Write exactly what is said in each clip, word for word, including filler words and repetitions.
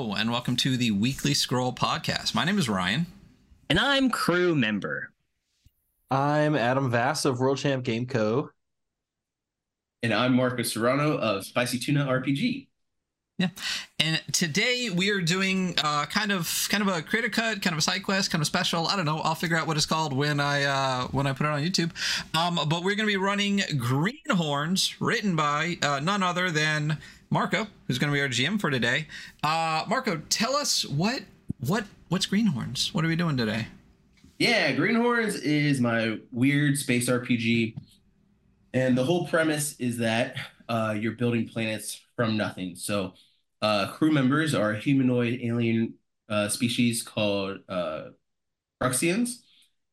Hello, and welcome to the Weekly Scroll Podcast. My name is Ryan. And I'm crew member. I'm Adam Vass of World Champ Game Co. And I'm Marco Serrano of Spicy Tuna R P G. Yeah, and today we are doing uh, kind of kind of a creator cut, kind of a side quest, kind of special. I don't know. I'll figure out what it's called when I uh, when I put it on YouTube. Um, but we're going to be running Greenhorns, written by uh, none other than Marco, who's going to be our G M for today. Uh, Marco, tell us what what what's Greenhorns? What are we doing today? Yeah, Greenhorns is my weird space R P G, and the whole premise is that uh, you're building planets from nothing. So. Uh, crew members are a humanoid alien uh, species called uh, Bruxians,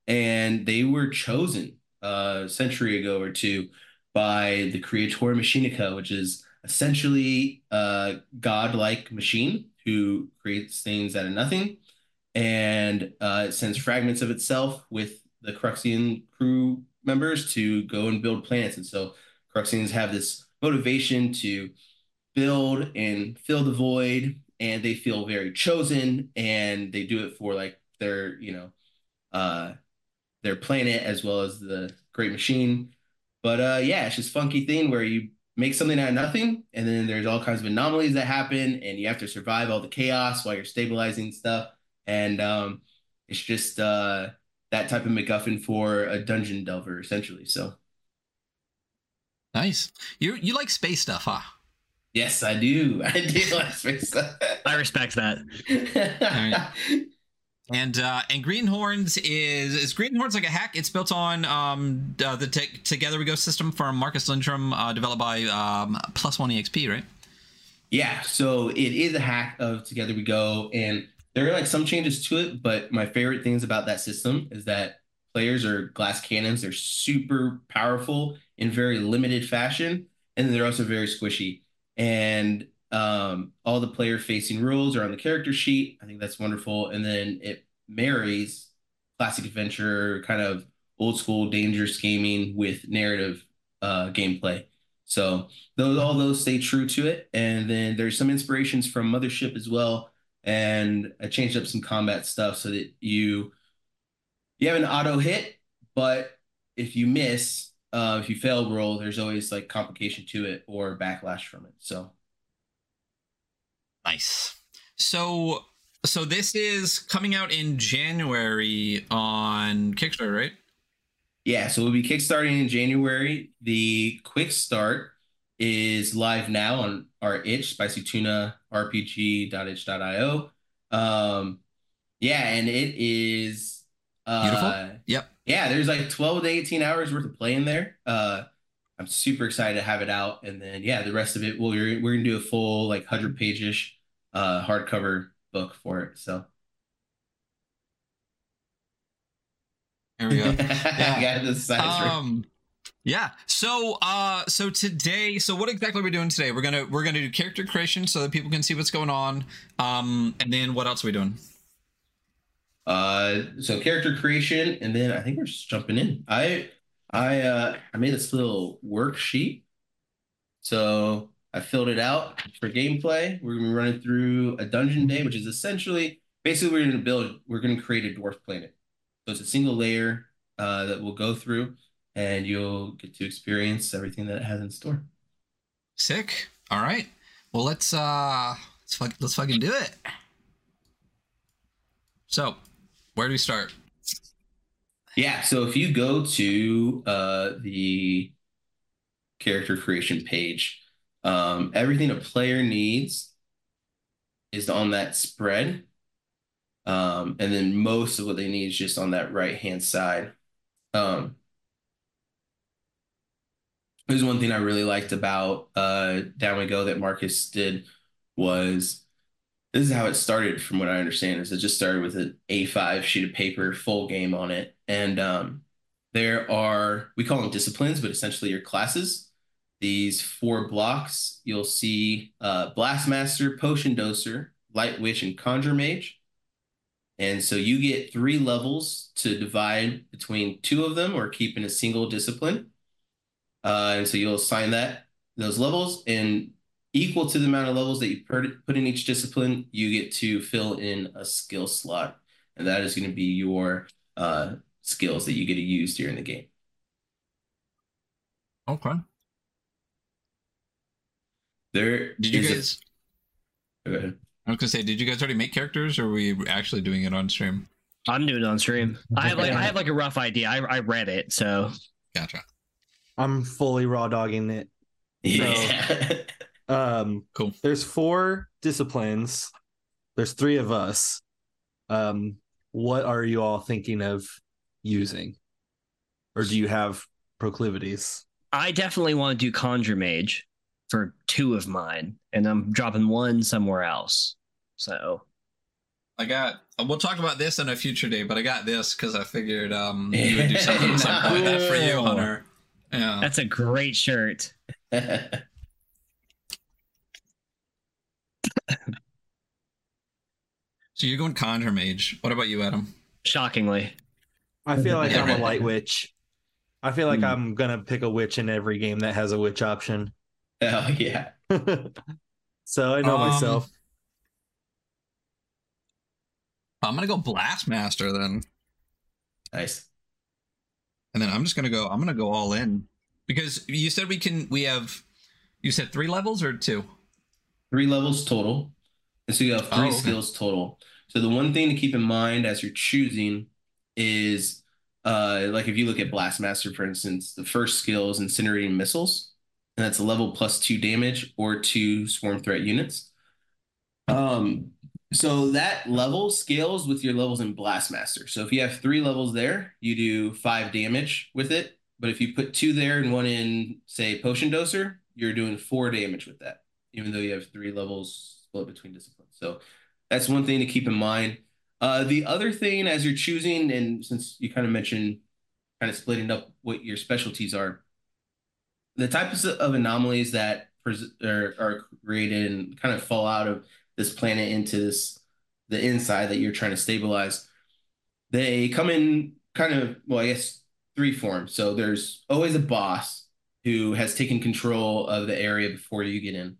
and they were chosen uh, a century ago or two by the Creator Machinica, which is essentially a godlike machine who creates things out of nothing, and uh, it sends fragments of itself with the Cruxian crew members to go and build planets. And so Cruxians have this motivation to build and fill the void, and they feel very chosen, and they do it for like their, you know, uh, their planet as well as the great machine. But uh, yeah, it's just funky thing where you make something out of nothing, and then there's all kinds of anomalies that happen, and you have to survive all the chaos while you're stabilizing stuff. And um, it's just uh, that type of MacGuffin for a dungeon delver, essentially. So nice. You you like space stuff, huh? Yes, I do. I do like space stuff. I respect that. All right. And uh, and Greenhorns is is Greenhorns like a hack. It's built on um, uh, the te- Together We Go system from Marcus Lindrum, uh, developed by um, Plus One E X P, right? Yeah. So it is a hack of Together We Go, and there are like some changes to it, but my favorite things about that system is that players are glass cannons. They're super powerful in very limited fashion, and they're also very squishy. And um, all the player-facing rules are on the character sheet. I think that's wonderful. And then it marries classic adventure, kind of old-school dangerous gaming with narrative uh, gameplay. So those, all those stay true to it. And then there's some inspirations from Mothership as well. And I changed up some combat stuff so that you you have an auto hit, but if you miss... Uh, if you fail roll, there's always like complication to it or backlash from it. So nice. So so this is coming out in January on Kickstarter, right? Yeah. So we'll be kickstarting in January. The quick start is live now on our itch, Spicy Tuna R P G dot itch dot io. Um, yeah, and it is uh, beautiful. Yep. Yeah, there's like twelve to eighteen hours worth of play in there. Uh, I'm super excited to have it out. And then, yeah, the rest of it, well, we're, we're going to do a full, like, one hundred page-ish uh, hardcover book for it. So. There we go. Yeah, the size um, yeah. So, uh, so today, so what exactly are we doing today? We're going to we're going to do character creation so that people can see what's going on. Um, and then what else are we doing? Uh, so character creation, and then I think we're just jumping in. I, I, uh, I made this little worksheet, so I filled it out for gameplay. We're gonna be running through a dungeon day, which is essentially, basically, we're gonna build, we're gonna create a dwarf planet. So it's a single layer uh, that we'll go through, and you'll get to experience everything that it has in store. Sick. All right. Well, let's uh, let's fuck, let's fucking do it. So. Where do we start? Yeah, so if you go to uh, the character creation page, um, everything a player needs is on that spread. Um, and then most of what they need is just on that right-hand side. Um, there's one thing I really liked about uh, Down We Go that Marcus did was... This is how it started, from what I understand, is it just started with an A five sheet of paper, full game on it. And um, there are, we call them disciplines, but essentially your classes. These four blocks, you'll see uh, Blastmaster, Potion Doser, Light Witch, and Conjure Mage. And so you get three levels to divide between two of them or keep in a single discipline. Uh, and so you'll assign that, those levels, and equal to the amount of levels that you put in each discipline, you get to fill in a skill slot. And that is going to be your uh, skills that you get to use during the game. Okay. There, did you guys... A... Go ahead. I was going to say, did you guys already make characters, or are we actually doing it on stream? I'm doing it on stream. I have like, I have like a rough idea. I, I read it, so... Gotcha. I'm fully raw dogging it. Yeah. So... Um, cool. There's four disciplines. There's three of us. Um, what are you all thinking of using? Or do you have proclivities? I definitely want to do Conjure Mage for two of mine, and I'm dropping one somewhere else. So I got, we'll talk about this in a future day, but I got this because I figured um, you would do something at some point. That's for you, Hunter. Yeah. That's a great shirt. So you're going Conjure Mage. What about you, Adam? Shockingly, I feel like I'm a light witch. I feel like mm. I'm gonna pick a witch in every game that has a witch option. Oh yeah. So I know um, myself. I'm gonna go Blastmaster then. Nice. And then I'm just gonna go. I'm gonna go all in, because you said we can. We have. You said three levels or two. Three levels total. And so you have three oh, okay. skills total. So the one thing to keep in mind as you're choosing is, uh, like if you look at Blastmaster, for instance, the first skill is Incinerating Missiles, and that's a level plus two damage or two swarm threat units. Um, so that level scales with your levels in Blastmaster. So if you have three levels there, you do five damage with it. But if you put two there and one in, say, Potion Doser, you're doing four damage with that, even though you have three levels split between disciplines. So that's one thing to keep in mind. Uh, the other thing as you're choosing, and since you kind of mentioned kind of splitting up what your specialties are, the types of anomalies that are, are created and kind of fall out of this planet into this the inside that you're trying to stabilize, they come in kind of, well, I guess three forms. So there's always a boss who has taken control of the area before you get in.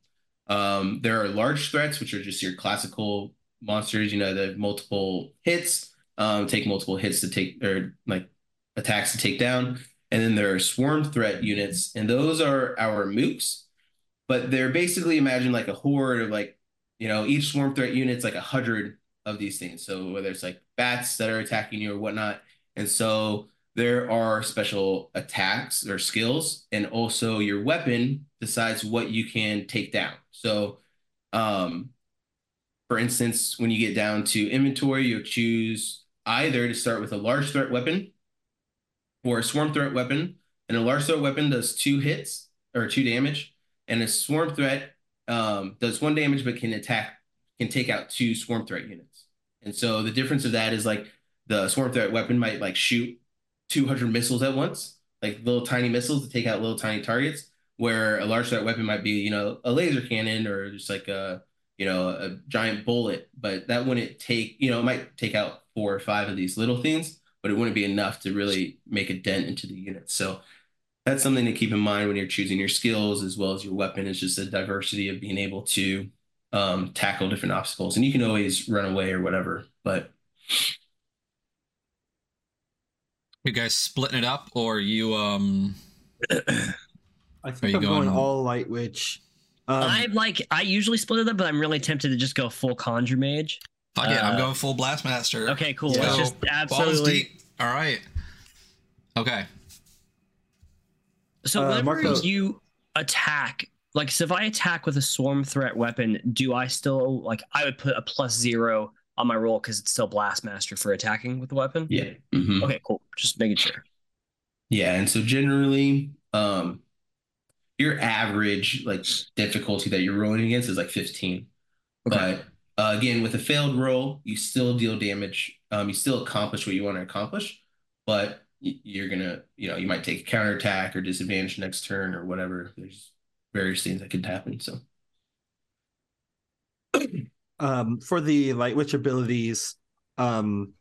Um, there are large threats, which are just your classical monsters, you know, the multiple hits, um, take multiple hits to take, or like attacks to take down. And then there are swarm threat units, and those are our mooks, but they're basically, imagine like a horde of like, you know, each swarm threat unit's like a hundred of these things. So whether it's like bats that are attacking you or whatnot. And so there are special attacks or skills, and also your weapon decides what you can take down. So, um, for instance, when you get down to inventory, you'll choose either to start with a large threat weapon or a swarm threat weapon. And a large threat weapon does two hits or two damage, and a swarm threat um, does one damage but can attack, can take out two swarm threat units. And so the difference of that is like the swarm threat weapon might like shoot two hundred missiles at once, like little tiny missiles to take out little tiny targets, where a large threat weapon might be, you know, a laser cannon or just like a, you know, a giant bullet, but that wouldn't take, you know, it might take out four or five of these little things, but it wouldn't be enough to really make a dent into the unit. So that's something to keep in mind when you're choosing your skills as well as your weapon. It's just the diversity of being able to um, tackle different obstacles, and you can always run away or whatever, but... You guys splitting it up, or you um I think I'm going, going all light witch. um, I like I usually split it up, but I'm really tempted to just go full Conjure Mage. Fuck uh, yeah, I'm going full Blastmaster. Okay, cool. So, it's just absolutely all right. Okay, so uh, whenever Marco... you attack, like so if I attack with a swarm threat weapon, do I still, like, I would put a plus zero on my roll because it's still Blastmaster for attacking with the weapon? Yeah. Mm-hmm. Okay, cool. Just making sure. Yeah, and so generally, um, your average like difficulty that you're rolling against is like fifteen. Okay. But uh, again, with a failed roll, you still deal damage. Um, you still accomplish what you want to accomplish, but you're gonna, you know, you might take a counterattack or disadvantage next turn or whatever. There's various things that could happen. So. Um, for the Light Witch abilities, um,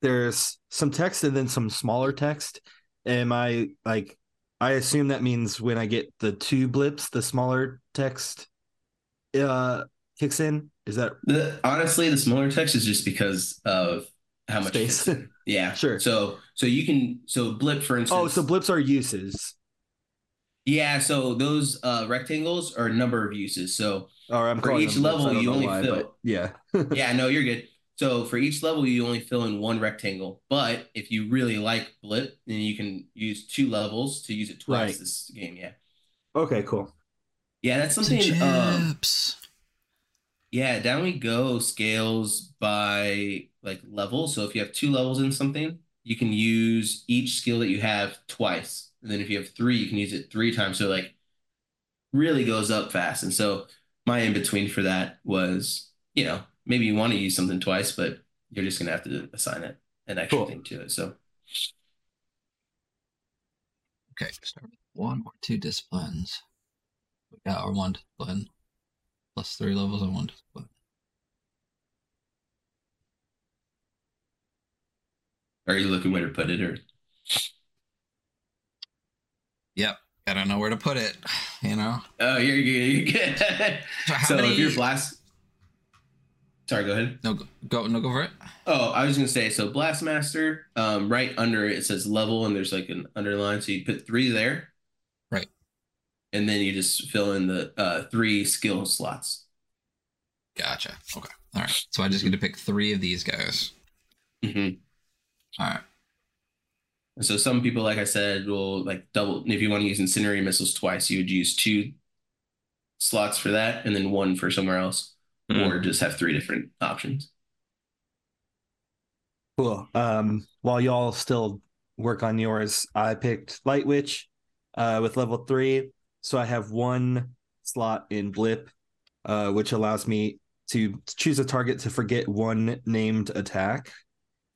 there's some text and then some smaller text. Am I like, I assume that means when I get the two blips, the smaller text uh, kicks in? Is that the, honestly the smaller text is just because of how much space? Yeah, sure. So so you can so blip for instance. Oh, so blips are uses. Yeah, so those uh, rectangles are a number of uses. So right, I'm for each level you only why, fill. Yeah. Yeah, no, you're good. So for each level you only fill in one rectangle. But if you really like blip, then you can use two levels to use it twice right. this game. Yeah. Okay. Cool. Yeah, that's something. Um, yeah, Down We Go scales by like level. So if you have two levels in something, you can use each skill that you have twice. And then if you have three, you can use it three times. So like really goes up fast. And so my in-between for that was, you know, maybe you want to use something twice, but you're just going to have to assign it an extra cool. thing to it. So. Okay. Start with one or two disciplines. We got our one discipline. Plus three levels on one discipline. Are you looking where to put it or? Yep, I don't know where to put it, you know. Oh, you're good. You're good. So, how so many... if you're blast, sorry, go ahead. No, go no go for it. Oh, I was gonna say so. Blastmaster, um, right under it, it says level, and there's like an underline. So you put three there, right? And then you just fill in the uh, three skill slots. Gotcha. Okay. All right. So I just get to pick three of these guys. Mm-hmm. All right. So some people, like I said, will like double. If you want to use incendiary missiles twice, you would use two slots for that, and then one for somewhere else, mm-hmm. or just have three different options. Cool. Um, while y'all still work on yours, I picked Light Witch uh, with level three, so I have one slot in Blip, uh, which allows me to choose a target to forget one named attack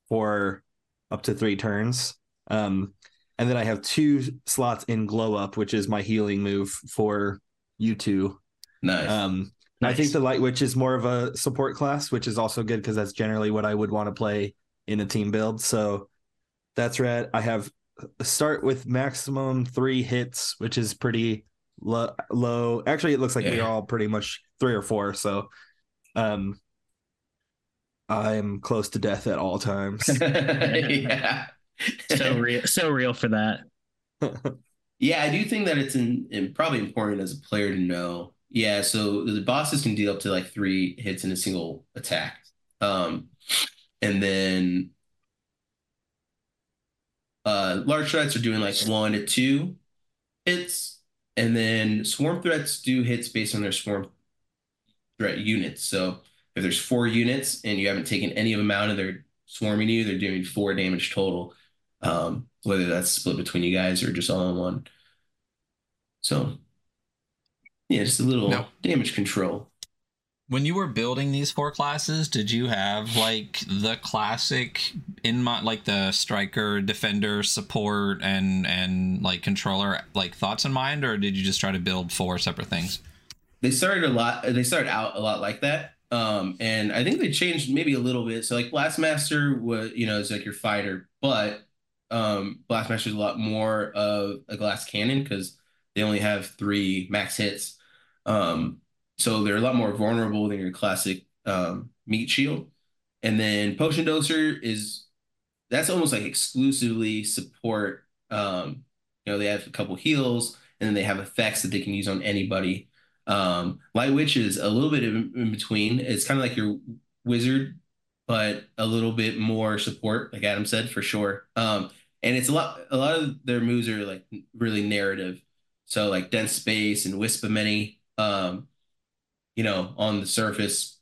for up to three turns. Um, and then I have two slots in Glow Up, which is my healing move for you two. Nice. Um, nice. I think the Light Witch is more of a support class, which is also good because that's generally what I would want to play in a team build. So that's rad. I have start with maximum three hits, which is pretty lo- low. Actually, it looks like yeah. we're all pretty much three or four. So um, I'm close to death at all times. Yeah. so real so real for that. Yeah, I do think that it's in, in probably important as a player to know. Yeah, so the bosses can deal up to like three hits in a single attack. Um and then uh large threats are doing like one to two hits, and then swarm threats do hits based on their swarm threat units. So if there's four units and you haven't taken any of them out of their swarming you, they're doing four damage total. Um, whether that's split between you guys or just all in one. So, yeah, just a little no. damage control. When you were building these four classes, did you have like the classic in my like the striker, defender, support, and and like controller like thoughts in mind, or did you just try to build four separate things? They started a lot. They started out a lot like that. Um, and I think they changed maybe a little bit. So like Blastmaster was, you know, is like your fighter, but um, Blastmaster is a lot more of a glass cannon because they only have three max hits. Um, so they're a lot more vulnerable than your classic um, meat shield. And then Potion Doser is, that's almost like exclusively support. Um, you know, they have a couple heals and then they have effects that they can use on anybody. Um, Light Witch is a little bit in, in between. It's kind of like your wizard, but a little bit more support, like Adam said, for sure. Um, and it's a lot. A lot of their moves are like really narrative. So like Dense Space and Wisp of Many. Um, you know, on the surface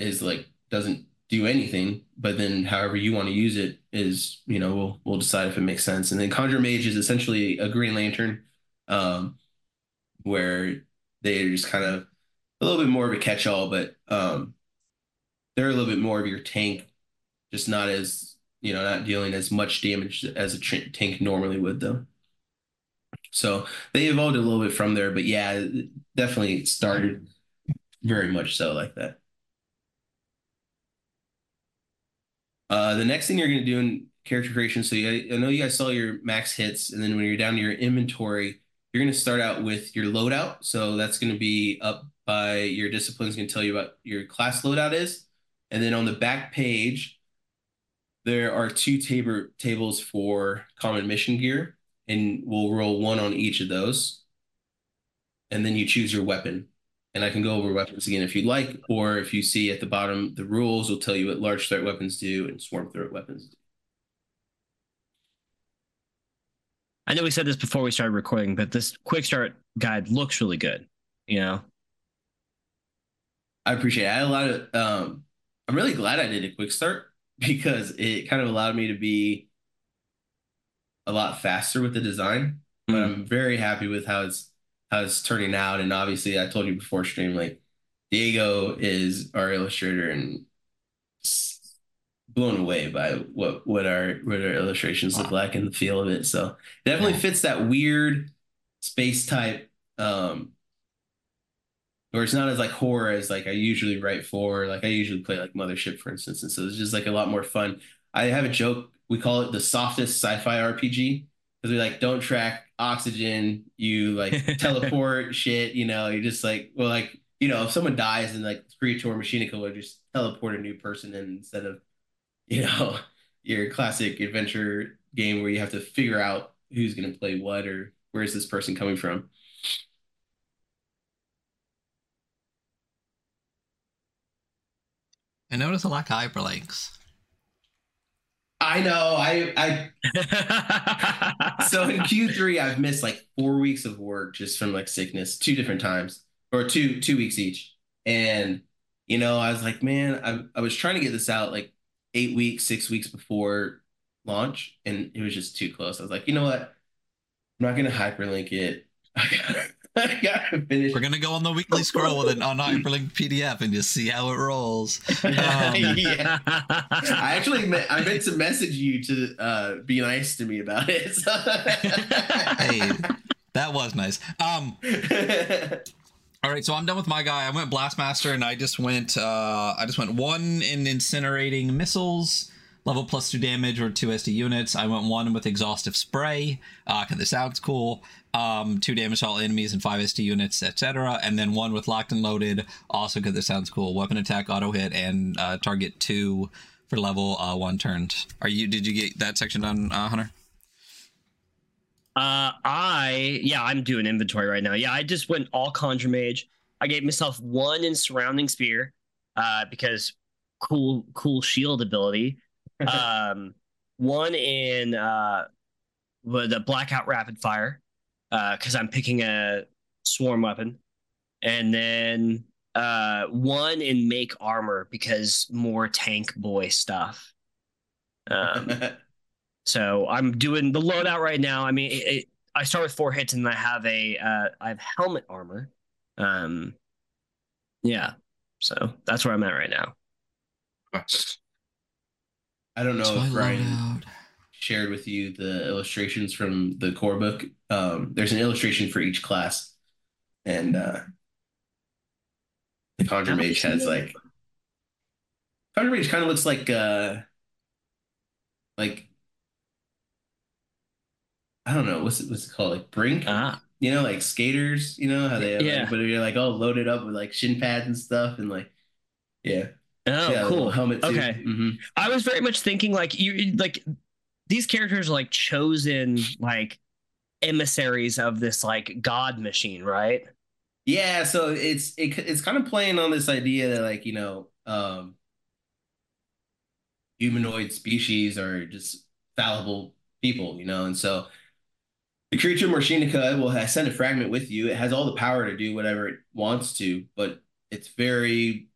is like doesn't do anything, but then however you want to use it is, you know, we'll we'll decide if it makes sense. And then Conjure Mage is essentially a Green Lantern, um, where they're just kind of a little bit more of a catch-all, but um, they're a little bit more of your tank, just not as, you know, not dealing as much damage as a tra- tank normally would, though. So they evolved a little bit from there, but yeah, it definitely started very much so like that. Uh, the next thing you're going to do in character creation, so you, I know you guys saw your max hits, and then when you're down to your inventory, you're going to start out with your loadout. So that's going to be up by your disciplines can tell you about your class loadout is. And then on the back page, there are two tab tables for common mission gear, and we'll roll one on each of those. And then you choose your weapon. And I can go over weapons again if you'd like, or if you see at the bottom, the rules will tell you what large threat weapons do and swarm threat weapons do. I know we said this before we started recording, but this quick start guide looks really good, you know? I appreciate it. I had a lot of, um, I'm really glad I did a quick start because it kind of allowed me to be a lot faster with the design, but mm. I'm very happy with how it's, how it's turning out. And obviously I told you before stream, like Diego is our illustrator and blown away by what, what our, what our illustrations look like and the feel of it. So it definitely yeah. fits that weird space type, um, or it's not as like horror as like I usually write for, like I usually play like Mothership, for instance. And so it's just like a lot more fun. I have a joke. We call it the softest sci-fi R P G because we like don't track oxygen. You like teleport shit, you know, you're just like, well, like, you know, if someone dies and like Creator Machinica would just teleport a new person in instead of, you know, your classic adventure game where you have to figure out who's going to play what or where is this person coming from. I notice a lack of hyperlinks. I know. I, I... So in Q three, I've missed like four weeks of work just from like sickness, two different times or two, two weeks each. And, you know, I was like, man, I, I was trying to get this out like eight weeks, six weeks before launch. And it was just too close. I was like, you know what? I'm not going to hyperlink it. I gotta, I gotta finish. We're going to go on the weekly scroll with an unhyperlinked P D F and just see how it rolls. Um, yeah. I actually meant, I meant to message you to uh, be nice to me about it. So. Hey, that was nice. Um, all right, so I'm done with my guy. I went Blastmaster, and I just went. Uh, I just went one in incinerating missiles, level plus two damage or two S D units. I went one with exhaustive spray. Uh, this sounds cool. Um, two damage to all enemies and five S D units, et cetera. And then one with locked and loaded. Also, because this sounds cool. Weapon attack, auto hit, and uh, target two for level uh, one turned. Are you? Did you get that section done, uh, Hunter? Uh, I, yeah, I'm doing inventory right now. Yeah, I just went all Conjure Mage. I gave myself one in Surrounding Spear, uh, because cool, cool shield ability. um, one in, uh, with a Blackout Rapid Fire, uh, cause I'm picking a swarm weapon. And then, uh, one in Make Armor because more tank boy stuff. Um, So I'm doing the loadout right now. I mean, it, it, I start with four hits, and I have a uh, I have helmet armor. Um, yeah, so that's where I'm at right now. I don't know if Brian loadout. shared with you the illustrations from the core book. Um, there's an illustration for each class, and uh, the Conjure Mage has like Conjure Mage kind of looks like uh, like. I don't know what's it, what's it called, like brink, ah. you know, like skaters, you know how they, have, yeah. like, but you're like all loaded up with like shin pads and stuff, and like, yeah, oh yeah, cool, helmet too. Okay, mm-hmm. I was very much thinking like you, like these characters are like chosen like emissaries of this like god machine, right? Yeah, so it's it, it's kind of playing on this idea that like you know um, humanoid species are just fallible people, you know, and so. The Creator Machinica will send a fragment with you. It has all the power to do whatever it wants to, but it's very,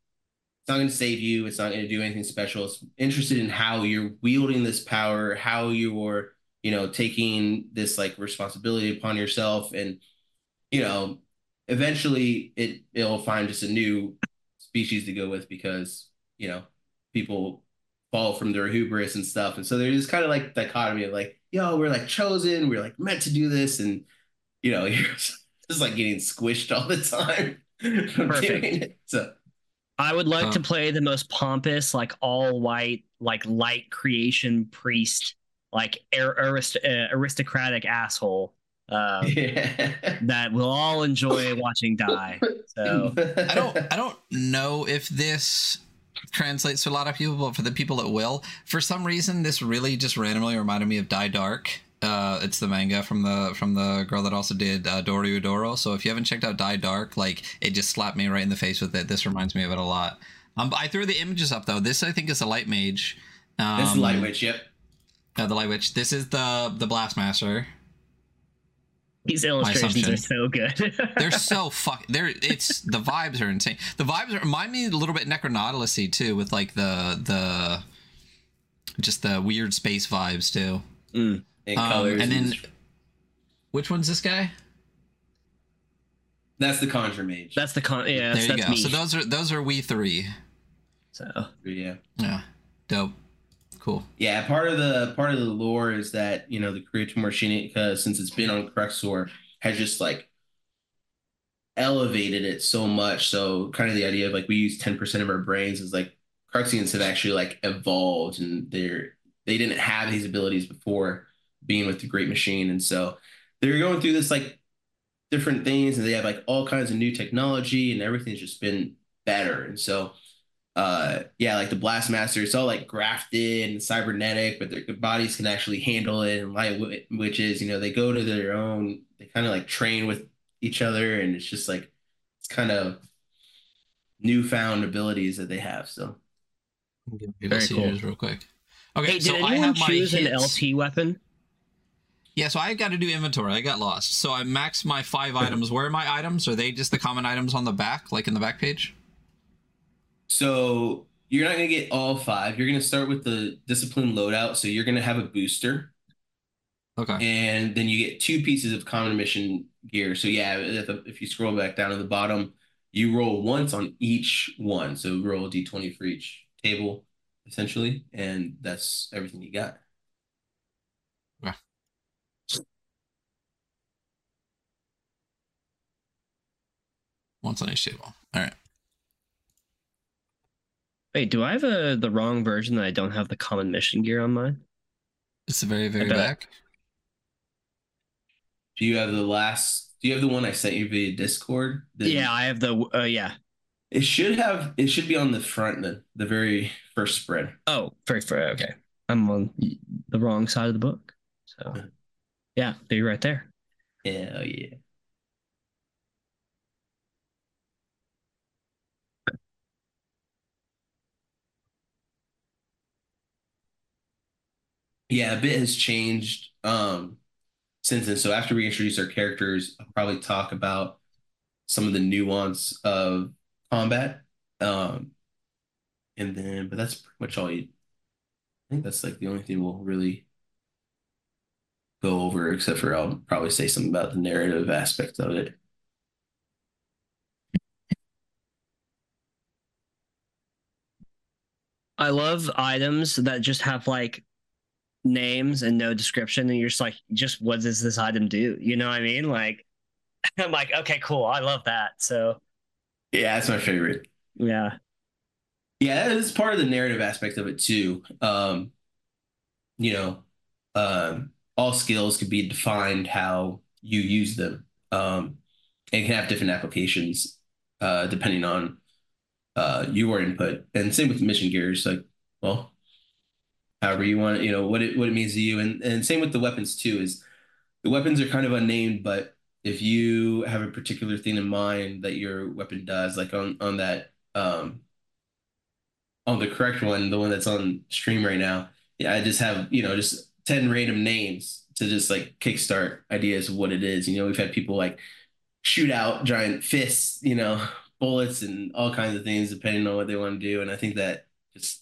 it's not going to save you. It's not going to do anything special. It's interested in how you're wielding this power, how you're, you know, taking this like responsibility upon yourself. And, you know, eventually it, it'll find just a new species to go with because, you know, people fall from their hubris and stuff. And so there's this kind of like dichotomy of like, yo, we're like chosen, we're like meant to do this, and you know, you're just like getting squished all the time. Perfect. So I would like um, to play the most pompous, like all white, like light creation priest, like arist uh, aristocratic asshole um, yeah. that we'll all enjoy watching die. So I don't I don't know if this translates to a lot of people, but for the people it will. For some reason, this really just randomly reminded me of Die Dark. Uh, it's the manga from the from the girl that also did uh, Doryudoro. So if you haven't checked out Die Dark, like, it just slapped me right in the face with it. This reminds me of it a lot. Um, I threw the images up though. This I think is a light mage. Um, this is light witch, yep. Uh, the light witch. This is the the Blastmaster. These illustrations are so good. They're so fuck. They're it's the vibes are insane. The vibes are, remind me a little bit Necronautilus-y too, with like the the just the weird space vibes too. Mm. And um, colors. And then, which one's this guy? That's the Conjure Mage. That's the con. Yeah, there you that's go. Me. So those are those are we three. So yeah, yeah, dope. Cool. Yeah, part of the part of the lore is that, you know, the Creator Machinica, since it's been on Cruxor, has just like elevated it so much. So kind of the idea of like we use ten percent of our brains is like Cruxians have actually like evolved, and they're they didn't have these abilities before being with the Great Machine. And so they're going through this like different things, and they have like all kinds of new technology, and everything's just been better. And so Uh, yeah, like the Blastmaster, it's all like grafted and cybernetic, but their bodies can actually handle it. And light witches, you know, they go to their own, they kind of like train with each other, and it's just like it's kind of newfound abilities that they have. So very cool. Real quick. Okay, hey, did so anyone I have choose my an L T weapon? Yeah, so I got to do inventory. I got lost, so I maxed my five items. Where are my items? Are they just the common items on the back, like in the back page? So you're not going to get all five. You're going to start with the discipline loadout. So you're going to have a booster. Okay. And then you get two pieces of common mission gear. So yeah, if, if you scroll back down to the bottom, you roll once on each one. So roll a d twenty for each table, essentially. And that's everything you got. Yeah. Once on each table. All right. Wait, do I have a, the wrong version that I don't have the common mission gear on mine? It's the very, very back. Do you have the last... Do you have the one I sent you via Discord? The, yeah, I have the... Uh, yeah. It should have... It should be on the front, the, the very first spread. Oh, very first. Okay. I'm on the wrong side of the book. So, yeah, they're right there. Hell yeah. Yeah, a bit has changed um, since then. So after we introduce our characters, I'll probably talk about some of the nuance of combat. Um, and then, but that's pretty much all you, I think that's like the only thing we'll really go over, except for I'll probably say something about the narrative aspect of it. I love items that just have like names and no description, and you're just like, just what does this item do? You know what I mean? Like, I'm like, okay, cool. I love that. So, yeah, that's my favorite. Yeah, yeah, that is part of the narrative aspect of it too. Um, you know, um, all skills can be defined how you use them, um, and can have different applications uh, depending on uh, your input. And same with mission gears, like, well, however you want, you know, what it what it means to you. And and same with the weapons too, is the weapons are kind of unnamed, but if you have a particular thing in mind that your weapon does, like on on that um on the correct one, the one that's on stream right now, yeah, I just have, you know, just ten random names to just like kickstart ideas of what it is. You know, we've had people like shoot out giant fists, you know, bullets and all kinds of things depending on what they want to do. And I think that just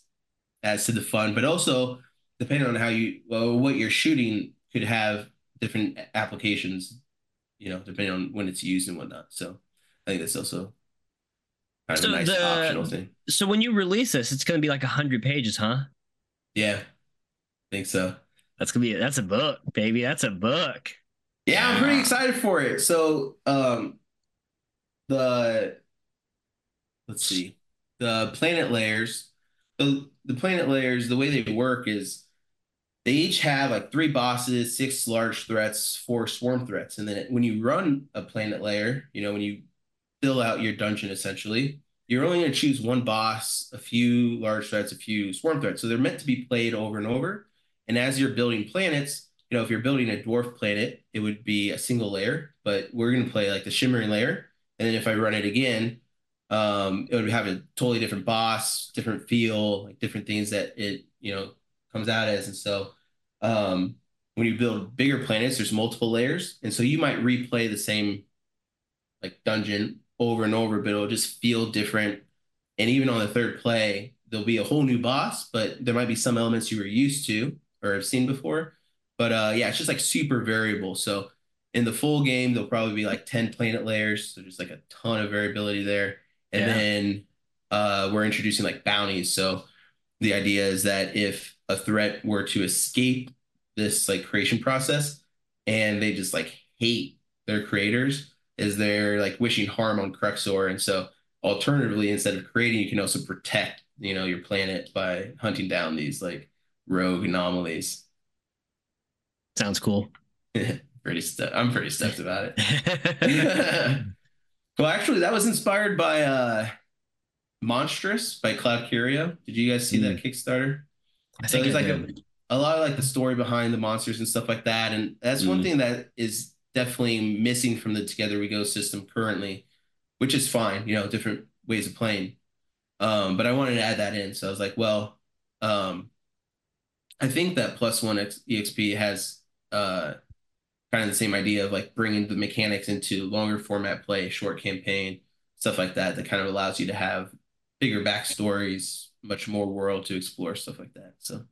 adds to the fun, but also depending on how you, well, what you're shooting could have different applications, you know, depending on when it's used and whatnot. So I think that's also kind of so a nice the, optional thing. So when you release this, it's going to be like a hundred pages, huh? Yeah, I think so. That's gonna be that's a book, baby. That's a book. Yeah, I'm pretty excited for it. So um, the let's see, the planet layers. So the planet layers, the way they work is they each have like three bosses, six large threats, four swarm threats. And then when you run a planet layer, you know, when you fill out your dungeon, essentially. You're only going to choose one boss, a few large threats, a few swarm threats. So they're meant to be played over and over. And as you're building planets, you know, if you're building a dwarf planet, it would be a single layer, but we're going to play like the shimmering layer. And then if I run it again, um, it would have a totally different boss, different feel, like different things that it, you know, comes out as. And so um, when you build bigger planets, there's multiple layers. And so you might replay the same like dungeon over and over, but it'll just feel different. And even on the third play, there'll be a whole new boss, but there might be some elements you were used to or have seen before. But uh, yeah, it's just like super variable. So in the full game, there'll probably be like ten planet layers. So there's like a ton of variability there. And yeah. then uh, we're introducing like bounties. So the idea is that if a threat were to escape this like creation process and they just like hate their creators, is they're like wishing harm on Cruxor. And so alternatively, instead of creating, you can also protect, you know, your planet by hunting down these like rogue anomalies. Sounds cool. pretty stu- I'm pretty stuffed about it. Well, actually, that was inspired by uh, Monstrous by Cloud Curio. Did you guys see mm. that Kickstarter? I so think there's like a, a lot of like the story behind the monsters and stuff like that. And that's mm. one thing that is definitely missing from the Together We Go system currently, which is fine, you know, different ways of playing. Um, but I wanted to add that in. So I was like, well, um, I think that Plus One E X P has uh kind of the same idea of like bringing the mechanics into longer format play, short campaign, stuff like that, that kind of allows you to have bigger backstories, much more world to explore, stuff like that. So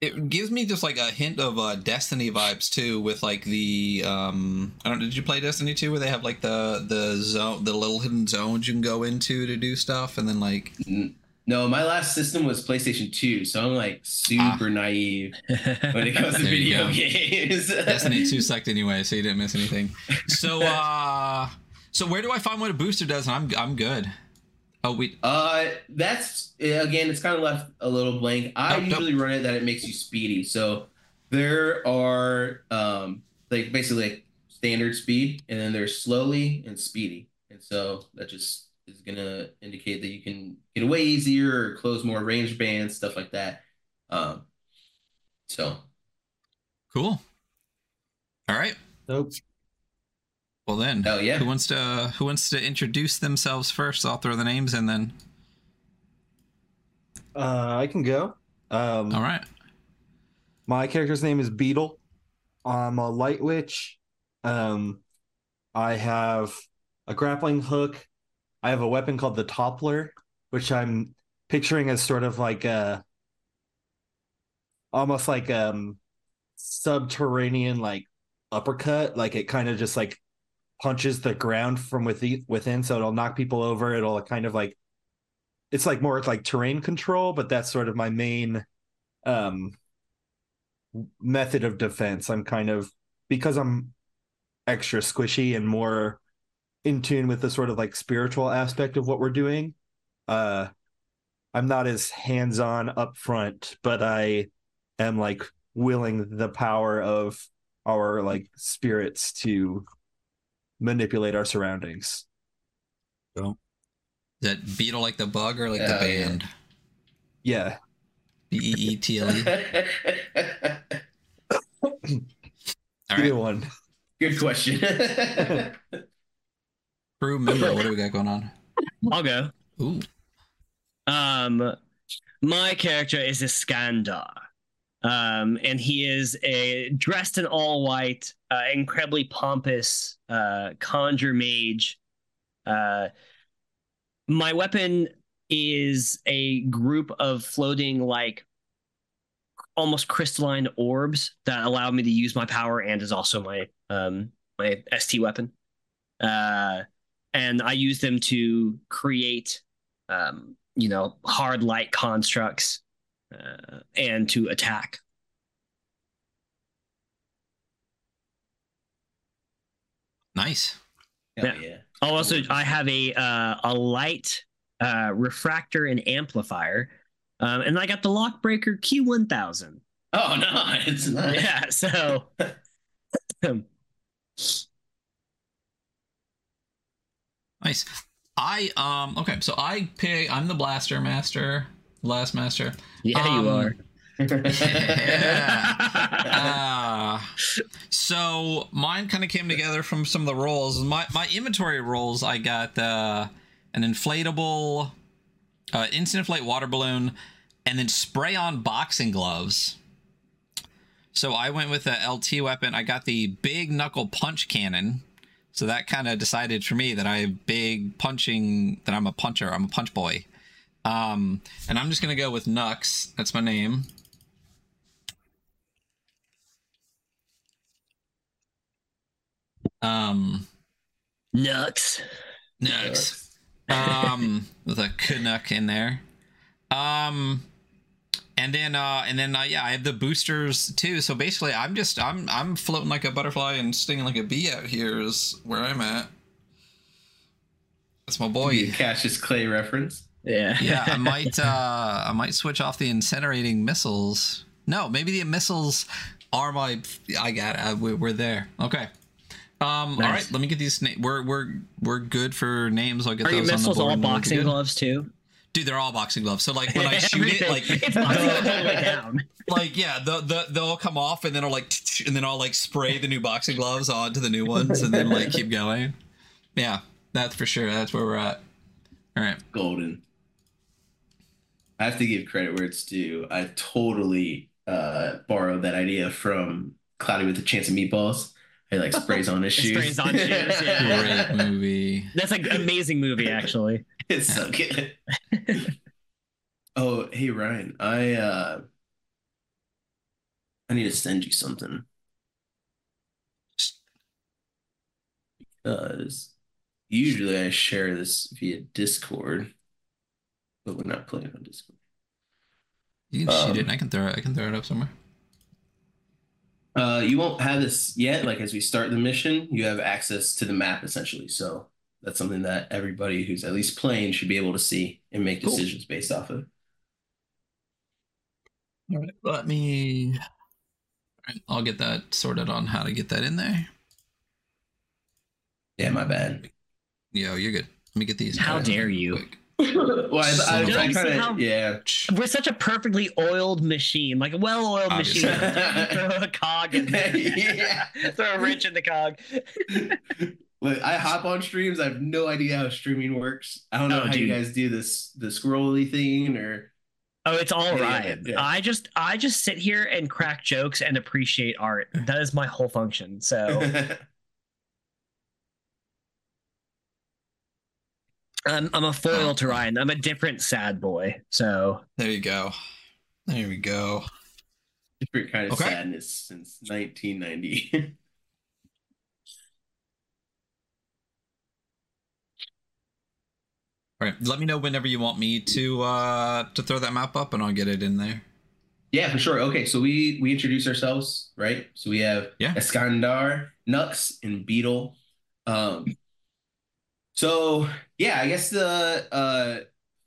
it gives me just like a hint of uh Destiny vibes too, with like the um I don't know, did you play Destiny two where they have like the the zone, the little hidden zones you can go into to do stuff? And then like n- No, my last system was PlayStation two, so I'm like super ah. naive when it comes to video games. Destiny two sucked anyway, so you didn't miss anything. So, uh, so where do I find what a booster does? And I'm I'm good. Oh, we. Uh, that's again, it's kind of left a little blank. I nope, usually nope. run it that it makes you speedy. So there are um like basically like standard speed, and then there's slowly and speedy, and so that just is going to indicate that you can get away easier or close more range bands, stuff like that. Um, so. Cool. All right. Nope. Well then, oh, yeah. who wants to, who wants to introduce themselves first? I'll throw the names and then. Uh, I can go. Um, All right. My character's name is Beetle. I'm a light witch. Um, I have a grappling hook. I have a weapon called the Toppler, which I'm picturing as sort of like a, almost like um, subterranean like uppercut. Like it kind of just like punches the ground from within, within, so it'll knock people over. It'll kind of like, it's like more like terrain control, but that's sort of my main um, method of defense. I'm kind of, because I'm extra squishy and more in tune with the sort of like spiritual aspect of what we're doing. Uh, I'm not as hands-on up front, but I am like willing the power of our like spirits to manipulate our surroundings. So, is that Beetle like the bug or like yeah, the band? Yeah. B E E T L E. All right. Either one. Good question. Crew member, what do we got going on? I'll go. Ooh. Um, my character is Iskandar, um, and he is a dressed in all white, uh, incredibly pompous uh, conjure mage. Uh, my weapon is a group of floating, like almost crystalline orbs that allow me to use my power, and is also my um, my S T weapon. Uh, And I use them to create, um, you know, hard light constructs uh, and to attack. Nice. Yeah. yeah. Also, I have a uh, a light uh, refractor and amplifier, um, and I got the Lockbreaker Q one thousand. Oh, no, it's nice. Yeah, so... Nice. I um okay, so I pick. I'm the blaster master, blast master. Yeah, um, you are. Yeah. Uh, so mine kind of came together from some of the rolls. My my inventory rolls. I got uh, an inflatable, uh, instant inflate water balloon, and then spray on boxing gloves. So I went with a L T weapon. I got the big knuckle punch cannon. So that kind of decided for me that I have big punching, that I'm a puncher. I'm a punch boy. Um, and I'm just going to go with Nux. That's my name. Um, Nux. Nux. Um, with a Canuck in there. Um, and then, uh, and then, uh, yeah, I have the boosters too. So basically I'm just, I'm, I'm floating like a butterfly and stinging like a bee out here is where I'm at. That's my boy. Cassius Clay reference. Yeah. Yeah. I might, uh, I might switch off the incinerating missiles. No, maybe the missiles are my, I got, I, we're there. Okay. Um, nice. All right, let me get these. Na- we're, we're, we're good for names. I'll get are those on the board. Are your missiles all boxing gloves too? Dude, they're all boxing gloves. So like when I shoot it, like it's boxing gloves all the way down. Like yeah, the the they'll come off and then I'll like and then I'll like spray the new boxing gloves onto the new ones and then like keep going. Yeah, that's for sure. That's where we're at. All right, golden. I have to give credit where it's due. I totally uh, borrowed that idea from Cloudy with a Chance of Meatballs. He like sprays on his shoes. Sprays on shoes. Yeah. Great movie. That's an amazing movie, actually. It's so good. Oh, hey Ryan, I uh, I need to send you something because usually I share this via Discord, but we're not playing on Discord. You can um, shoot it, and I can throw it. I can throw it up somewhere. Uh, you won't have this yet. Like as we start the mission, you have access to the map essentially. So that's something that everybody who's at least playing should be able to see and make cool decisions based off of. All right, let me. All right, I'll get that sorted on how to get that in there. Yeah, my bad. Yo, you're good. Let me get these. How dare you? Quick. Well, I, I, I kinda, yeah. We're such a perfectly oiled machine, like a well-oiled Obviously. machine. Throw a cog in there. Yeah. Throw a wrench in the cog. Look, I hop on streams. I have no idea how streaming works. I don't know oh, how dude. you guys do this, the scrolly thing, or oh, it's all yeah, right. Yeah. I just, I just sit here and crack jokes and appreciate art. That is my whole function. So. I'm, I'm a foil to Ryan. I'm a different sad boy. So there you go. There we go. Different kind of okay. sadness since nineteen ninety. All right. Let me know whenever you want me to uh, to throw that map up, and I'll get it in there. Yeah, for sure. Okay, so we we introduce ourselves, right? So we have yeah. Iskandar, Nux, and Beetle. Um. So yeah, I guess the uh,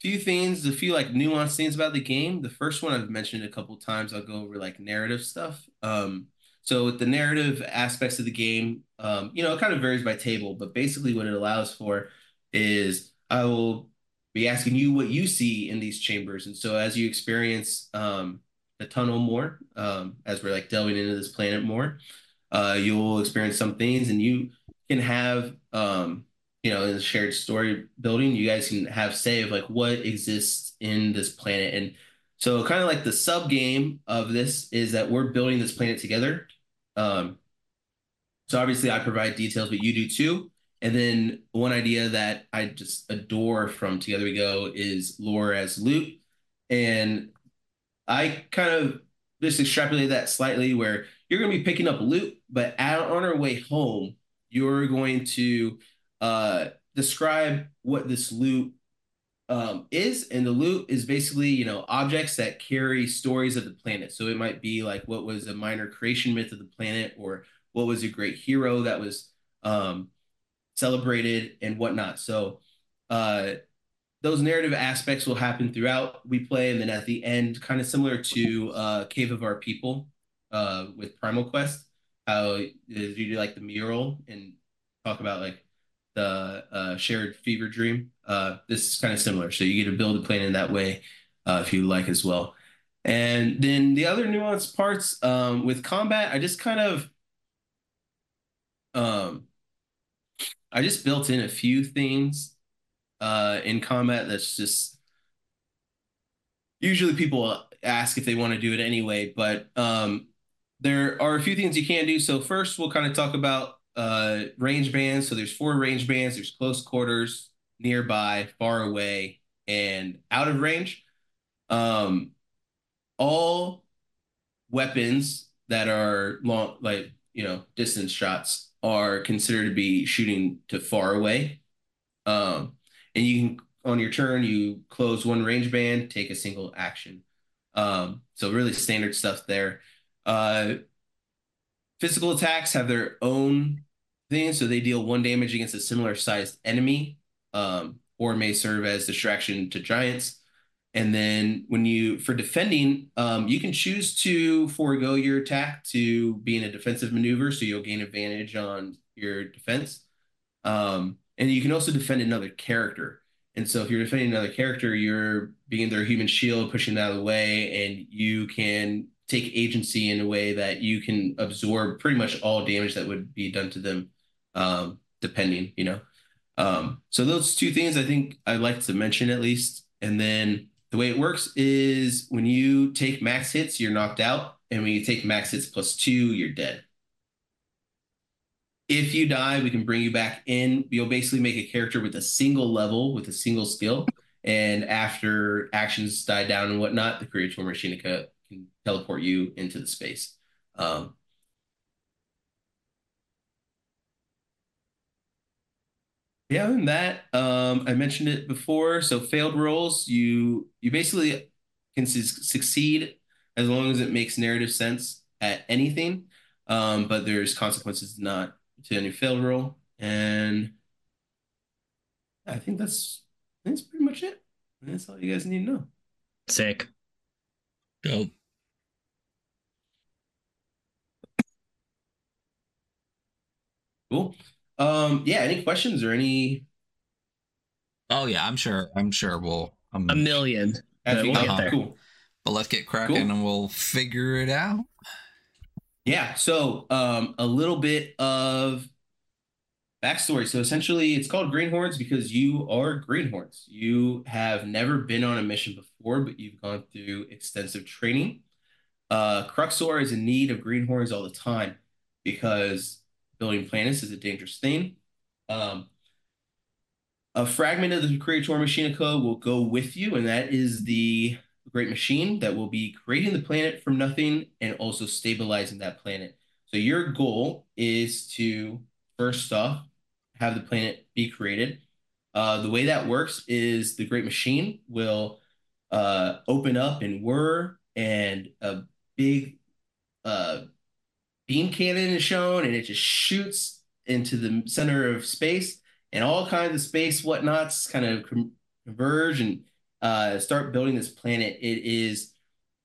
few things, the few like nuanced things about the game. The first one I've mentioned a couple times. I'll go over like narrative stuff. Um, so with the narrative aspects of the game, um, you know, it kind of varies by table, but basically what it allows for is I will be asking you what you see in these chambers, and so as you experience um, the tunnel more, um, as we're like delving into this planet more, uh, you'll experience some things, and you can have. Um, You know, in the shared story building, you guys can have say of like what exists in this planet. And so kind of like the sub game of this is that we're building this planet together. Um, so obviously I provide details, but you do too. And then one idea that I just adore from Together We Go is lore as loot. And I kind of just extrapolate that slightly where you're going to be picking up loot, but on our way home, you're going to... Uh, describe what this loot um, is, and the loot is basically, you know, objects that carry stories of the planet. So it might be like what was a minor creation myth of the planet, or what was a great hero that was um, celebrated and whatnot. So uh, those narrative aspects will happen throughout we play, and then at the end, kind of similar to uh, Cave of Our People uh, with Primal Quest, how you do like the mural and talk about like the uh, shared fever dream. Uh, this is kind of similar. So you get to build a plane in that way uh, if you like as well. And then the other nuanced parts um, with combat, I just kind of, um, I just built in a few things uh, in combat that's just, usually people ask if they want to do it anyway, but um, there are a few things you can do. So first we'll kind of talk about uh, range bands. So there's four range bands. There's close quarters, nearby, far away, and out of range. Um, all weapons that are long, like, you know, distance shots are considered to be shooting to far away. Um, and you can, on your turn, you close one range band, take a single action. Um, so really standard stuff there. Uh, physical attacks have their own thing. So they deal one damage against a similar sized enemy, um, or may serve as distraction to giants. And then when you, for defending, um, you can choose to forego your attack to be in a defensive maneuver, so you'll gain advantage on your defense. Um, and you can also defend another character. And so if you're defending another character, you're being their human shield, pushing that out of the way, and you can take agency in a way that you can absorb pretty much all damage that would be done to them, um, depending, you know. Um, so those two things I think I'd like to mention at least. And then the way it works is when you take max hits, you're knocked out. And when you take max hits plus two, you're dead. If you die, we can bring you back in. You'll basically make a character with a single level, with a single skill. And after actions die down and whatnot, the Creator Machinica can teleport you into the space. Um, Yeah, and that, um, I mentioned it before. So failed rolls, you you basically can su succeed as long as it makes narrative sense at anything, um, but there's consequences not to any failed roll. And I think that's I think that's pretty much it. That's all you guys need to know. Sick. Dope. Cool. Um, yeah, any questions or any? Oh yeah, I'm sure. I'm sure we'll um, a million. But we'll uh-huh. get there. Cool. But let's get cracking cool. and we'll figure it out. Yeah. So um, a little bit of backstory. So essentially, it's called Greenhorns because you are Greenhorns. You have never been on a mission before, but you've gone through extensive training. Uh, Cruxor is in need of Greenhorns all the time because building planets is a dangerous thing. Um, a fragment of the Creator Machinica will go with you, and that is the great machine that will be creating the planet from nothing and also stabilizing that planet. So your goal is to, first off, have the planet be created. Uh, the way that works is the great machine will uh, open up and whir, and a big... Uh, beam cannon is shown, and it just shoots into the center of space, and all kinds of space whatnots kind of converge and uh, start building this planet. It is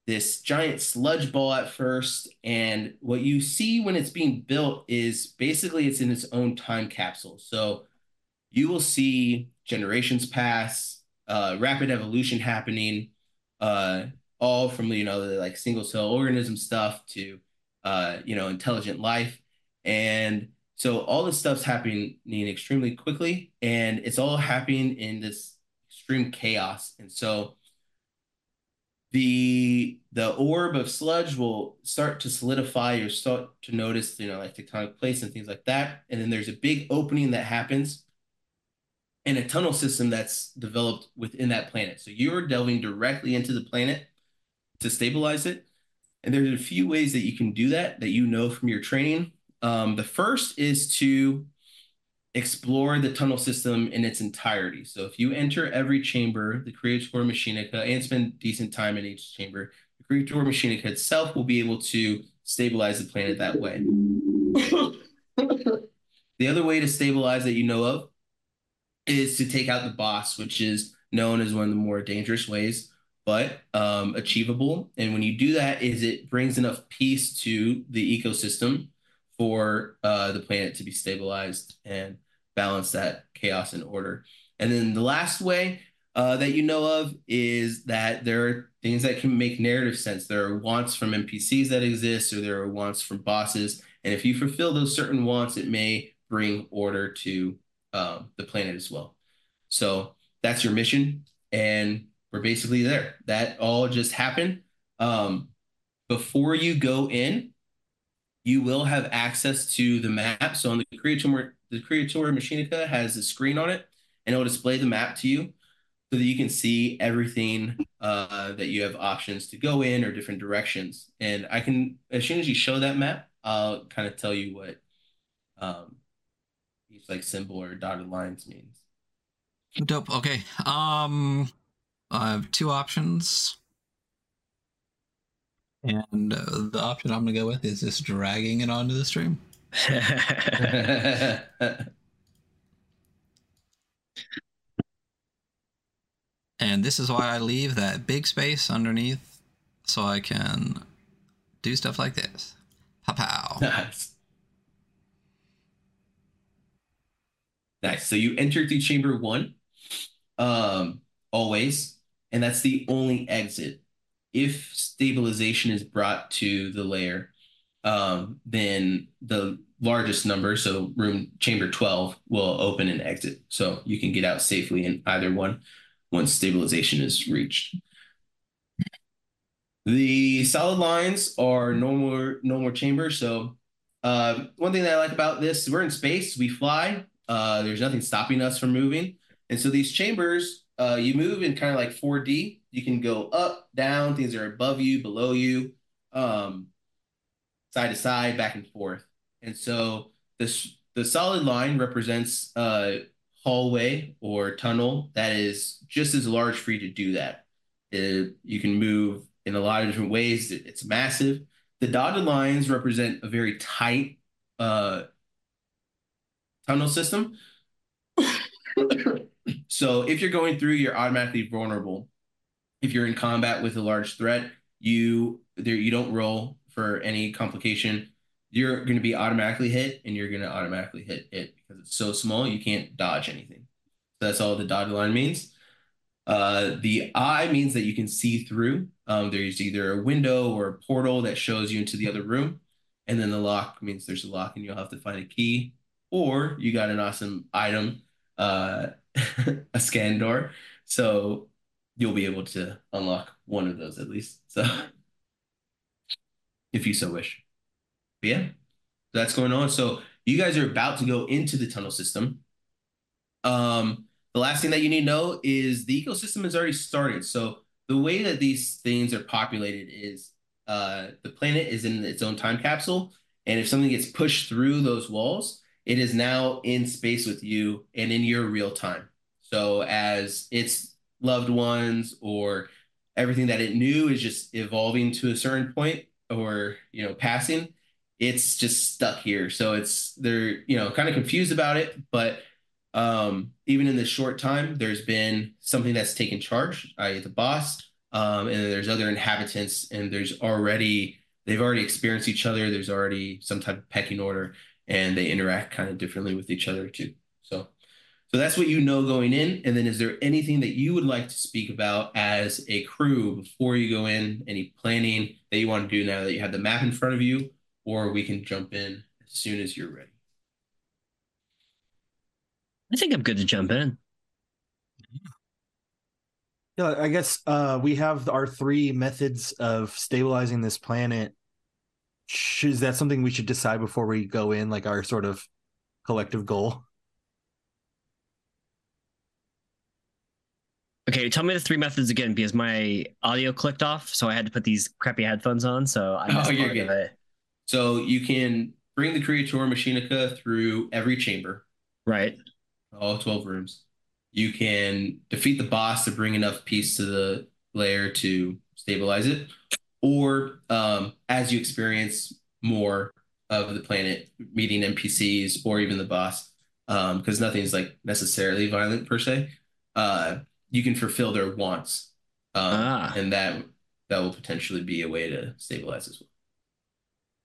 this giant sludge ball at first, and what you see when it's being built is basically it's in its own time capsule. So you will see generations pass, uh, rapid evolution happening, uh, all from, you know, the like single cell organism stuff to Uh, you know, intelligent life. And so all this stuff's happening extremely quickly, and it's all happening in this extreme chaos. And so the the orb of sludge will start to solidify. You'll start to notice, you know, like tectonic plates and things like that. And then there's a big opening that happens and a tunnel system that's developed within that planet. So you're delving directly into the planet to stabilize it. And there's a few ways that you can do that, that you know from your training. Um, the first is to explore the tunnel system in its entirety. So if you enter every chamber, the Creator Machinica, and spend decent time in each chamber, the Creator Machinica itself will be able to stabilize the planet that way. The other way to stabilize that you know of is to take out the boss, which is known as one of the more dangerous ways, but um, achievable. And when you do that, is it brings enough peace to the ecosystem for uh, the planet to be stabilized and balance that chaos and order. And then the last way uh, that you know of is that there are things that can make narrative sense. There are wants from N P Cs that exist, or there are wants from bosses. And if you fulfill those certain wants, it may bring order to uh, the planet as well. So that's your mission. And we're basically there. That all just happened. Um, before you go in, you will have access to the map. So on the Creator, the Creator Machinica has a screen on it, and it'll display the map to you so that you can see everything uh, that you have options to go in or different directions. And I can, as soon as you show that map, I'll kind of tell you what um, each like symbol or dotted lines means. Dope. Okay. Um, I have two options. And uh, the option I'm going to go with is just dragging it onto the stream. And this is why I leave that big space underneath so I can do stuff like this. Pow-pow. Nice. Nice. So you enter through chamber one, um, always, and that's the only exit. If stabilization is brought to the layer, um, then the largest number, so room chamber twelve, will open and exit. So you can get out safely in either one once stabilization is reached. The solid lines are no more, no more chamber. So uh, one thing that I like about this, we're in space, we fly. Uh, there's nothing stopping us from moving. And so these chambers, uh, you move in kind of like four D. You can go up, down, things are above you, below you, um, side to side, back and forth. And so this, the solid line represents a hallway or tunnel that is just as large for you to do that. It, you can move in a lot of different ways. It, it's massive. The dotted lines represent a very tight uh, tunnel system. So if you're going through, you're automatically vulnerable. If you're in combat with a large threat, you there you don't roll for any complication. You're going to be automatically hit, and you're going to automatically hit it because it's so small you can't dodge anything. So that's all the dotted line means. Uh, the eye means that you can see through. Um, there's either a window or a portal that shows you into the other room, and then the lock means there's a lock, and you'll have to find a key, or you got an awesome item, uh, a Iskandar. So you'll be able to unlock one of those at least. So if you so wish. But yeah, that's going on. So you guys are about to go into the tunnel system. Um, the last thing that you need to know is the ecosystem has already started. So the way that these things are populated is uh, the planet is in its own time capsule. And if something gets pushed through those walls, it is now in space with you and in your real time. So as it's loved ones or everything that it knew is just evolving to a certain point or, you know, passing, it's just stuck here. So it's, they're, you know, kind of confused about it, but um, even in this short time, there's been something that's taken charge, that is the boss, um, and then there's other inhabitants, and there's already, they've already experienced each other. There's already some type of pecking order, and they interact kind of differently with each other too. So So that's what you know going in. And then is there anything that you would like to speak about as a crew before you go in? Any planning that you want to do now that you have the map in front of you? Or we can jump in as soon as you're ready. I think I'm good to jump in. Yeah, I guess uh, we have our three methods of stabilizing this planet. Is that something we should decide before we go in, like our sort of collective goal? Okay, tell me the three methods again, because my audio clicked off, so I had to put these crappy headphones on, so I missed oh, you're part good. Of it. So you can bring the Creator Machinica through every chamber. Right. All twelve rooms. You can defeat the boss to bring enough peace to the layer to stabilize it, or um, as you experience more of the planet, meeting N P Cs or even the boss, because um, nothing's like necessarily violent per se, uh, you can fulfill their wants. Um, ah. And that that will potentially be a way to stabilize as well.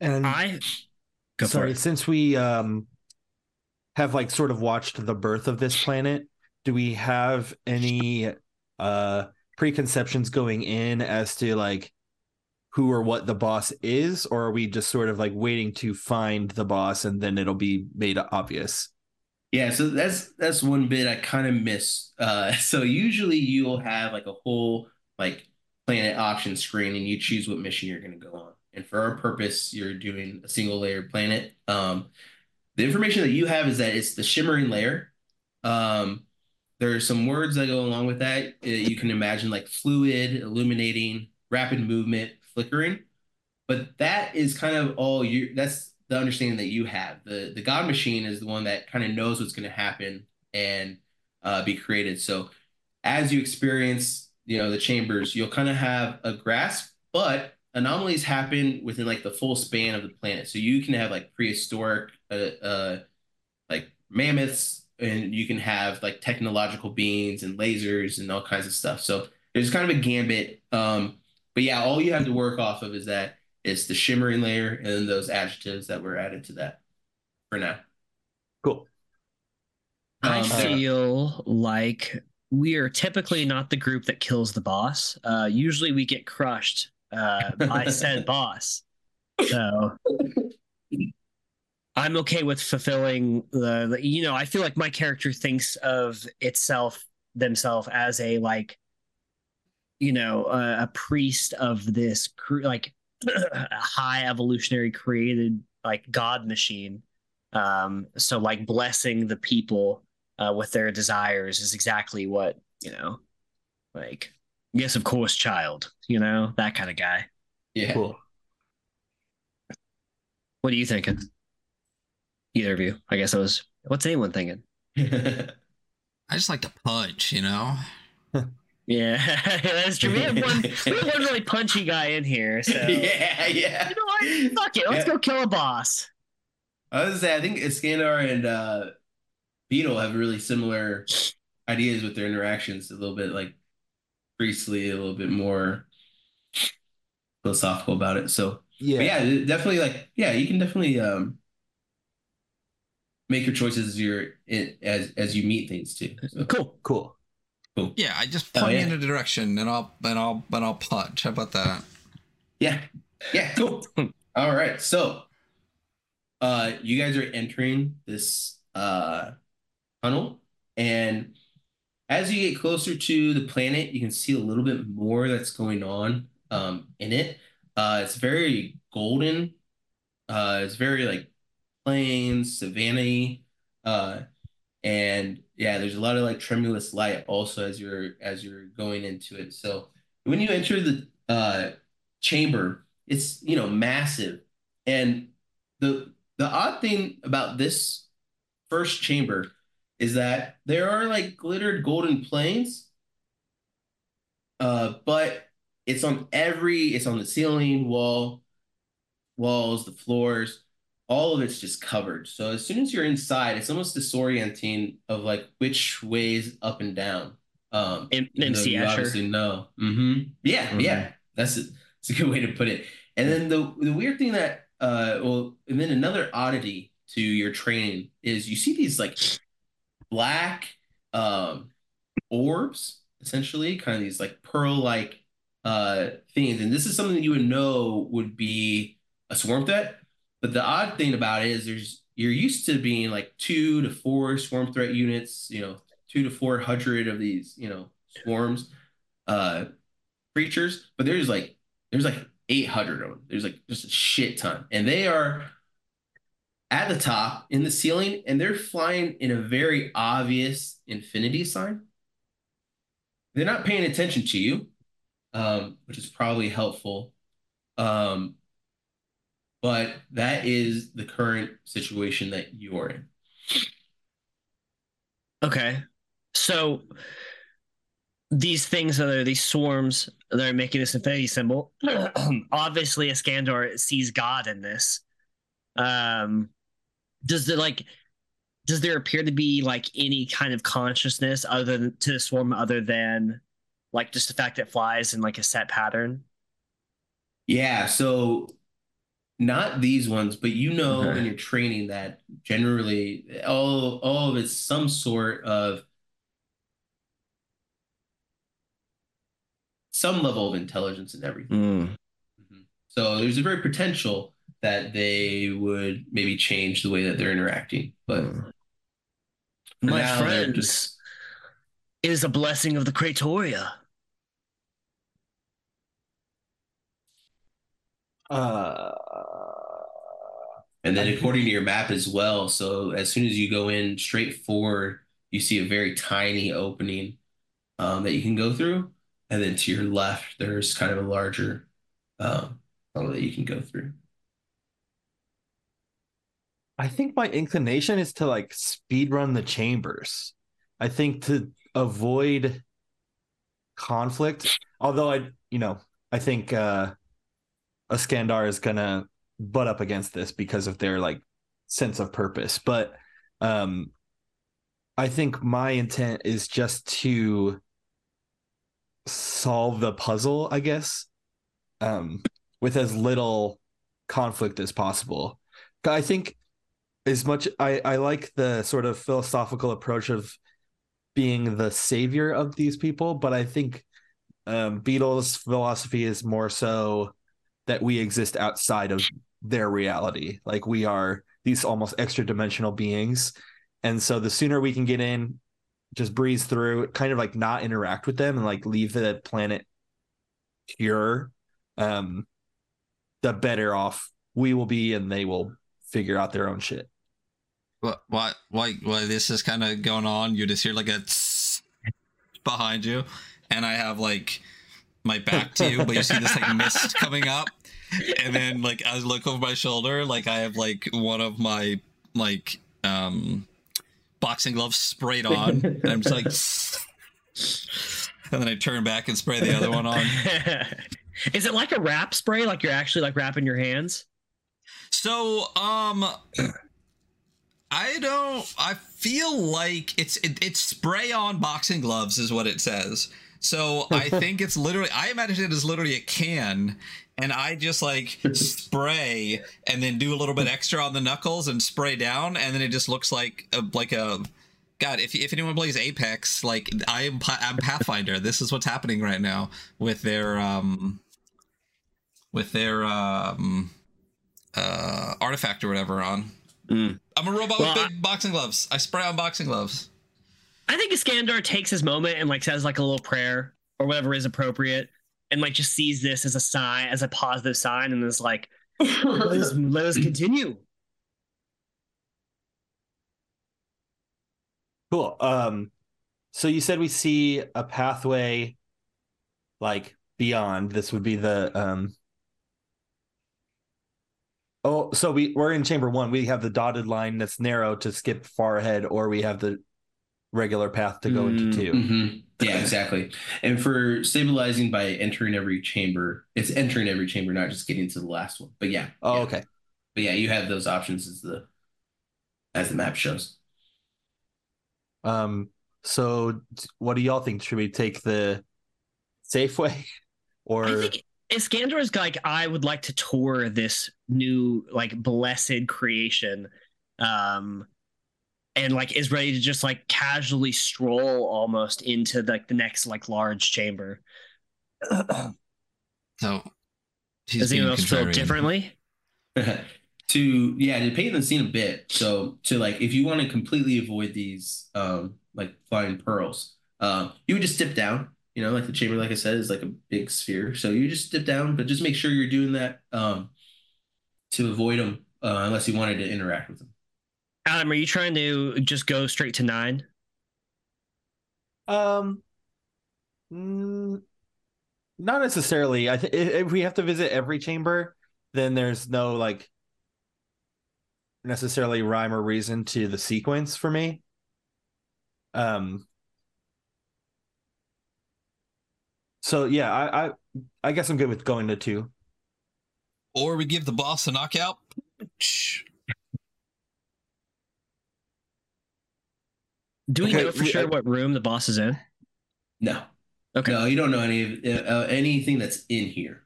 And I, Go sorry, since we um, have like sort of watched the birth of this planet, do we have any uh preconceptions going in as to like who or what the boss is, or are we just sort of like waiting to find the boss and then it'll be made obvious? Yeah, so that's that's one bit I kind of miss. Uh, so usually you'll have like a whole like planet option screen and you choose what mission you're going to go on. And for our purpose, you're doing a single layer planet. Um, the information that you have is that it's the shimmering layer. Um, there are some words that go along with that. You can imagine like fluid, illuminating, rapid movement, flickering. But that is kind of all you, that's the understanding that you have. The the God machine is the one that kind of knows what's going to happen and uh, be created. So as you experience, you know, the chambers, you'll kind of have a grasp, but anomalies happen within like the full span of the planet. So you can have like prehistoric, uh, uh, like mammoths, and you can have like technological beings and lasers and all kinds of stuff. So there's kind of a gambit. Um, but yeah, all you have to work off of is that it's the shimmering layer and then those adjectives that were added to that for now. Cool. Um, I feel like we are typically not the group that kills the boss. Uh, usually we get crushed uh, by said boss. So I'm okay with fulfilling the, the, you know, I feel like my character thinks of itself, themself as a, like, you know, a, a priest of this, like, a high evolutionary created like God machine, um so like blessing the people uh with their desires is exactly what, you know, like, yes, of course, child, you know, that kind of guy. Yeah, cool. What are you thinking, either of you? I guess I was, what's anyone thinking? I just like to punch, you know. Yeah, that's true. We have one, we have one really punchy guy in here. So. Yeah, yeah. You know what? Fuck it. Let's yeah. go kill a boss. I was gonna say, I think Iskandar and uh, Beetle have really similar ideas with their interactions. A little bit like priestly, a little bit more philosophical about it. So yeah, but yeah, definitely. Like, yeah, you can definitely um, make your choices as you're as as you meet things too. So. Cool, cool. Cool. Yeah, I just point oh, yeah. in a direction and I'll and I'll and I'll punch. How about that? Yeah. Yeah. Cool. All right. So uh you guys are entering this uh tunnel, and as you get closer to the planet, you can see a little bit more that's going on um in it. Uh it's very golden, uh it's very like plains, savanna-y, uh and yeah, there's a lot of like tremulous light also as you're as you're going into it. So when you enter the uh, chamber, it's, you know, massive. And the the odd thing about this first chamber is that there are like glittered golden planes, uh, but it's on every it's on the ceiling, wall, walls, the floors. All of it's just covered. So as soon as you're inside, it's almost disorienting of like which way's up and down. Um, M C Asher. Obviously know. Mm-hmm. Yeah, mm-hmm. yeah. That's a, that's a good way to put it. And then the, the weird thing that, uh, well, and then another oddity to your training is you see these like black um, orbs, essentially, kind of these like pearl-like uh, things. And this is something that you would know would be a swarm threat. But the odd thing about it is there's you're used to being like two to four swarm threat units, you know, two to four hundred of these, you know, swarms, uh, creatures. But there's like there's like eight hundred of them. There's like just a shit ton, and they are at the top in the ceiling, and they're flying in a very obvious infinity sign. They're not paying attention to you, um, which is probably helpful. Um, But that is the current situation that you are in. Okay. So these things that are these swarms that are making this infinity symbol, obviously Iskandar sees God in this. Um, does there like does there appear to be like any kind of consciousness other than, to the swarm other than like just the fact that it flies in like a set pattern? Yeah, so Not these ones, but you know, uh-huh. when you're training that generally all all of it's some sort of some level of intelligence and everything. Mm. Mm-hmm. So there's a very potential that they would maybe change the way that they're interacting. But mm. my friends, just... it is a blessing of the Creatoria. Uh, and then according to your map as well, so as soon as you go in straight forward, you see a very tiny opening um, that you can go through, and then to your left there's kind of a larger um, tunnel that you can go through. I think my inclination is to like speed run the chambers. I think to avoid conflict, although I you know I think uh Iskandar is gonna butt up against this because of their like sense of purpose, but um, I think my intent is just to solve the puzzle, I guess, um, with as little conflict as possible. I think as much I I like the sort of philosophical approach of being the savior of these people, but I think um, Beetle's philosophy is more so that we exist outside of their reality. Like we are these almost extra dimensional beings. And so the sooner we can get in, just breeze through, kind of like not interact with them and like leave the planet pure, um, the better off we will be, and they will figure out their own shit. Well, why, why, why this is kind of going on, you just hear like a tss behind you, and I have like my back to you, but you see this like mist coming up, and then like I look over my shoulder, like I have like one of my like um boxing gloves sprayed on, and I'm just like, and then I turn back and spray the other one on. Is it like a wrap spray, like you're actually like wrapping your hands? So um I don't I feel like it's it, it's spray on boxing gloves is what it says. So I think it's literally, I imagine it is literally a can, and I just like spray and then do a little bit extra on the knuckles and spray down, and then it just looks like a, like a, God, if if anyone plays Apex, like I am, I'm Pathfinder. This is what's happening right now with their um with their um uh artifact or whatever on. Mm. I'm a robot well, with big I- boxing gloves. I spray on boxing gloves. I think Iskandar takes his moment and like says like a little prayer or whatever is appropriate, and like just sees this as a sign, as a positive sign, and is like, let us, let us continue. Cool. Um, so you said we see a pathway like beyond. This would be the um. Oh, so we we're in chamber one. We have the dotted line that's narrow to skip far ahead, or we have the regular path to go into two. Mm-hmm. Yeah, exactly. And for stabilizing by entering every chamber, it's entering every chamber, not just getting to the last one. But yeah. Oh, yeah. Okay. But yeah, you have those options as the as the map shows. Um. So, what do y'all think? Should we take the safe way, or? I think Iskandar's like, I would like to tour this new like blessed creation. Um. And like is ready to just like casually stroll almost into like the, the next like large chamber. So does anyone else feel differently? to yeah, to paint the scene a bit. So to like if you want to completely avoid these um like flying pearls, um uh, you would just dip down. You know, like the chamber, like I said, is like a big sphere. So you just dip down, but just make sure you're doing that um to avoid them uh, unless you wanted to interact with them. Adam, are you trying to just go straight to nine? Um, mm, not necessarily. I th- if we have to visit every chamber, then there's no like necessarily rhyme or reason to the sequence for me. Um. So yeah, I I, I guess I'm good with going to two. Or we give the boss a knockout. Do we okay, know for we, sure I, what room the boss is in? No. Okay. No, you don't know any uh, anything that's in here.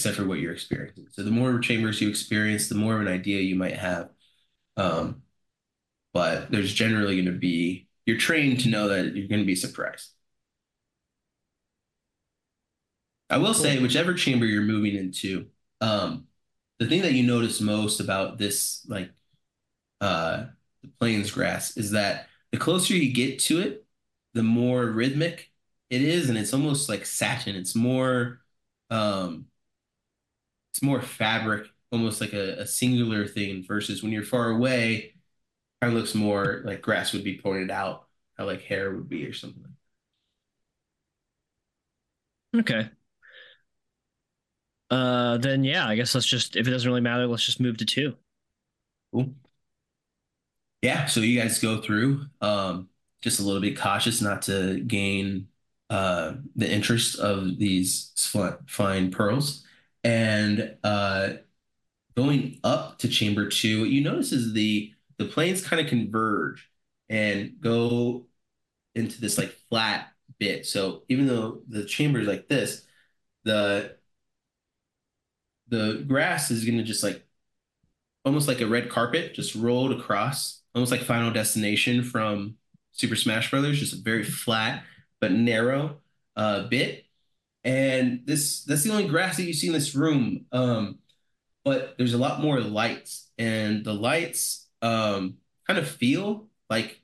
except for what you're experiencing. So the more chambers you experience, the more of an idea you might have. Um, but there's generally going to be, you're trained to know that you're going to be surprised. I will say, whichever chamber you're moving into, um, the thing that you notice most about this, like uh, the plains grass, is that the closer you get to it, the more rhythmic it is, and it's almost like satin. It's more, um, it's more fabric, almost like a, a singular thing. Versus when you're far away, it kind of looks more like grass would be pointed out, how like hair would be or something. Okay. Uh, then yeah, I guess let's just, if it doesn't really matter, let's just move to two. Cool. Yeah, so you guys go through, um, just a little bit cautious not to gain uh, the interest of these fine pearls. And uh, going up to chamber two, what you notice is the, the planes kind of converge and go into this like flat bit. So even though the chamber is like this, the the grass is going to just like almost like a red carpet, just rolled across, almost like Final Destination from Super Smash Brothers, just a very flat but narrow uh, bit. And this that's the only grass that you see in this room. Um, but there's a lot more lights, and the lights um, kind of feel like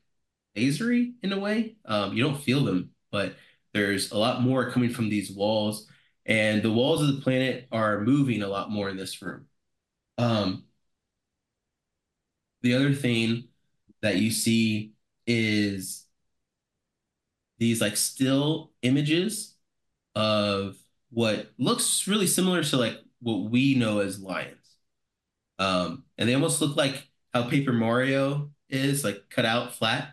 lasery in a way. Um, you don't feel them, but there's a lot more coming from these walls. And the walls of the planet are moving a lot more in this room. Um, the other thing that you see is these like still images of what looks really similar to like what we know as lions. Um, and they almost look like how Paper Mario is, like cut out flat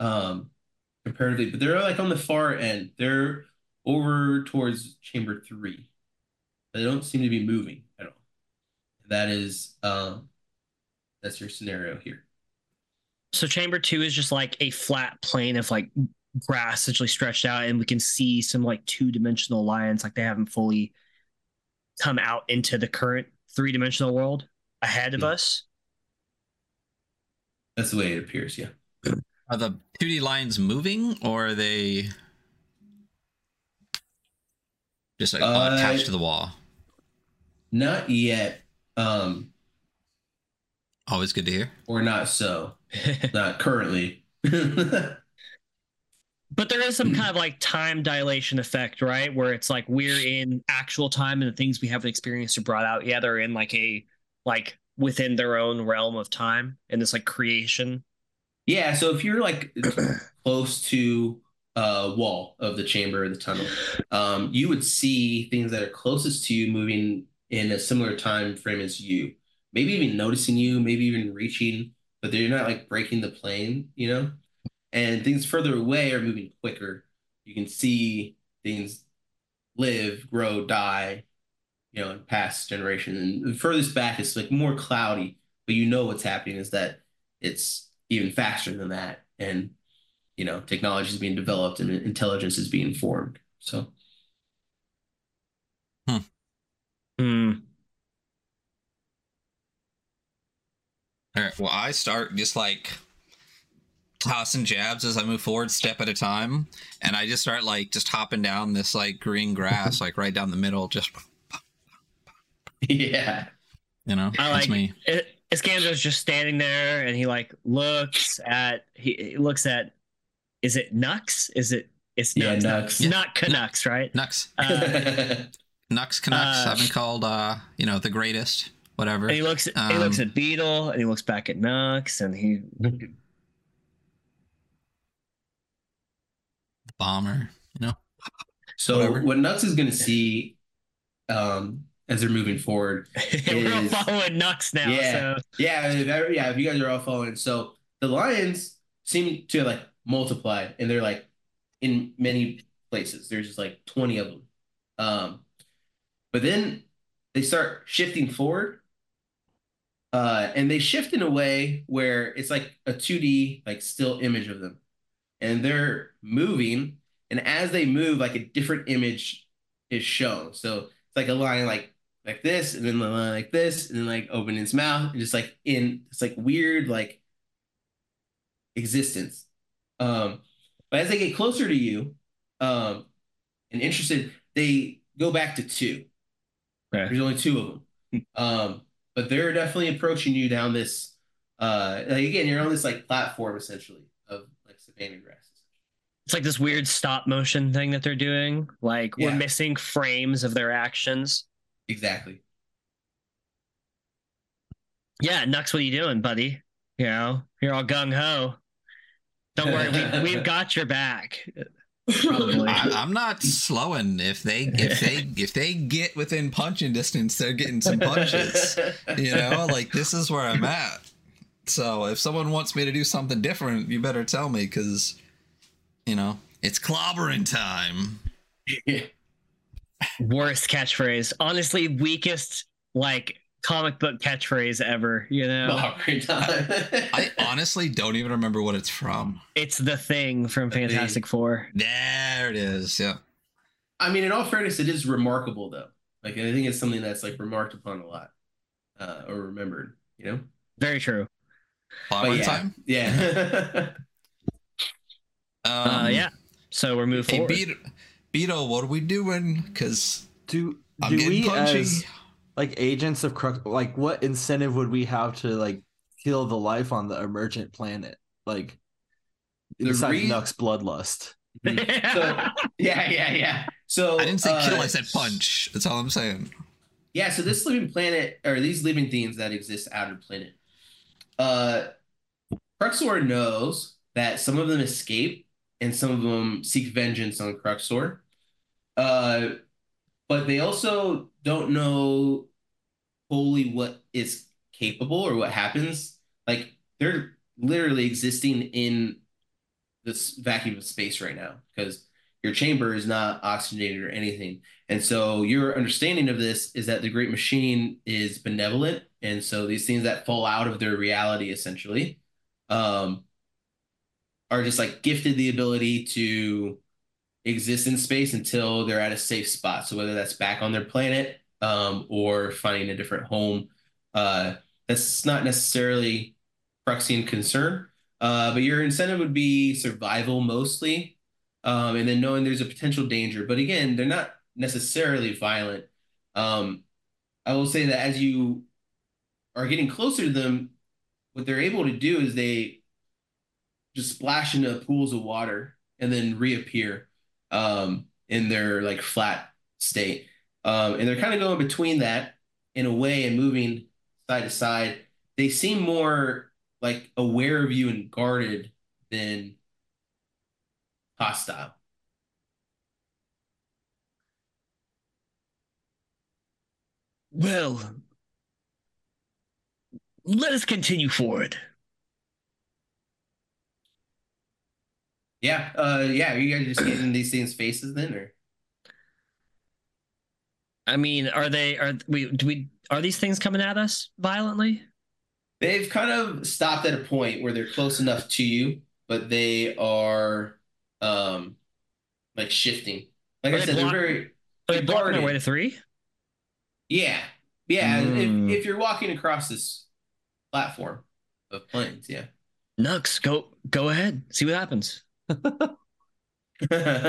um, comparatively, but they're like on the far end. They're over towards chamber three. They don't seem to be moving at all. That is, um, that's your scenario here. So chamber two is just like a flat plane of like grass essentially stretched out, and we can see some like two-dimensional lions, like they haven't fully come out into the current three-dimensional world ahead of yeah. us. That's the way it appears, yeah. Are the two D lions moving, or are they just like uh, attached to the wall? Not yet. Um, Always good to hear. Or not so. Not currently. But there is some kind of like time dilation effect, right? Where it's like we're in actual time, and the things we haven't experienced or brought out yet are in like a, like within their own realm of time, and this like creation. Yeah. So if you're like close to Uh, wall of the chamber or the tunnel, um, you would see things that are closest to you moving in a similar time frame as you, maybe even noticing you, maybe even reaching, but they're not like breaking the plane, you know? And things further away are moving quicker. You can see things live, grow, die, you know, in past generation. And the furthest back is like more cloudy, but you know what's happening is that it's even faster than that. And you know, technology is being developed and intelligence is being formed. So, hmm. Hmm. All right. Well, I start just like tossing jabs as I move forward, step at a time, and I just start like just hopping down this like green grass, like right down the middle. Just yeah, you know, I that's like me. It, Iskandar's just standing there, and he like looks at he, he looks at. Is it Nux? Is it? It's yeah, Nux. Nux. Yeah. Not Canucks, right? Nux. Uh, Nux, Canucks. Uh, I've been called, uh, you know, the greatest, whatever. And he looks. Um, he looks at Beetle, and he looks back at Nux, and he. The bomber, you know. So whatever. What Nux is going to see, um, as they're moving forward, is, we're all following Nux now. Yeah, so. yeah, if, yeah. If you guys are all following, so the lions seem to like. Multiplied, and they're like in many places. There's just like twenty of them. Um, but then they start shifting forward, uh, and they shift in a way where it's like a two D like still image of them, and they're moving. And as they move, like a different image is shown. So it's like a lion like like this, and then like this, and then like open his mouth, and just like in this like weird like existence. Um, but as they get closer to you, um, and interested, they go back to two. Okay. There's only two of them, um, but they're definitely approaching you down this. Uh, like again, you're on this like platform essentially of like savanna grass. It's like this weird stop motion thing that they're doing. Like yeah. we're missing frames of their actions. Exactly. Yeah, Nux, what are you doing, buddy? You know, you're all gung ho. Don't worry, we, we've got your back. Probably. I, I'm not slowing. If they if they if they get within punching distance, they're getting some punches. You know, like this is where I'm at. So if someone wants me to do something different, you better tell me, because. You know, it's clobbering time. Worst catchphrase. Honestly, weakest, like, comic book catchphrase ever, you know? Clobbering time. I, I honestly don't even remember what it's from. It's The Thing from the Fantastic Thing. Four. There it is, yeah. I mean, in all fairness, it is remarkable, though. Like, I think it's something that's, like, remarked upon a lot. Uh, or remembered, you know? Very true. Clobbering yeah. time? Yeah. Um, uh, yeah, so we're moving hey, forward. Beetle, Beetle, what are we doing? Because do, I'm do getting we punchy. As, like, agents of Crux, like, what incentive would we have to, like, kill the life on the emergent planet? Like, besides re- Nux bloodlust. Mm-hmm. So, yeah, yeah, yeah. So I didn't say uh, kill, I said punch. That's all I'm saying. Yeah, so this living planet, or these living things that exist out of planet, uh, Cruxor knows that some of them escape and some of them seek vengeance on Cruxor. Uh, but they also don't know fully what is capable or what happens. Like, they're literally existing in this vacuum of space right now because your chamber is not oxygenated or anything. And so your understanding of this is that the Great Machine is benevolent, and so these things that fall out of their reality, essentially, um, are just like gifted the ability to exist in space until they're at a safe spot. So whether that's back on their planet um, or finding a different home, uh, that's not necessarily Cruxian concern. Uh, but your incentive would be survival mostly, um, and then knowing there's a potential danger. But again, they're not necessarily violent. Um, I will say that as you are getting closer to them, what they're able to do is they just splash into pools of water and then reappear um, in their like flat state. Um, and they're kind of going between that in a way and moving side to side. They seem more like aware of you and guarded than hostile. Well, let us continue forward. Yeah, uh, yeah. Are you guys just getting these things' faces then, or? I mean, are they? Are we? Do we? Are these things coming at us violently? They've kind of stopped at a point where they're close enough to you, but they are, um, like shifting. Like are I said, block- they're very. Are they blocking their way to three? Yeah, yeah. Mm. If, if you're walking across this platform of planes, yeah. Nux, go go ahead. See what happens. All right.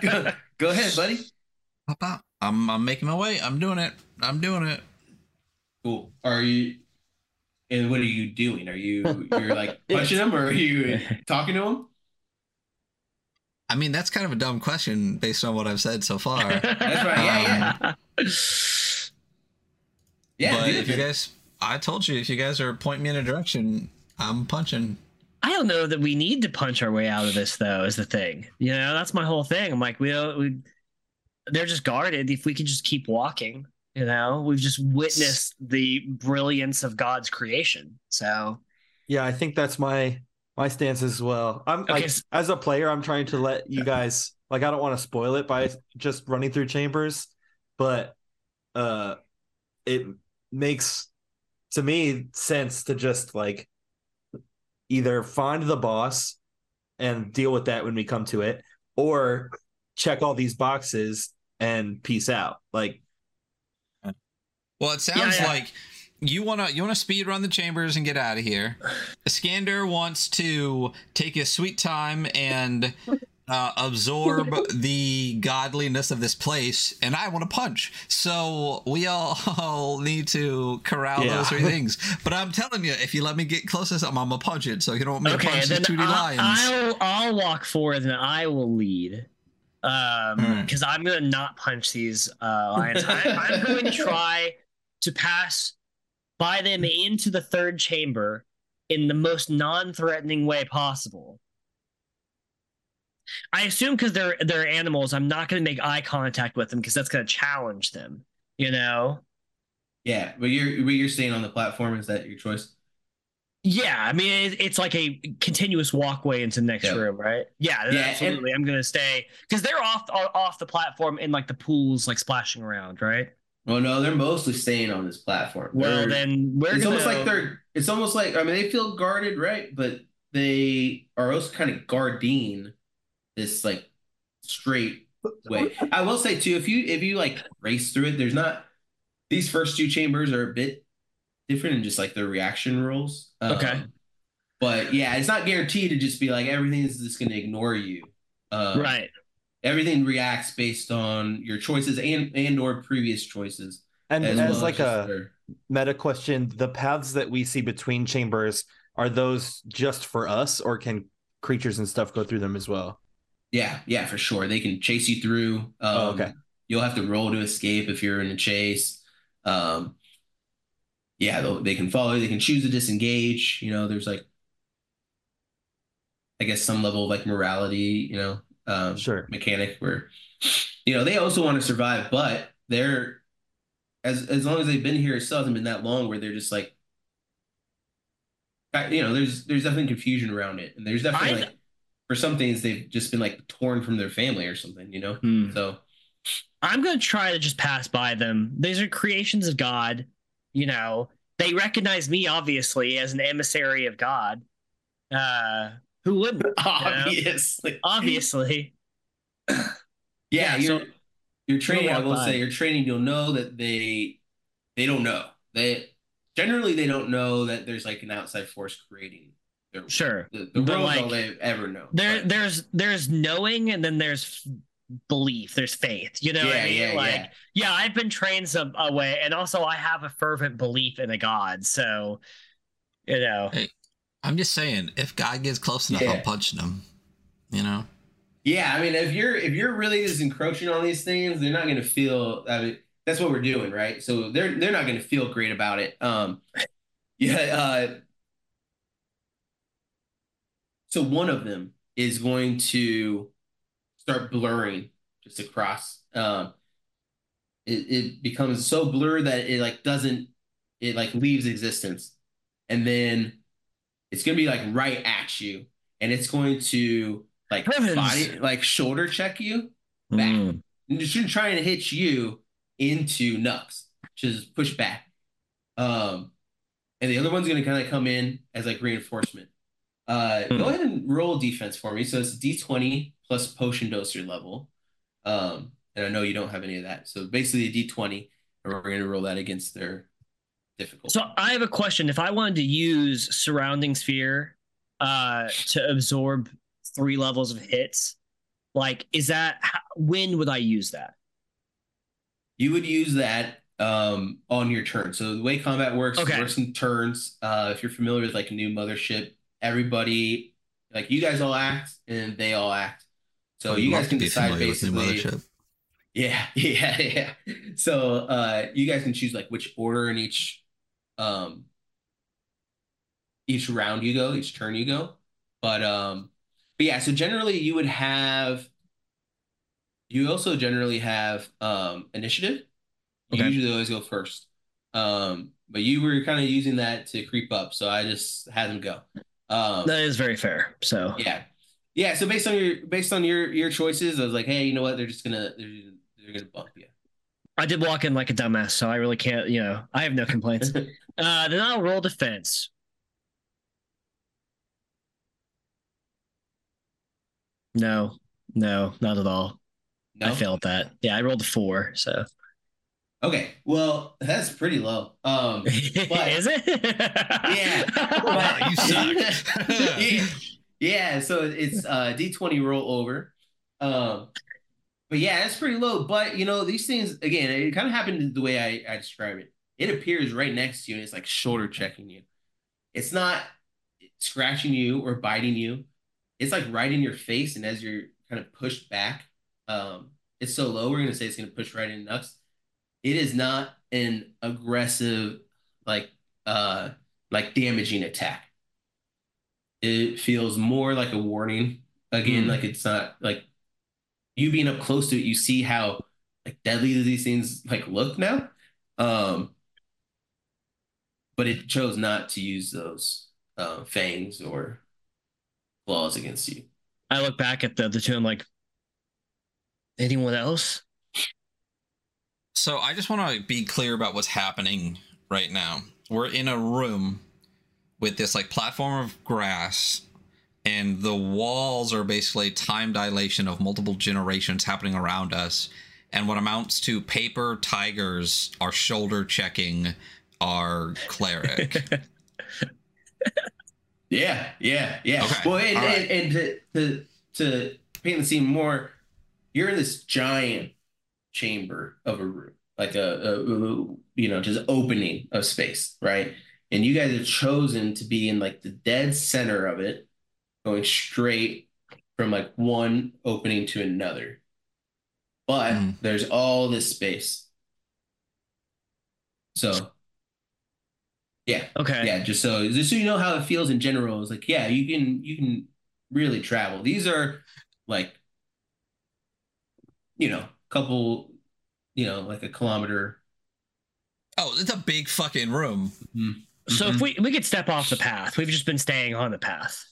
go, go ahead, buddy. Pop out. I'm I'm making my way. I'm doing it. I'm doing it. Cool. Are you? And what are you doing? Are you you're like punching him, or are you talking to him? I mean, that's kind of a dumb question based on what I've said so far. That's right. Yeah, um, yeah. Yeah. But if you guys, I told you, if you guys are pointing me in a direction, I'm punching. I don't know that we need to punch our way out of this, though, is the thing. You know, that's my whole thing. I'm like, we, don't, we they're just guarded. If we can just keep walking, you know, we've just witnessed the brilliance of God's creation. So, yeah, I think that's my my stance as well. I'm okay, like, so- as a player, I'm trying to let you guys, like, I don't want to spoil it by just running through chambers, but uh, it makes to me sense to just like. Either find the boss and deal with that when we come to it, or check all these boxes and peace out. Like, well, it sounds yeah, yeah. like you wanna you wanna speed run the chambers and get out of here. Iskandar wants to take his sweet time and uh, absorb the godliness of this place, and I want to punch. So we all, all need to corral yeah. those three things. But I'm telling you, if you let me get close to something, I'm gonna punch it. So you don't make okay, punch these two D lions. I'll I'll walk forward and I will lead. Um, because mm. I'm gonna not punch these uh, lions. I, I'm going to try to pass by them into the third chamber in the most non-threatening way possible. I assume because they're they're animals, I'm not going to make eye contact with them because that's going to challenge them. You know? Yeah, but you're what you're seeing on the platform, is that your choice? Yeah, I mean, it's like a continuous walkway into the next yeah. room, right? Yeah, yeah absolutely. And I'm going to stay, because they're off off the platform in like the pools, like splashing around, right? Well, no, they're mostly staying on this platform. Well, they're, then we're it's gonna... almost like they're. It's almost like, I mean, they feel guarded, right? But they are also kind of guarding this like straight way. I will say too, if you if you like race through it, there's not. These first two chambers are a bit different in just like their reaction rules. Um, okay. But yeah, it's not guaranteed to just be like everything is just going to ignore you. Um, right. Everything reacts based on your choices and and or previous choices. And as, as well like as a their... meta question, the paths that we see between chambers, are those just for us, or can creatures and stuff go through them as well? Yeah, yeah, for sure. They can chase you through. Um, oh, okay. You'll have to roll to escape if you're in a chase. Um, yeah, they can follow. They can choose to disengage. You know, there's like, I guess, some level of like morality, you know, um, sure. mechanic where, you know, they also want to survive, but they're, as as long as they've been here, it still hasn't been that long where they're just like, you know, there's there's definitely confusion around it, and there's definitely I, like, for some things they've just been like torn from their family or something, you know. Hmm. So I'm gonna try to just pass by them. These are creations of God, you know. They recognize me obviously as an emissary of God. Uh, who wouldn't? Obviously, know? obviously. yeah, yeah, you're so, you're training. I will by. say, you're training. You'll know that they they don't know they. Generally, they don't know that there's like an outside force creating their sure. The, the world like, all they've ever known. There, but. there's there's knowing, and then there's belief. There's faith. You know, yeah, what I mean? yeah, like yeah. yeah. I've been trained some a way, and also I have a fervent belief in a god. So, you know, hey, I'm just saying, if God gets close enough, yeah. I'll punch them. You know. Yeah, I mean, if you're if you're really just encroaching on these things, they're not going to feel. I mean, that's what we're doing, right? So they're they're not going to feel great about it. Um, yeah. Uh, so one of them is going to start blurring just across. Um, it it becomes so blurred that it like doesn't it like leaves existence, and then it's going to be like right at you, and it's going to like body, like shoulder check you back, mm. and it's trying to hit you into Nux, just push back, um, and the other one's gonna kind of come in as like reinforcement. Uh, mm. Go ahead and roll defense for me. So it's D twenty plus potion doser level, um, and I know you don't have any of that. So basically a D twenty, and we're gonna roll that against their difficulty. So I have a question. If I wanted to use surrounding sphere, uh, to absorb three levels of hits, like is that when would I use that? You would use that um, on your turn. So the way combat works, okay. works in turns. Uh, if you're familiar with like a new Mothership, everybody, like you guys all act and they all act. So you guys can decide basically. Yeah, yeah, yeah. So uh, you guys can choose like which order in each, um, each round you go, each turn you go. But um, but yeah, so generally you would have. You also generally have um, initiative. You okay. usually always go first. Um, but you were kind of using that to creep up, so I just had them go. Um, that is very fair. So yeah, yeah. So based on your based on your your choices, I was like, hey, you know what? They're just gonna they're, they're gonna bump you. I did walk in like a dumbass, so I really can't. You know, I have no complaints. uh, then I'll roll defense. No, no, not at all. No? I failed that. Yeah, I rolled a four, so. Okay, well, that's pretty low. Um, but, Is it? Yeah. But, wow, you suck. yeah, yeah, so it's uh, D twenty roll over. Um, but yeah, that's pretty low. But, you know, these things, again, it kind of happened the way I, I describe it. It appears right next to you, and it's like shoulder checking you. It's not scratching you or biting you. It's like right in your face, and as you're kind of pushed back, um, it's so low, we're going to say it's going to push right in Nux. It is not an aggressive, like, uh, like damaging attack. It feels more like a warning. Again, mm. like it's not like you being up close to it. You see how like deadly these things like look now. Um, but it chose not to use those uh, fangs or claws against you. I look back at the the two. I'm like, anyone else? So I just want to be clear about what's happening right now. We're in a room with this like platform of grass, and the walls are basically time dilation of multiple generations happening around us. And what amounts to paper tigers are shoulder checking our cleric. yeah, yeah, yeah. Okay. Well, and, right. and, and to, to to paint the scene more, you're in this giant chamber of a room, like a, a you know just opening of space, right? And you guys have chosen to be in like the dead center of it, going straight from like one opening to another, but mm. there's all this space. So yeah, okay, yeah, just so just so you know how it feels in general. It's like, yeah, you can you can really travel. These are like, you know, couple, you know, like a kilometer. Oh, it's a big fucking room. Mm-hmm. So mm-hmm. if we we could step off the path, we've just been staying on the path.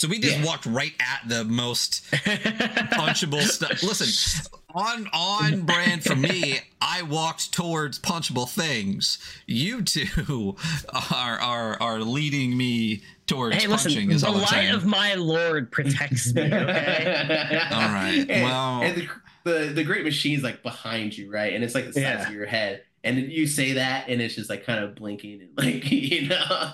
So we just yeah. walked right at the most punchable stuff. Listen, on on brand for me, I walked towards punchable things. You two are are are leading me towards hey, listen, punching. Is the all light saying. Of my Lord protects me. Okay. All right. And, well. And the, The the great machine's like behind you, right? And it's like the size yeah. of your head. And you say that, and it's just like kind of blinking and like, you know,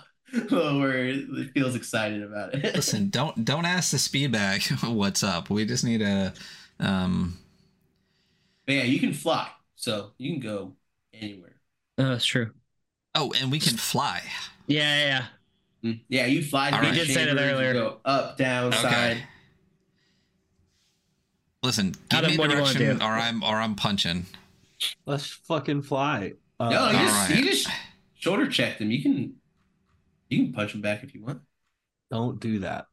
where it feels excited about it. Listen, don't don't ask the speed bag what's up. We just need a. Um... But yeah, you can fly, so you can go anywhere. Oh, that's true. Oh, and we can fly. Yeah, yeah, yeah. Mm, yeah, you fly. All right. You did say that earlier. Go up, down, okay. side. Listen, give Adam, me a direction, or I'm or I'm punching. Let's fucking fly. Uh, no, you just, right. you just shoulder check them. You can, you can punch them back if you want. Don't do that.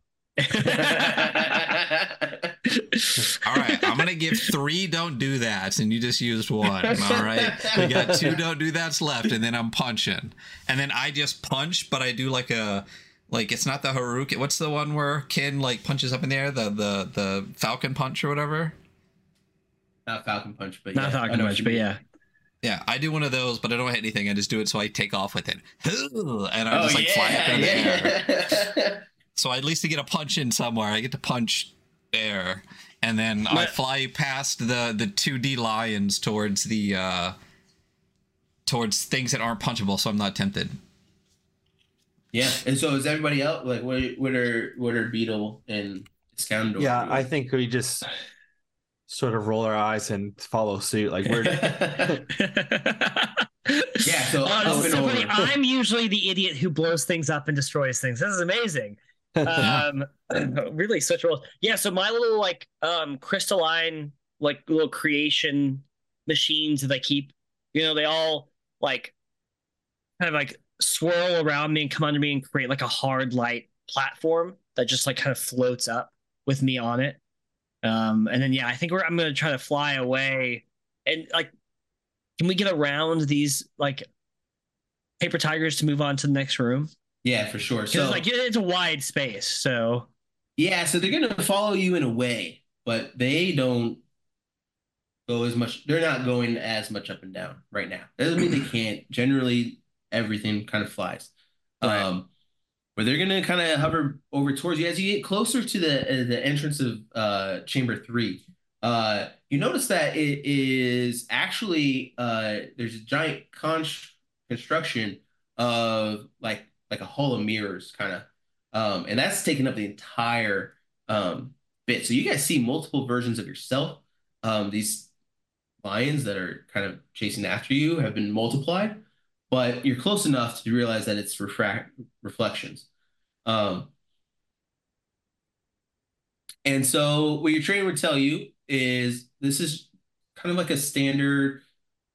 All right, I'm gonna give three don't do that, and you just used one. All right, we got two don't do that's left, and then I'm punching, and then I just punch, but I do like a. Like, it's not the Haruki. What's the one where Ken, like, punches up in the air? The the, the Falcon Punch or whatever? Not Falcon Punch, but not yeah. Not Falcon Punch, but yeah. Yeah, I do one of those, but I don't hit anything. I just do it so I take off with it. And I oh, just, like, yeah, fly up in yeah. the air. So I at least I get a punch in somewhere. I get to punch air. And then what? I fly past the, the two D lions towards the... Uh, towards things that aren't punchable, so I'm not tempted. Yeah, and so is everybody else? Like, what? What are? What are Beetle and Iskandar? Yeah, doing? I think we just sort of roll our eyes and follow suit. Like we're. yeah. So, oh, so funny. I'm usually the idiot who blows things up and destroys things. This is amazing. um, really, such roles. Yeah. So my little like um crystalline like little creation machines that I keep, you know, they all like kind of like. Swirl around me and come under me and create like a hard light platform that just like kind of floats up with me on it. Um, and then, yeah, I think we're, I'm going to try to fly away and like, can we get around these like paper tigers to move on to the next room? Yeah, for sure. So like, it's a wide space. So yeah. So they're going to follow you in a way, but they don't go as much. They're not going as much up and down right now. That doesn't mean they can't generally, everything kind of flies, right. um, where they're gonna kind of hover over towards you as you get closer to the uh, the entrance of uh, chamber three. uh, you notice that it is actually uh, there's a giant con construction of like like a hall of mirrors kind of, um, and that's taking up the entire um, bit. So you guys see multiple versions of yourself. Um, these lions that are kind of chasing after you have been multiplied, but you're close enough to realize that it's refract reflections. Um, and so what your trainer would tell you is this is kind of like a standard,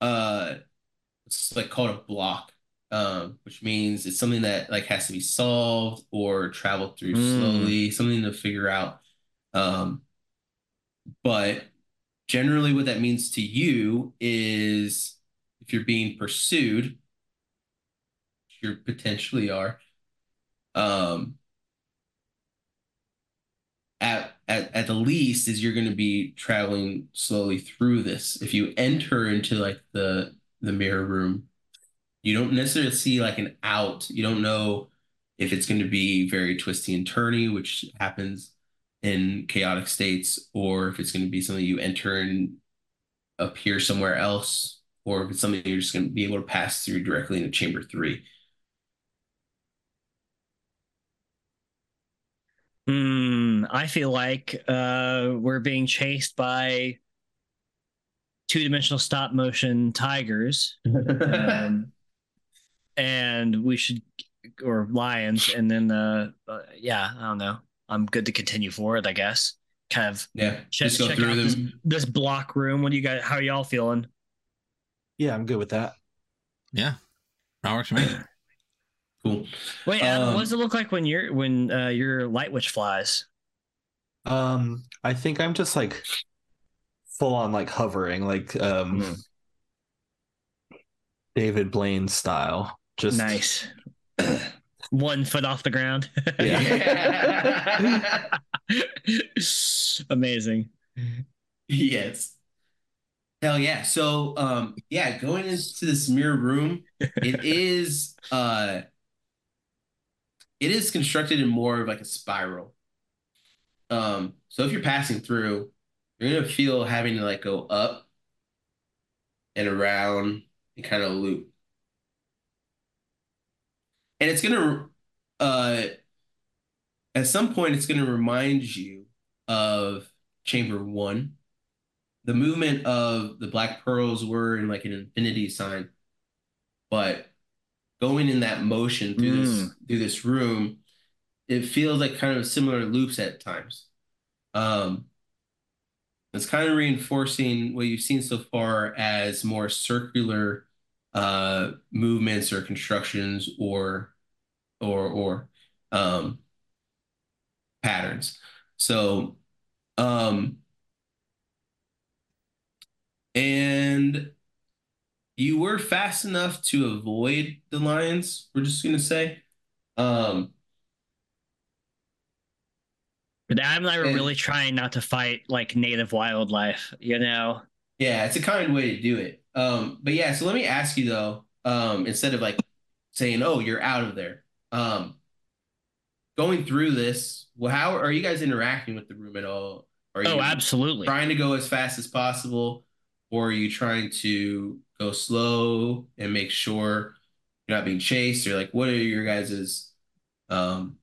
uh, it's like called a block, um, which means it's something that like has to be solved or traveled through mm. slowly, something to figure out. Um, but generally what that means to you is if you're being pursued, you potentially are, um, at, at, at the least is you're going to be traveling slowly through this. If you enter into like the, the mirror room, you don't necessarily see like an out. You don't know if it's going to be very twisty and turny, which happens in chaotic states, or if it's going to be something you enter and appear somewhere else, or if it's something you're just going to be able to pass through directly into chamber three. Mm, I feel like uh, we're being chased by two-dimensional stop-motion tigers, um, and we should, or lions, and then, uh, uh, yeah, I don't know. I'm good to continue forward, I guess. Kind of, yeah. Check, just go check through them. This, this block room. What do you guys? How are y'all feeling? Yeah, I'm good with that. Yeah, that works for me. Cool. Wait, Adam, um, what does it look like when you're when uh, your light witch flies? Um, I think I'm just like full on like hovering, like um, mm-hmm. David Blaine style. Just nice. One foot off the ground. Yeah. Amazing. Yes. Hell yeah. So, um, yeah, going into this mirror room, it is uh, it is constructed in more of like a spiral. Um, so if you're passing through, you're gonna feel having to like go up and around and kind of loop. And it's going to, uh, at some point, it's going to remind you of Chamber One. The movement of the Black Pearls were in like an infinity sign, but going in that motion through mm. this through this room, it feels like kind of similar loops at times. Um, it's kind of reinforcing what you've seen so far as more circular uh, movements or constructions or. or or um, patterns. So, um, and you were fast enough to avoid the lions, we're just going to say. Um, but Adam and I were and, really trying not to fight like native wildlife, you know? Yeah, it's a kind way to do it. Um, but yeah, so let me ask you though, um, instead of like saying, oh, you're out of there. Um, going through this, well, how are you guys interacting with the room at all? Are you oh, absolutely. Trying to go as fast as possible, or are you trying to go slow and make sure you're not being chased? Or like, what are your guys's, um,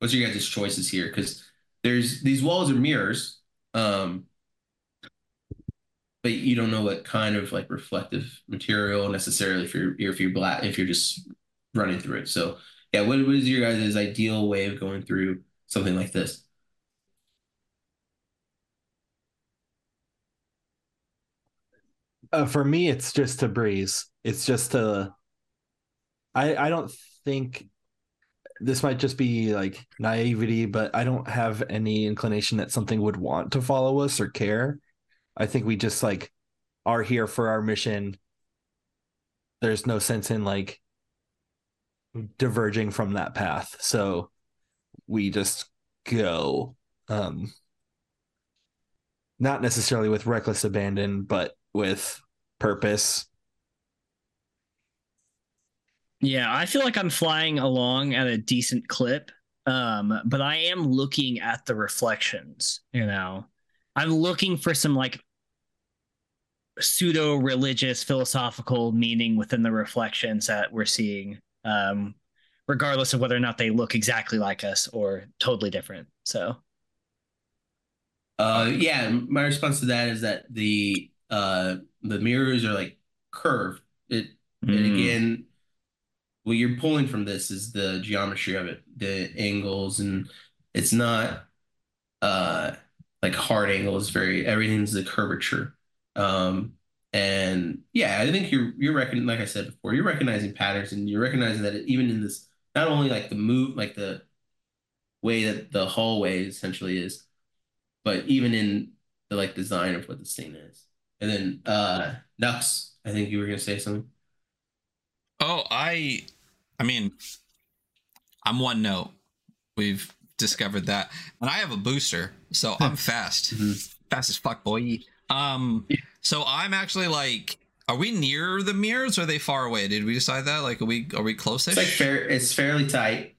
what's your guys's choices here? Because there's these walls are mirrors, um, but you don't know what kind of like reflective material necessarily if you're if you're black if you're just running through it. So yeah, what was your guys' ideal way of going through something like this? Uh, for me, it's just a breeze. It's just a, I, I don't think, this might just be like naivety, but I don't have any inclination that something would want to follow us or care. I think we just like are here for our mission. There's no sense in like diverging from that path, so we just go, um not necessarily with reckless abandon, but with purpose. Yeah, I feel like I'm flying along at a decent clip, um but I am looking at the reflections, you know I'm looking for some like pseudo religious philosophical meaning within the reflections that we're seeing, um, regardless of whether or not they look exactly like us or totally different. So, uh, yeah, my response to that is that the uh, the mirrors are like curved. It mm. and again, what you're pulling from this is the geometry of it, the angles, and it's not uh, like hard angles. Very everything's the curvature. Um, and yeah, I think you're, you're recognizing, like I said before, you're recognizing patterns, and you're recognizing that even in this, not only like the move, like the way that the hallway essentially is, but even in the like design of what this thing is. And then, uh, Nux, I think you were going to say something. Oh, I, I mean, I'm one note. We've discovered that, and I have a booster, so I'm fast, mm-hmm. fast as fuck, boy. Um, so I'm actually like, are we near the mirrors or are they far away? Did we decide that? Like, are we, are we close-ish? It's like fair, it's fairly tight.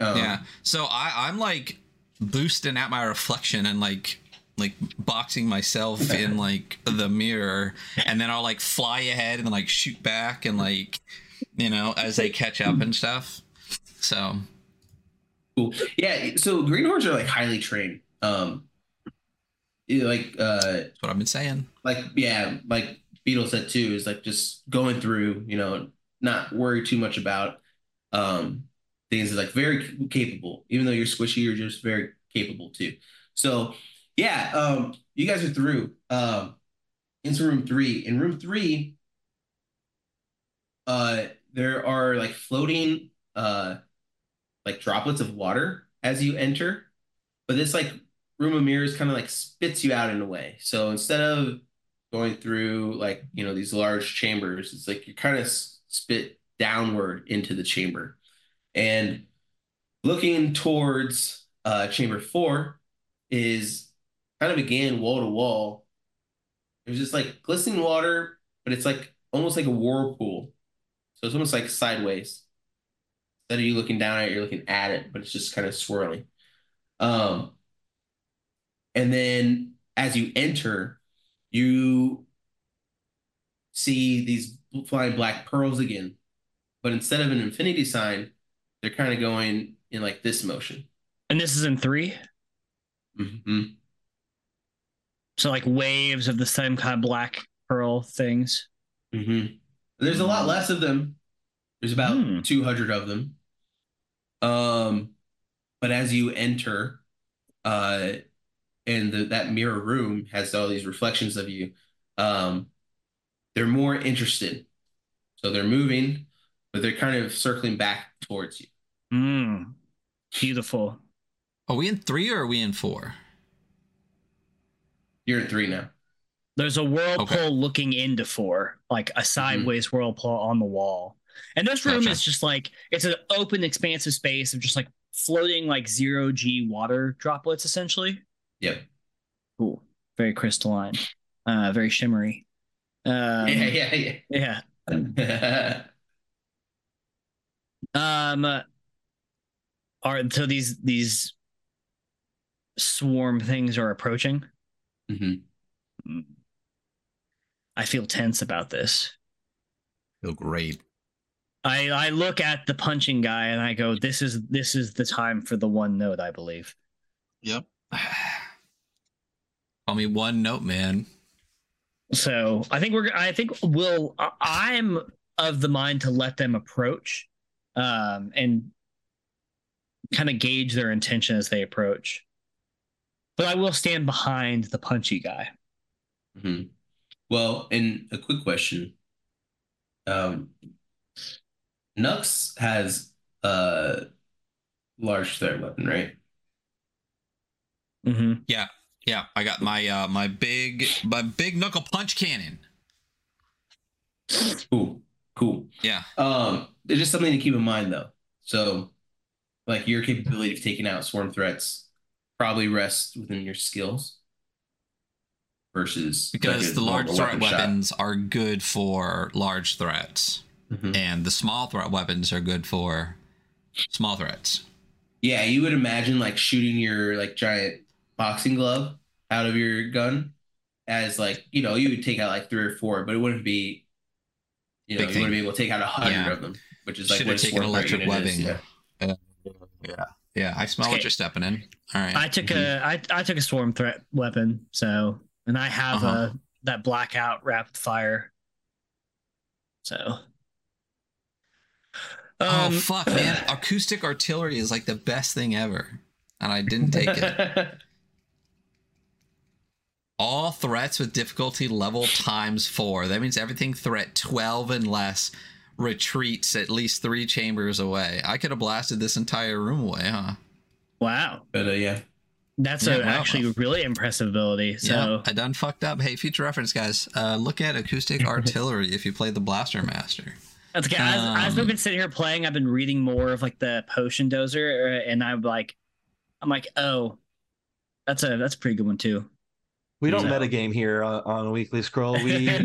Um, yeah. So I, I'm like boosting at my reflection and like, like boxing myself in like the mirror, and then I'll like fly ahead and like shoot back and like, you know, as they catch up and stuff. So. Cool. Yeah. So Greenhorns are like highly trained. Um, Like uh, that's what I've been saying. Like yeah, like Beetle said too, is like just going through, you know, not worry too much about um things. Is like very capable, even though you're squishy, you're just very capable too. So yeah, um, you guys are through um into room three. In room three, uh, there are like floating uh like droplets of water as you enter, but this like room of mirrors kind of like spits you out in a way. So instead of going through like, you know, these large chambers, it's like you kind of spit downward into the chamber. And looking towards uh, chamber four is kind of again wall to wall. There's just like glistening water, but it's like almost like a whirlpool. So it's almost like sideways. Instead of you looking down at it, you're looking at it, but it's just kind of swirling. Um, And then as you enter, you see these flying black pearls again. But instead of an infinity sign, they're kind of going in like this motion. And this is in three? Mm-hmm. So like waves of the same kind of black pearl things? Mm-hmm. There's a lot less of them. There's about hmm. two hundred of them. Um, but as you enter... uh. and the, that mirror room has all these reflections of you, um, they're more interested. So they're moving, but they're kind of circling back towards you. Mm, beautiful. Are we in three or are we in four? You're in three now. There's a whirlpool okay. looking into four, like a sideways mm-hmm. whirlpool on the wall. And this room gotcha. is just like, it's an open, expansive space of just like floating like zero G water droplets, essentially. Yep. Cool. Very crystalline. Uh, very shimmery. Um, yeah, yeah, yeah. Yeah. um. Are so these these swarm things are approaching. Mm-hmm. I feel tense about this. Feel great. I I look at the punching guy and I go, "This is this is the time for the one note, I believe." Yep. Call me one note, man. So I think we're. I think we'll. I'm of the mind to let them approach, um, and kind of gauge their intention as they approach. But I will stand behind the punchy guy. Mm-hmm. Well, and a quick question. Um, Nux has a large threat weapon, right? Mm-hmm. Yeah, yeah. I got my uh, my big my big knuckle punch cannon. Cool, cool. Yeah. Um, it's just something to keep in mind, though. So, like your capability of taking out swarm threats probably rests within your skills. Versus because like the large threat weapon weapons shot. are good for large threats, mm-hmm. and the small threat weapons are good for small threats. Yeah, you would imagine like shooting your like giant boxing glove out of your gun as, like, you know, you would take out like three or four, but it wouldn't be, you know, Big you thing. wouldn't be able to take out a hundred yeah. of them, which is like Should what it's an electric webbing. Yeah. Uh, yeah. Yeah. I smell okay. what you're stepping in. All right. I took mm-hmm. a, I, I took a swarm threat weapon. So, and I have uh-huh. a, that blackout rapid fire. So. Um, oh fuck, man! Acoustic artillery is like the best thing ever, and I didn't take it. All threats with difficulty level times four. That means everything threat twelve and less retreats at least three chambers away. I could have blasted this entire room away, huh? Wow. But uh, yeah, that's yeah, a, wow. actually really impressive ability. So yeah, I done fucked up. Hey, future reference, guys, uh, look at acoustic artillery if you play the Blaster Master. That's okay. As, um, as we've been sitting here playing, I've been reading more of like the Potion Dozer, and I'm like, I'm like, oh, that's a that's a pretty good one too. We don't so. metagame here on, on Weekly Scroll. We,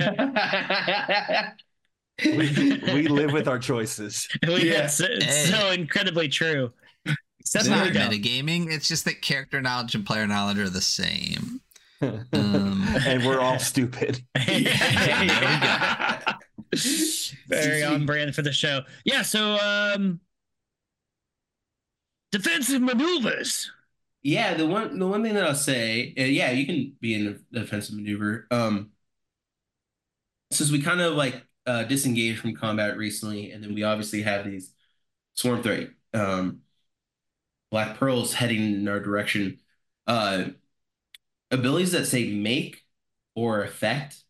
we we live with our choices. We, yeah. It's, it's hey. so incredibly true. That's not metagaming. It's just that character knowledge and player knowledge are the same, um, and we're all stupid. yeah, yeah. There we go. Very on brand for the show. Yeah, so um defensive maneuvers. Yeah, the one the one thing that I'll say, uh, yeah, you can be in a defensive maneuver. Um since we kind of like uh disengaged from combat recently, and then we obviously have these swarm threat um black pearls heading in our direction. Uh abilities that say make or affect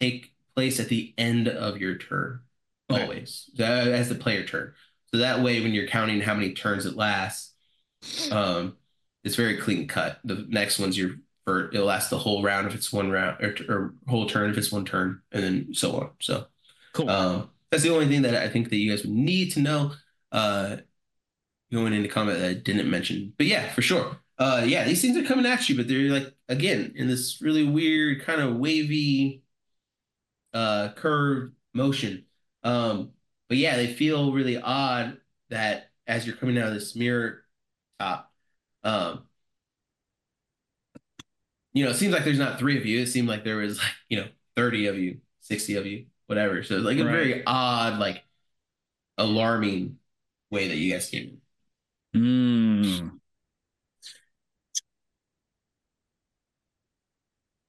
take place at the end of your turn, okay. always that, as the player turn. So that way, when you're counting how many turns it lasts, um, it's very clean cut. The next one's your for it'll last the whole round if it's one round, or, or whole turn if it's one turn, and then so on. So cool. Um, that's the only thing that I think that you guys would need to know uh, going into combat that I didn't mention. But yeah, for sure. Uh, yeah, these things are coming at you, but they're like again in this really weird kind of wavy. Uh, curved motion, um, but yeah, they feel really odd that as you're coming out of this mirror top, um, you know, it seems like there's not three of you. It seemed like there was like you know thirty of you, sixty of you, whatever. So it's like right. a very odd, like alarming way that you guys came in. Mm.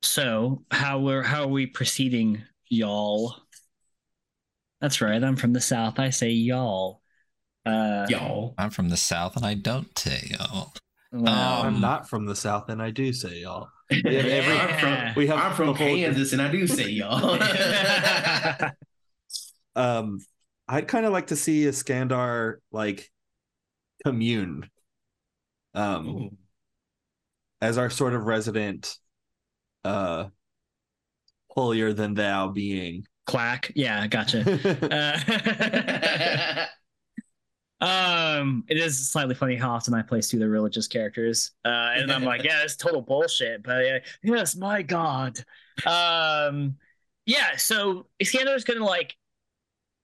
So how we're how are we proceeding? Y'all. That's right. I'm from the South. I say y'all. Uh, y'all. I'm from the South and I don't say y'all. Well, um, I'm not from the South and I do say y'all. Yeah, every, I'm from, we have I'm from Kansas and I do say y'all. um, I'd kind of like to see Iskandar like commune um, Ooh. as our sort of resident uh holier than thou being clack. Yeah, gotcha. uh, um, it is slightly funny how often I play pseudo religious characters, uh, and I'm like, yeah, it's total bullshit. But uh, yes, my god. Um, yeah. So Iskandar is gonna like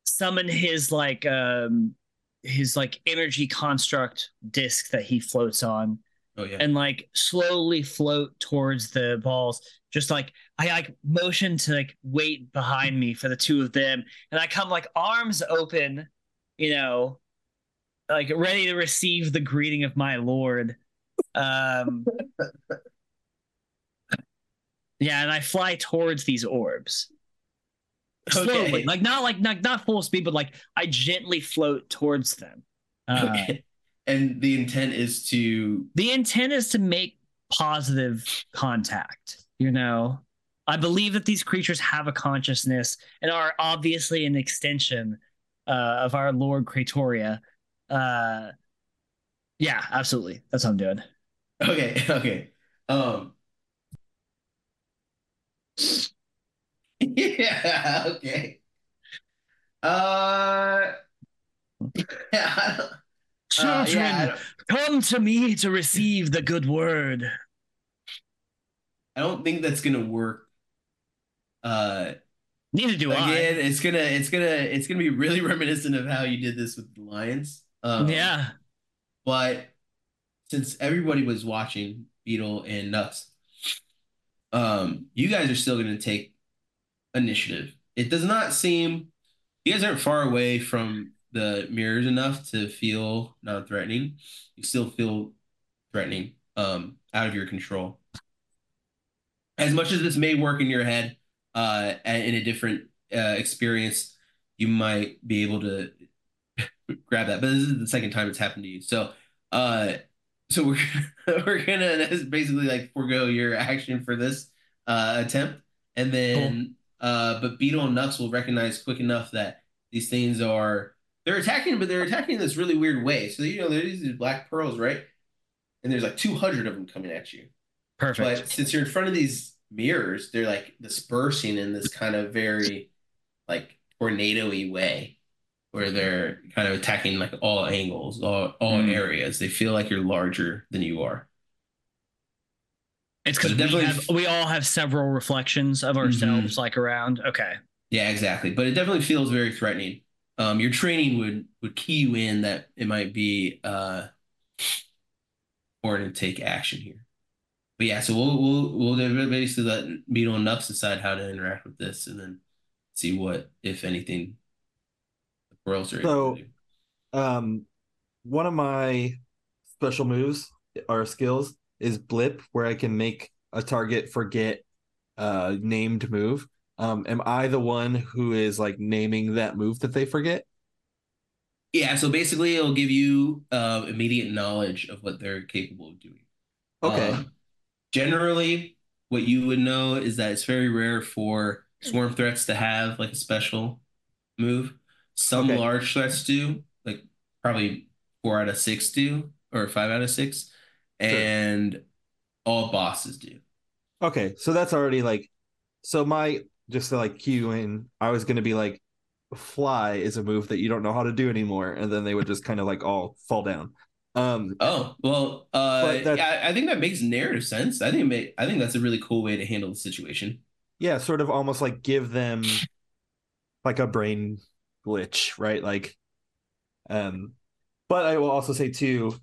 summon his like um his like energy construct disc that he floats on. Oh yeah. And like slowly float towards the balls. Just like I like motion to like wait behind me for the two of them, and I come like arms open, you know, like ready to receive the greeting of my lord. Um, yeah, and I fly towards these orbs slowly, okay. like not like not not full speed, but like I gently float towards them. Uh, okay. And the intent is to the intent is to make positive contact. You know, I believe that these creatures have a consciousness and are obviously an extension uh, of our Lord Creatoria. Uh, yeah, absolutely. That's what I'm doing. Okay, okay. Um, yeah, okay. Uh, yeah, Children, uh, yeah, come to me to receive the good word. I don't think that's gonna work. Uh, Neither do again, I. Again, it's gonna, it's gonna, it's gonna be really reminiscent of how you did this with the Lions. Um, yeah. But since everybody was watching Beetle and Nux, Um, you guys are still going to take initiative. It does not seem, you guys aren't far away from the mirrors enough to feel non-threatening. You still feel threatening, um, out of your control. As much as this may work in your head, uh, in a different uh, experience, you might be able to grab that. But this is the second time it's happened to you. So, uh, so we're we're gonna basically like forego your action for this uh, attempt, and then cool. uh, but Beetle and Nux will recognize quick enough that these things are they're attacking, but they're attacking in this really weird way. So you know there's these black pearls, right? And there's like two hundred of them coming at you. Perfect. But since you're in front of these mirrors, they're like dispersing in this kind of very like tornado-y way where they're kind of attacking like all angles, all, all mm. areas. They feel like you're larger than you are. It's because we, f- we all have several reflections of ourselves mm-hmm. like around. Okay. Yeah, exactly. But it definitely feels very threatening. Um, your training would, would key you in that it might be uh, important to take action here. But yeah, so we'll we'll we'll basically let Beetle and Nux decide how to interact with this, and then see what, if anything, the pearls are able to do. So, um, one of my special moves or skills is Blip, where I can make a target forget uh named move. Um, am I the one who is like naming that move that they forget? Yeah. So basically, it'll give you uh, immediate knowledge of what they're capable of doing. Okay. Um, Generally, what you would know is that it's very rare for swarm threats to have like a special move. Some okay. large threats do, like probably four out of six do, or five out of six, and sure. all bosses do. Okay, so that's already like, so my, just to like cue in, I was going to be like, fly is a move that you don't know how to do anymore, and then they would just kind of like all fall down. Um, oh well, uh, yeah, I think that makes narrative sense. I think it may, I think that's a really cool way to handle the situation. Yeah, sort of almost like give them like a brain glitch, right? Like, um, but I will also say too,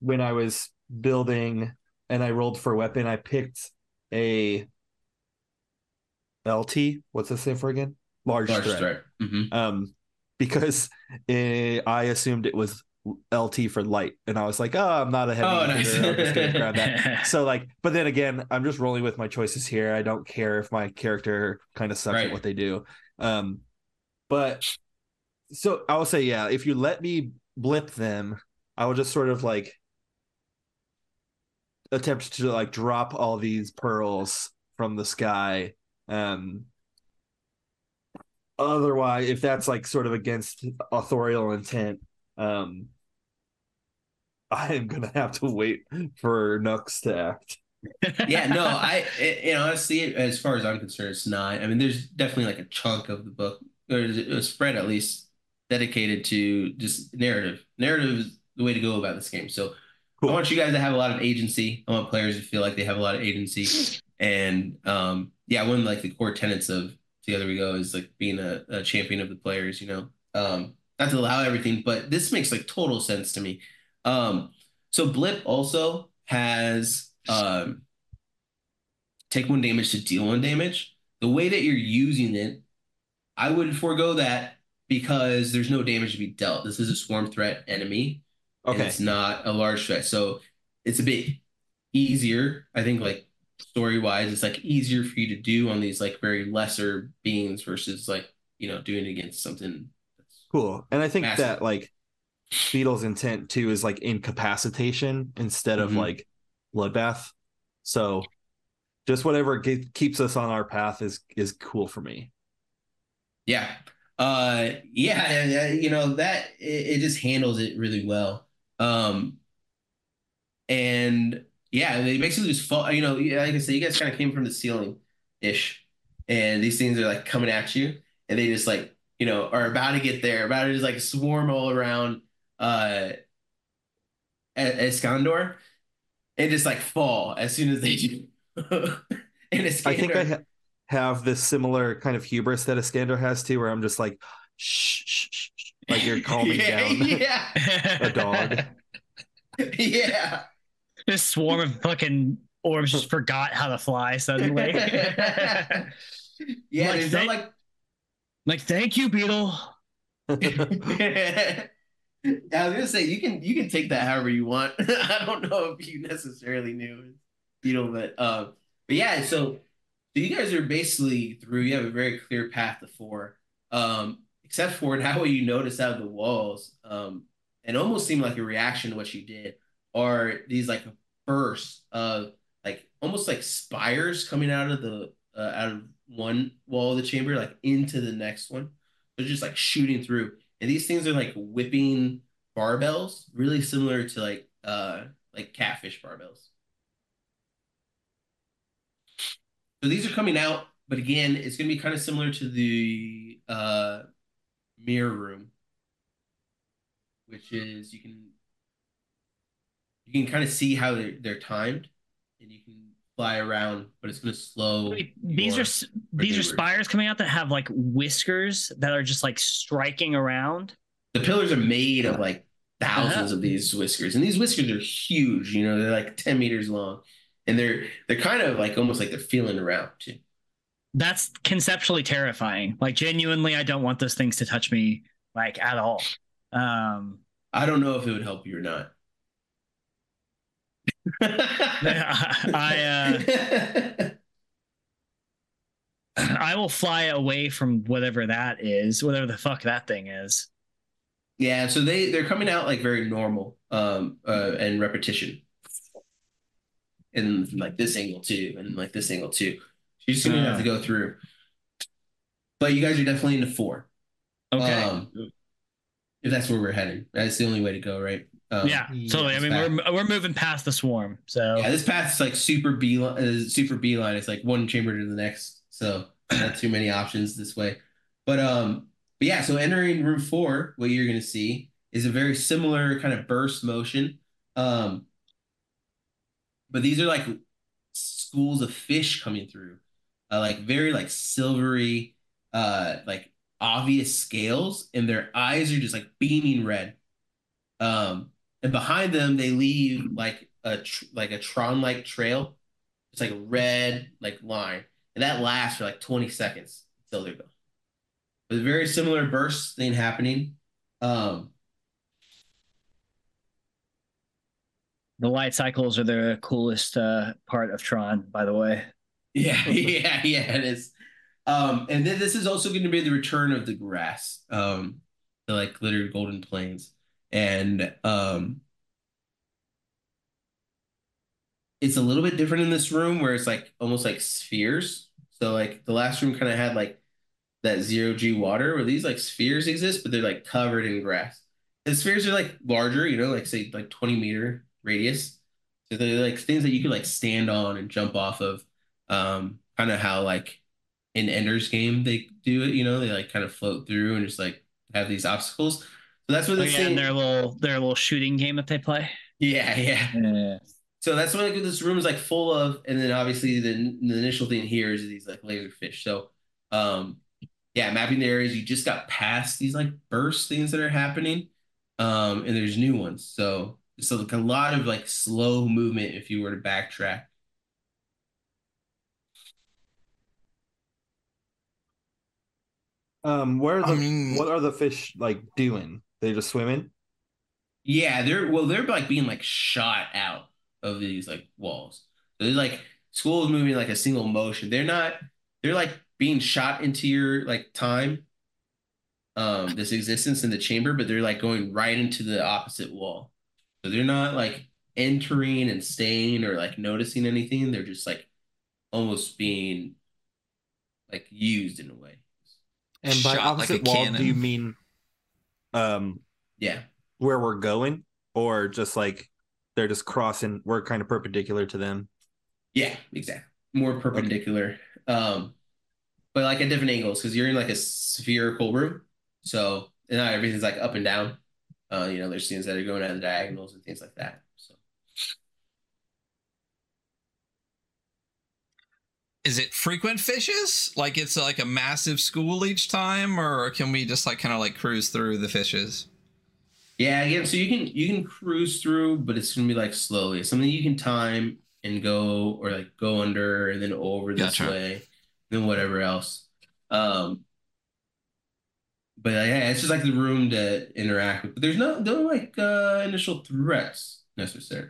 when I was building and I rolled for weapon, I picked a L T. What's that say for again? Large, Large threat. threat. Mm-hmm. Um, because it, I assumed it was L T for light, and I was like, oh, I'm not a heavy oh, nice. I'm just gonna grab that. So like, but then again, I'm just rolling with my choices here. I don't care if my character kind of sucks right. at what they do. Um, but so I will say, yeah, if you let me blip them, I will just sort of like attempt to like drop all these pearls from the sky. Um, otherwise, if that's like sort of against authorial intent, um, I am gonna have to wait for Nux to act. Yeah, no, I, it, you know, honestly, as far as I'm concerned, it's not. I mean, there's definitely like a chunk of the book, or a spread at least, dedicated to just narrative. Narrative is the way to go about this game. So cool. I want you guys to have a lot of agency. I want players to feel like they have a lot of agency. And um, yeah, one of like the core tenets of Together We Go is like being a, a champion of the players. You know. Um, Not to allow everything, but this makes like total sense to me. Um, so Blip also has um, take one damage to deal one damage. The way that you're using it, I would forego that because there's no damage to be dealt. This is a swarm threat enemy. Okay. And it's not a large threat. So it's a bit easier. I think like story-wise, it's like easier for you to do on these like very lesser beings versus like, you know, doing it against something. Cool. And I think Massive. that like Beetle's intent too is like incapacitation instead mm-hmm. of like bloodbath. So just whatever ge- keeps us on our path is is cool for me. Yeah. Uh yeah, you know, that it, it just handles it really well. Um and yeah, they basically just fall, you know, like I said, you guys kind of came from the ceiling ish. And these things are like coming at you, and they just like, you know, are about to get there, about to just like swarm all around uh Iskandar and just like fall as soon as they do. And Iskandar, I think I ha- have this similar kind of hubris that Iskandar has too, where I'm just like, shh, shh, shh, shh. Like you're calming yeah, down yeah. a dog. Yeah. This swarm of fucking orbs just forgot how to fly suddenly. Yeah, like, there's no like, like thank you, Beetle. I was gonna say you can you can take that however you want. I don't know if you necessarily knew Beetle, but uh, but yeah. So, so you guys are basically through. You have a very clear path to four, um, except for now what you notice out of the walls, um, and almost seemed like a reaction to what you did, are these like bursts of like almost like spires coming out of the uh, out of one wall of the chamber, like into the next one. They're just like shooting through. And these things are like whipping barbells, really similar to like uh like catfish barbells. So these are coming out, but again, it's gonna be kind of similar to the uh mirror room, which is you can you can kind of see how they're, they're timed, and you can fly around, but it's gonna slow. Wait, these are these are spires coming out that have like whiskers that are just like striking around. The pillars are made of like thousands uh-huh. of these whiskers, and these whiskers are huge. You know, they're like ten meters long, and they're they're kind of like almost like they're feeling around too. That's conceptually terrifying. Like genuinely, I don't want those things to touch me like at all. Um, I don't know if it would help you or not. I uh, I will fly away from whatever that is, whatever the fuck that thing is. Yeah, so they they're coming out like very normal, um, uh, and repetition, and like this angle too, and like this angle too. You're just gonna uh, have to go through, but you guys are definitely into four. Okay, um, if that's where we're heading, that's the only way to go, right? Um, yeah, totally. I mean, path. we're we're moving past the swarm, so yeah, this path is like super beeline. Uh, super beeline. It's like one chamber to the next, so not too many options this way. But um, but yeah. So entering room four, what you're gonna see is a very similar kind of burst motion. Um, but these are like schools of fish coming through, uh, like very like silvery, uh, like obvious scales, and their eyes are just like beaming red. Um. And behind them, they leave like a tr like a Tron-like trail. It's like a red like line, and that lasts for like twenty seconds until they're gone. But a very similar burst thing happening. Um, the light cycles are the coolest uh, part of Tron, by the way. Yeah, yeah, yeah, it is. Um, and then this is also going to be the return of the grass, um, the like glittered golden plains. And um, it's a little bit different in this room where it's like almost like spheres. So like the last room kind of had like that zero G water where these like spheres exist, but they're like covered in grass. The spheres are like larger, you know, like say like twenty meter radius. So they're like things that you could like stand on and jump off of, um, kind of how like in Ender's Game they do it, you know, they like kind of float through and just like have these obstacles. So that's what they're oh, yeah, saying. Their little, their little shooting game that they play. Yeah, yeah. yeah. So that's what like, this room is like full of, and then obviously the, the initial thing here is these like laser fish. So, um, yeah, mapping the areas. You just got past these like burst things that are happening, um, and there's new ones. So, so like a lot of like slow movement if you were to backtrack. Um, where are the I mean, what are the fish like doing? They just swimming? Yeah, they're well, they're like being like shot out of these like walls. So they're like school is moving like a single motion. They're not. They're like being shot into your like time, um, this existence in the chamber. But they're like going right into the opposite wall. So they're not like entering and staying or like noticing anything. They're just like almost being like used in a way. And by opposite wall, do you mean? Um, yeah, where we're going, or just like they're just crossing, we're kind of perpendicular to them. Yeah, exactly. More perpendicular, okay. um, but like at different angles because you're in like a spherical room, so and not everything's like up and down. Uh, you know, there's things that are going out of the diagonals and things like that. So, is it frequent fishes? Like it's like a massive school each time, or can we just like kind of like cruise through the fishes? Yeah, again, so you can you can cruise through, but it's gonna be like slowly. It's something you can time and go, or like go under and then over this gotcha. way, then whatever else. Um, but yeah, it's just like the room to interact with. But there's no, no like uh, initial threats necessarily.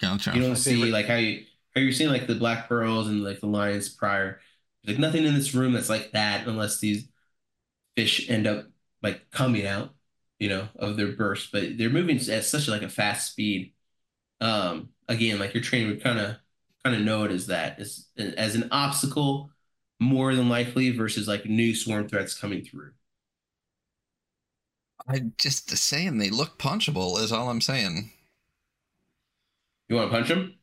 Gotcha. You don't see like how you how you're seeing like the black pearls and like the lions prior. Like nothing in this room that's like that unless these fish end up like coming out, you know, of their burst. But they're moving at such like a fast speed. Um, again, like your trainer would kind of kind of know it as that as as an obstacle more than likely versus like new swarm threats coming through. I'm just saying they look punchable is all I'm saying. You want to punch them?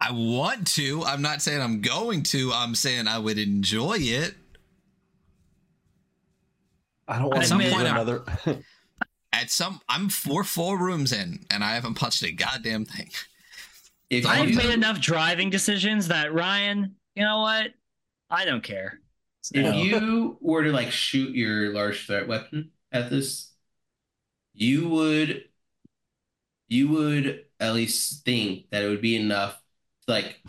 I want to. I'm not saying I'm going to. I'm saying I would enjoy it. I don't want to do another. At some, I'm four four rooms in, and I haven't punched a goddamn thing. If I've made done. enough driving decisions that Ryan, you know what? I don't care. So. If you were to like shoot your large threat weapon at this, you would, you would at least think that it would be enough. Like,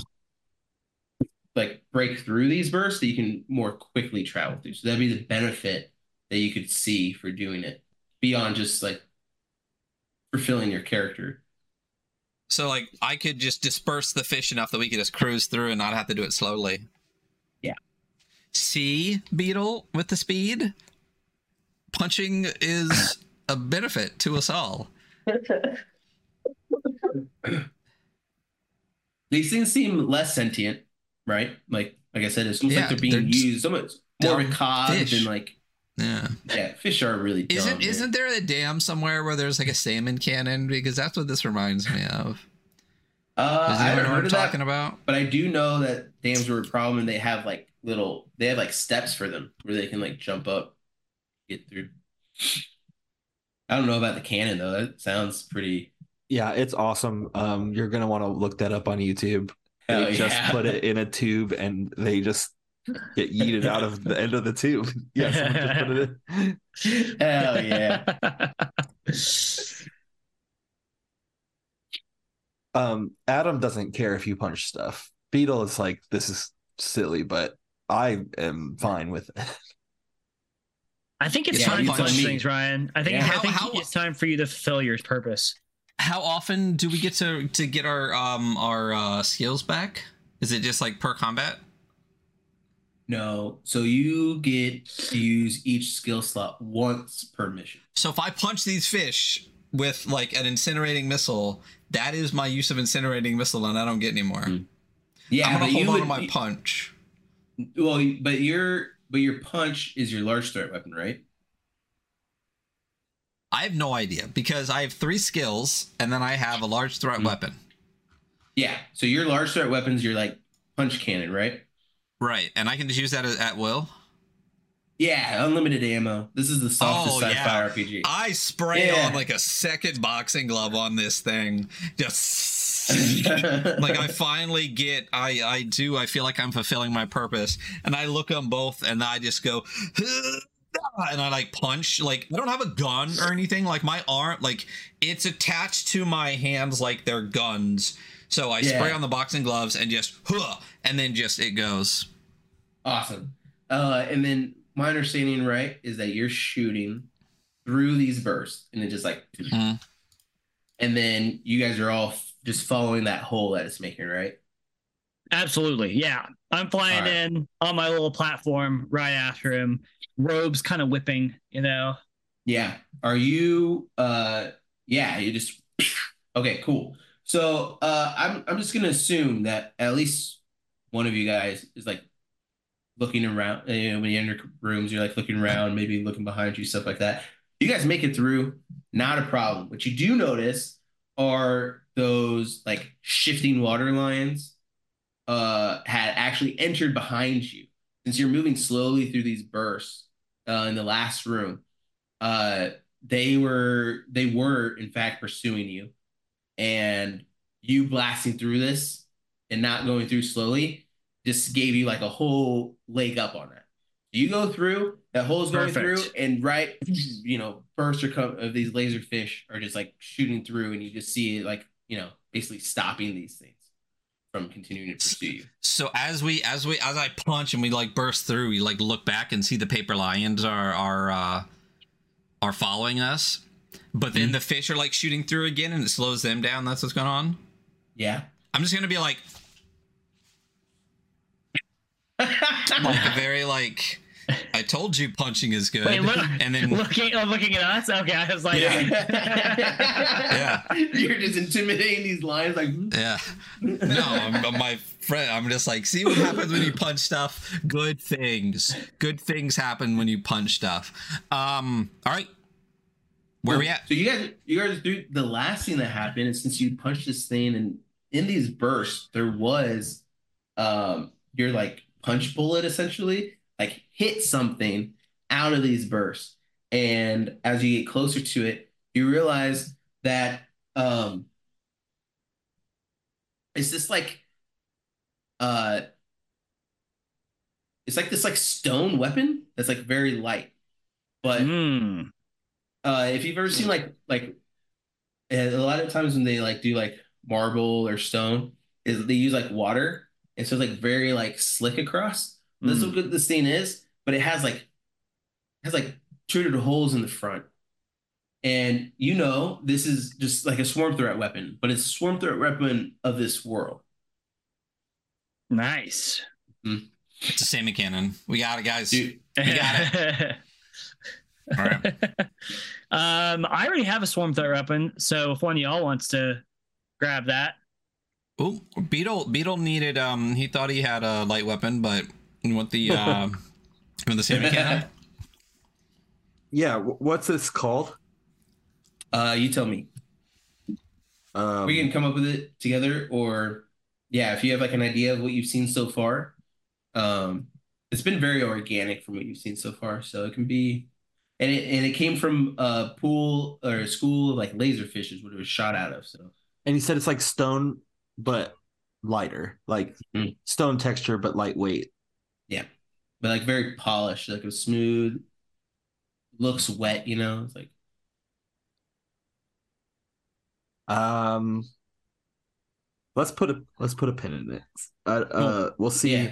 like break through these bursts that you can more quickly travel through. So that'd be the benefit that you could see for doing it beyond just like fulfilling your character. So like I could just disperse the fish enough that we could just cruise through and not have to do it slowly. Yeah. See, Beetle with the speed, punching is a benefit to us all. These things seem less sentient, right? Like, like I said, it's almost yeah, like they're being they're used. So much more recod than like, yeah, yeah. Fish are really dumb. Isn't man. isn't there a dam somewhere where there's like a salmon cannon? Because that's what this reminds me of. Uh, Is I haven't heard of talking that, about? But I do know that dams were a problem, and they have like little, they have like steps for them where they can like jump up, get through. I don't know about the cannon though. That sounds pretty. Yeah, it's awesome. Um, you're gonna want to look that up on YouTube. They oh, just yeah. put it in a tube, and they just get yeeted out of the end of the tube. Yeah, someone just put it in. Hell yeah. um, Adam doesn't care if you punch stuff. Beetle is like, this is silly, but I am fine with it. I think it's yeah, time to punch things, Ryan. I think, yeah. how, I think how, it's time for you to fulfill your purpose. How often do we get to to get our um our uh, skills back? Is it just like per combat? No. So you get to use each skill slot once per mission. So if I punch these fish with like an incinerating missile, that is my use of incinerating missile, and I don't get any more. Mm-hmm. Yeah, I'm gonna hold on would, to my punch. Well, but your but your punch is your large threat weapon, right? I have no idea because I have three skills and then I have a large threat mm-hmm. weapon. Yeah. So your large threat weapons, you're like punch cannon, right? Right. And I can just use that at will. Yeah. Unlimited ammo. This is the softest oh, sci-fi yeah. R P G. I spray yeah. on like a second boxing glove on this thing. Just like I finally get, I, I do. I feel like I'm fulfilling my purpose and I look them both and I just go, and I like punch. Like I don't have a gun or anything. Like my arm, like it's attached to my hands like they're guns. So I yeah. spray on the boxing gloves and just huh, and then just it goes. Awesome. Uh, and then my understanding, right, is that you're shooting through these bursts and it just like, mm-hmm. and then you guys are all f- just following that hole that it's making, right? Absolutely. Yeah, I'm flying right. in on my little platform right after him. Robes kind of whipping, you know. Yeah. Are you uh yeah, you just okay, cool. So uh I'm I'm just gonna assume that at least one of you guys is like looking around, you know, when you enter rooms, you're like looking around, maybe looking behind you, stuff like that. You guys make it through, not a problem. What you do notice are those like shifting water lions uh had actually entered behind you. Since you're moving slowly through these bursts uh, in the last room, uh, they were they were in fact pursuing you, and you blasting through this and not going through slowly just gave you like a whole leg up on that. You go through that hole's going Perfect. through, and right, you know, bursts of these laser fish are just like shooting through, and you just see it like you know basically stopping these things. from continuing to pursue you. So as we as we as I punch and we like burst through, we like look back and see the paper lions are are uh, are following us, but then mm-hmm. the fish are like shooting through again and it slows them down. That's what's going on. Yeah, I'm just gonna be like, like very like. I told you punching is good. Wait, look, and then looking, oh, looking at us. Okay, I was like, yeah, yeah. You're just intimidating these lions, like, yeah. No, I'm, my friend, I'm just like, see what happens when you punch stuff. Good things, good things happen when you punch stuff. Um, all right, where so, are we at? So you guys, you guys do the last thing that happened is since you punched this thing, and in these bursts, there was, um, your like punch bullet essentially. Like hit something out of these bursts, and as you get closer to it, you realize that um, it's this like, uh, it's like this like stone weapon that's like very light, but mm. uh, if you've ever seen like like a lot of times when they like do like marble or stone, is they use like water, and so it's like very like slick across. This is what good this thing is, but it has like has like truded holes in the front. And you know, this is just like a swarm threat weapon, but it's a swarm threat weapon of this world. Nice. Mm-hmm. It's a Sammy cannon. We got it, guys. Dude. We got it. All right. Um, I already have a swarm threat weapon, so if one of y'all wants to grab that. Oh, Beetle Beetle needed um he thought he had a light weapon, but you want the uh, you want the Sammy cannon? Yeah. What's this called? Uh, you tell me. Um, we can come up with it together, or yeah, if you have like an idea of what you've seen so far. Um, it's been very organic from what you've seen so far, so it can be, and it and it came from a pool or a school of like laserfish is what it was shot out of. So. And you said it's like stone, but lighter, like mm-hmm. stone texture, but lightweight. Yeah, but like very polished, like it was smooth, looks wet, you know, it's like. Um, let's put a let's put a pin in it. Uh, uh we'll see. Yeah.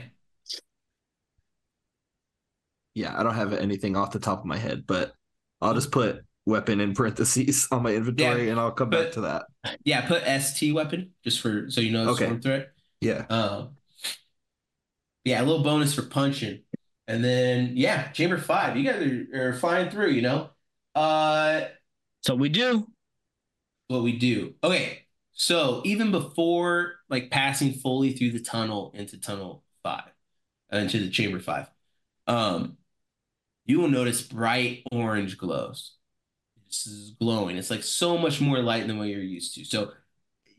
yeah, I don't have anything off the top of my head, but I'll just put weapon in parentheses on my inventory, yeah, and I'll come put, back to that. Yeah, put S T weapon just for so you know it's okay. Swarm threat. Yeah. Um. Yeah, a little bonus for punching. And then, yeah, chamber five. You guys are, are flying through, you know? Uh, so we do. What we do. Okay, so even before, like, passing fully through the tunnel into tunnel five, uh, into the chamber five, um, you will notice bright orange glows. This is glowing. It's, like, so much more light than what you're used to. So...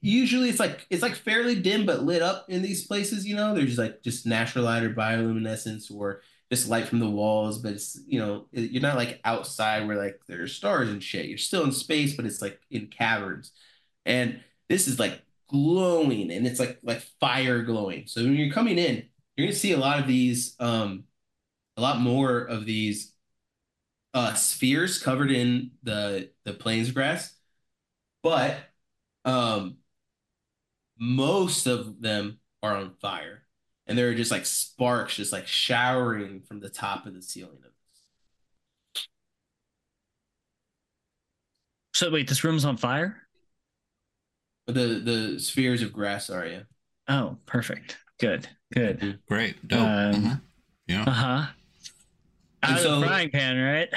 usually it's like it's like fairly dim but lit up in these places, you know. There's like just natural light or bioluminescence or just light from the walls, but it's, you know, you're not like outside where like there's stars and shit. You're still in space, but it's like in caverns, and this is like glowing, and it's like like fire glowing. So when you're coming in, you're gonna see a lot of these, um, a lot more of these, uh, spheres covered in the the plains grass, but um. most of them are on fire, and there are just like sparks just like showering from the top of the ceiling of this. So wait, this room's on fire? The the spheres of grass are, yeah. Oh, perfect. Good. Good. Great. Dope. Um, uh-huh. Yeah. Uh-huh. Out so, of the frying pan, right?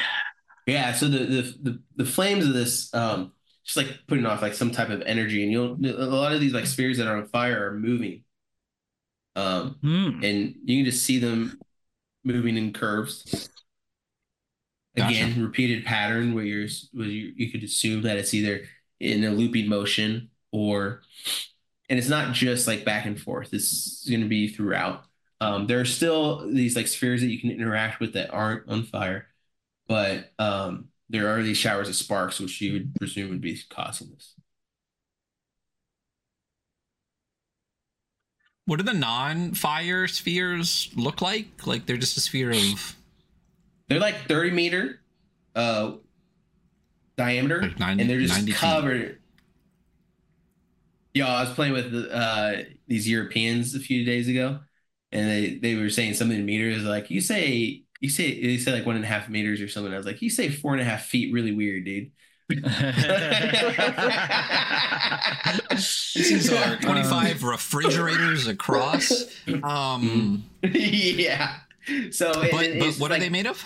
Yeah, so the the the, the flames of this um just like putting off like some type of energy, and you'll a lot of these like spheres that are on fire are moving, um, mm. and you can just see them moving in curves. Again, gotcha. Repeated pattern where you're where you, you could assume that it's either in a looping motion or, and it's not just like back and forth. It's going to be throughout. Um, there are still these like spheres that you can interact with that aren't on fire, but um. There are these showers of sparks, which you would presume would be causing this. What do the non-fire spheres look like? Like they're just a sphere of... They're like thirty meter uh, diameter, like ninety, and they're just covered... Feet. Yeah, I was playing with uh, these Europeans a few days ago, and they, they were saying something in meters, like, you say, you say, they say like one and a half meters or something. I was like, you say four and a half feet really weird, dude. It seems like twenty-five um, refrigerators across. Um, yeah. So, but, it, but what like, are they made of?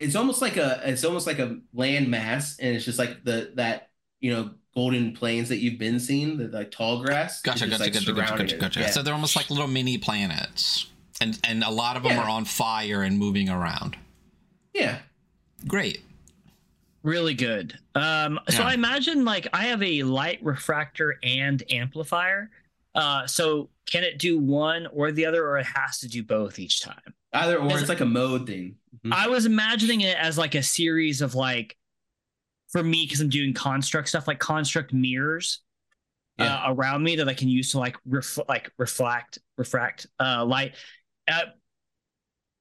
It's almost like a it's almost like a land mass, and it's just like the that you know golden plains that you've been seeing, the like tall grass. Gotcha, gotcha, like gotcha, gotcha, gotcha, gotcha. Yeah. So they're almost like little mini planets, and and a lot of them yeah. are on fire and moving around. Yeah. Great. Really good. Um, so yeah. I imagine like I have a light refractor and amplifier. Uh, so can it do one or the other, or it has to do both each time? Either or, it's like a mode thing. Mm-hmm. I was imagining it as like a series of like, for me, because I'm doing construct stuff, like construct mirrors yeah. uh, around me that I can use to like ref like reflect, refract uh, light. Uh,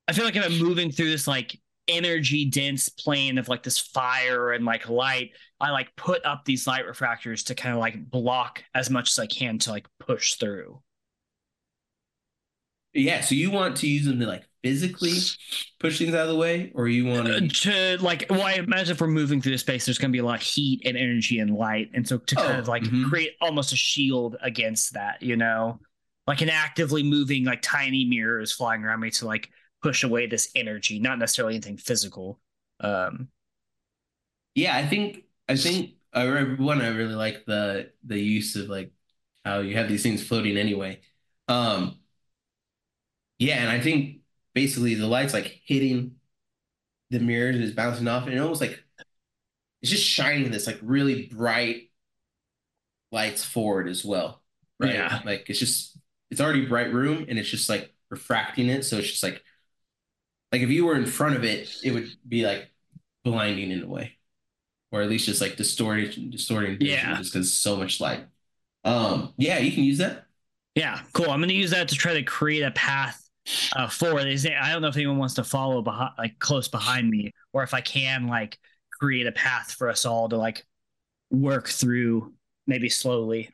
I feel like if I'm moving through this like energy dense plane of like this fire and like light, I like put up these light refractors to kind of like block as much as I can to like push through. Yeah, so you want to use them to like physically push things out of the way, or you want to, to like, well, I imagine if we're moving through the space, there's going to be a lot of heat and energy and light, and so to oh, kind of like mm-hmm. create almost a shield against that, you know, like an actively moving like tiny mirrors flying around me to like push away this energy, not necessarily anything physical. Um, yeah, I think I think I remember one. I really like the the use of like how you have these things floating anyway. Um, yeah, and I think basically the light's like hitting the mirrors and it's bouncing off, and it almost like it's just shining this like really bright lights forward as well, right? Yeah, like it's just it's already bright room, and it's just like refracting it, so it's just like. Like if you were in front of it, it would be like blinding in a way, or at least just like distorting, distorting. Yeah. Just because so much light. Um, yeah, you can use that. Yeah, cool. I'm going to use that to try to create a path uh, forward. I don't know if anyone wants to follow behind, like close behind me, or if I can like create a path for us all to like work through, maybe slowly.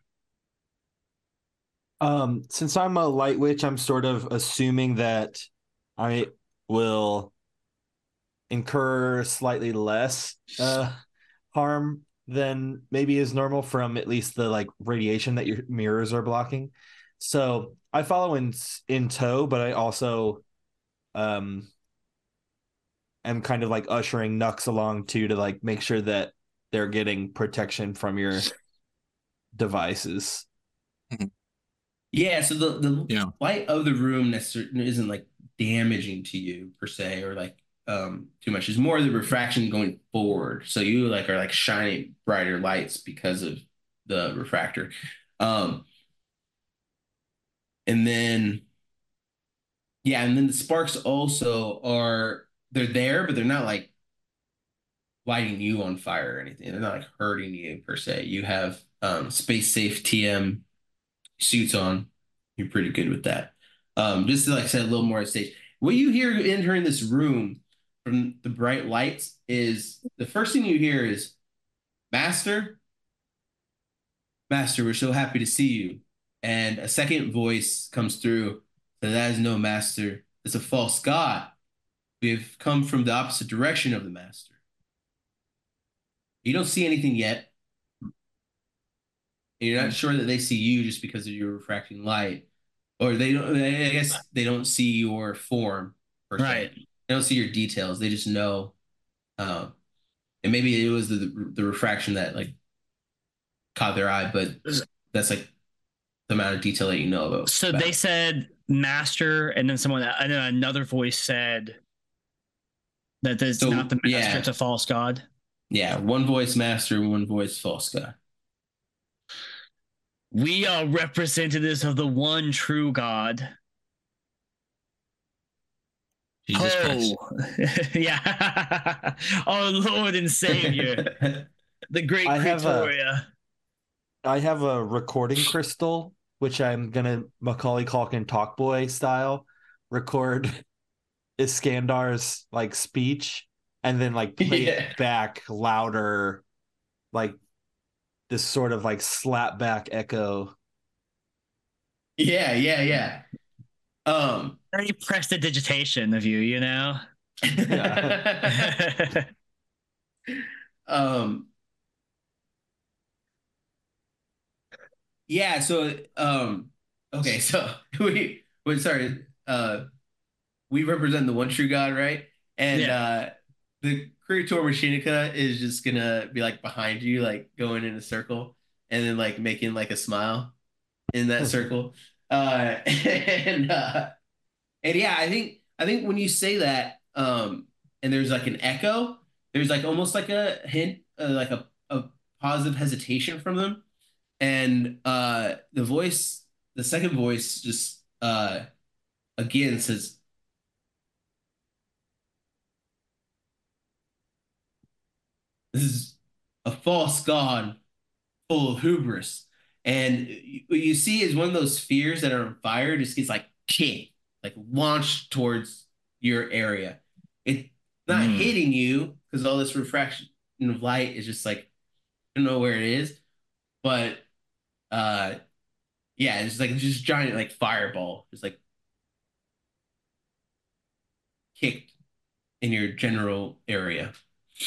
Um, since I'm a light witch, I'm sort of assuming that I. will incur slightly less uh, harm than maybe is normal from at least the like radiation that your mirrors are blocking. So I follow in in tow, but I also um, am kind of like ushering Nux along too to like make sure that they're getting protection from your devices. Yeah, so the, the yeah. light of the room isn't like damaging to you per se, or like um too much. It's more the refraction going forward, so you like are like shining brighter lights because of the refractor. Um and then yeah and then the sparks also are they're there, but they're not like lighting you on fire or anything. They're not like hurting you per se. You have um space safe T M suits on. You're pretty good with that. Um, just to like set a little more stage. What you hear entering this room from the bright lights is the first thing you hear is, Master, Master, we're so happy to see you. And a second voice comes through. That is no Master. It's a false god. We have come from the opposite direction of the Master. You don't see anything yet. And you're not sure that they see you just because of your refracting light. Or they don't, I guess they don't see your form. Per se. Right. They don't see your details. They just know. Um, and maybe it was the the refraction that like caught their eye, but that's like the amount of detail that you know about. So about. They said Master, and then someone, and then another voice said that it's so, not the Master, yeah. it's a false god. Yeah. One voice Master, one voice false god. We are representatives of the one true God. Jesus oh. Christ. yeah. Our Lord and Savior, the great I Creatoria. Have a, I have a recording crystal, which I'm going to Macaulay Culkin Talkboy style record Iskandar's like speech and then like play yeah. it back louder, like this sort of like slap back echo. Yeah, yeah, yeah. Um, already prestidigitation of you, you know. Yeah. um. Yeah. So, um. Okay. So we. Wait, sorry. Uh, we represent the one true God, right? And yeah. uh, the Creator Machinica is just gonna be like behind you, like going in a circle, and then like making like a smile in that circle. Uh, and uh, and yeah, I think I think when you say that, um, and there's like an echo, there's like almost like a hint, uh, like a, a positive hesitation from them, and uh, the voice, the second voice, just uh, again says, "This is a false god, full of hubris." And what you see is one of those spheres that are on fire just gets like kicked, like launched towards your area. It's not mm. hitting you because all this refraction of light is just like, I don't know where it is, but uh, yeah, it's like just giant like fireball, just like kicked in your general area.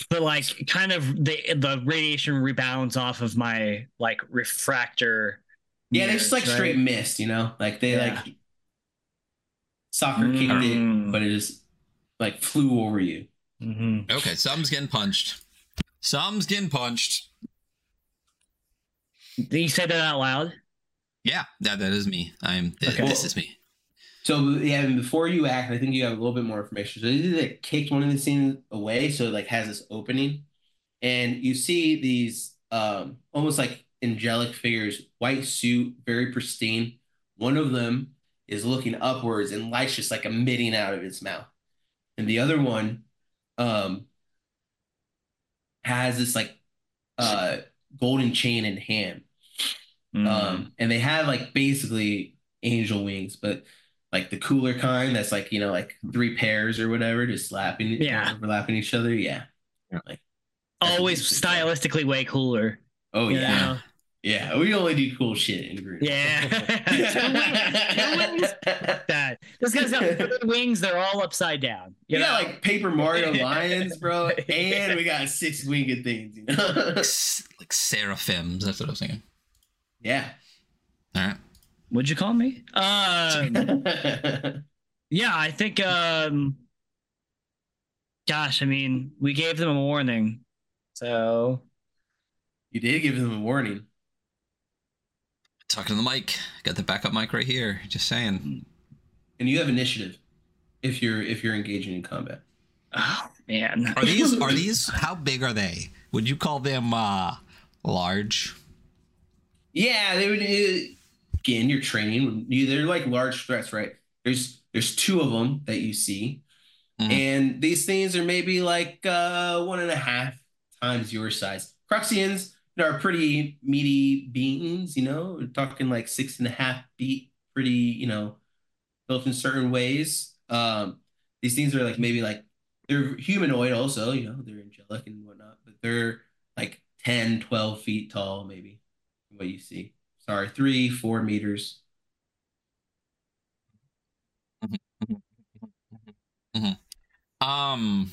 But like, kind of the the radiation rebounds off of my like refractor. Yeah, mirrors, they're just like right? straight mist, you know. Like they yeah. like soccer kicked mm. it, but it just like flew over you. Mm-hmm. Okay, something's getting punched. Something's getting punched. Did you say that out loud? Yeah, that that is me. I'm. Th okay. This is me. So yeah, and before you act, I think you have a little bit more information. So they did like kick one of the scenes away, so it like has this opening, and you see these um, almost like angelic figures, white suit, very pristine. One of them is looking upwards, and light's just like emitting out of its mouth, and the other one um, has this like uh, golden chain in hand, mm. um, and they have like basically angel wings, but like the cooler kind that's like, you know, like three pairs or whatever, just slapping, yeah, overlapping each other. Yeah. Like, always stylistically way cooler. Oh, yeah. Know? Yeah. We only do cool shit in Green. Yeah. That. This guy's got three wings. They're all upside down. You we know? Got like Paper Mario lions, bro. And we got six winged things, you know? Like, like seraphims. That's what I was thinking. Yeah. All right. What'd you call me? Uh, yeah, I think, um, gosh, I mean, we gave them a warning. So. You did give them a warning. Talking to the mic. Got the backup mic right here. Just saying. And you have initiative if you're if you're engaging in combat. Oh, man. Are these, are these, how big are they? Would you call them uh, large? Yeah, they would. Uh, Again, you're training. They're like large threats, right? There's there's two of them that you see, mm-hmm. and these things are maybe like uh, one and a half times your size. Cruxians are pretty meaty beings, you know. We're talking like six and a half feet, pretty, you know, built in certain ways. Um, these things are like maybe like they're humanoid, also, you know, they're angelic and whatnot, but they're like ten, twelve feet tall, maybe, from what you see. Sorry, three, four meters. Mm-hmm. Um.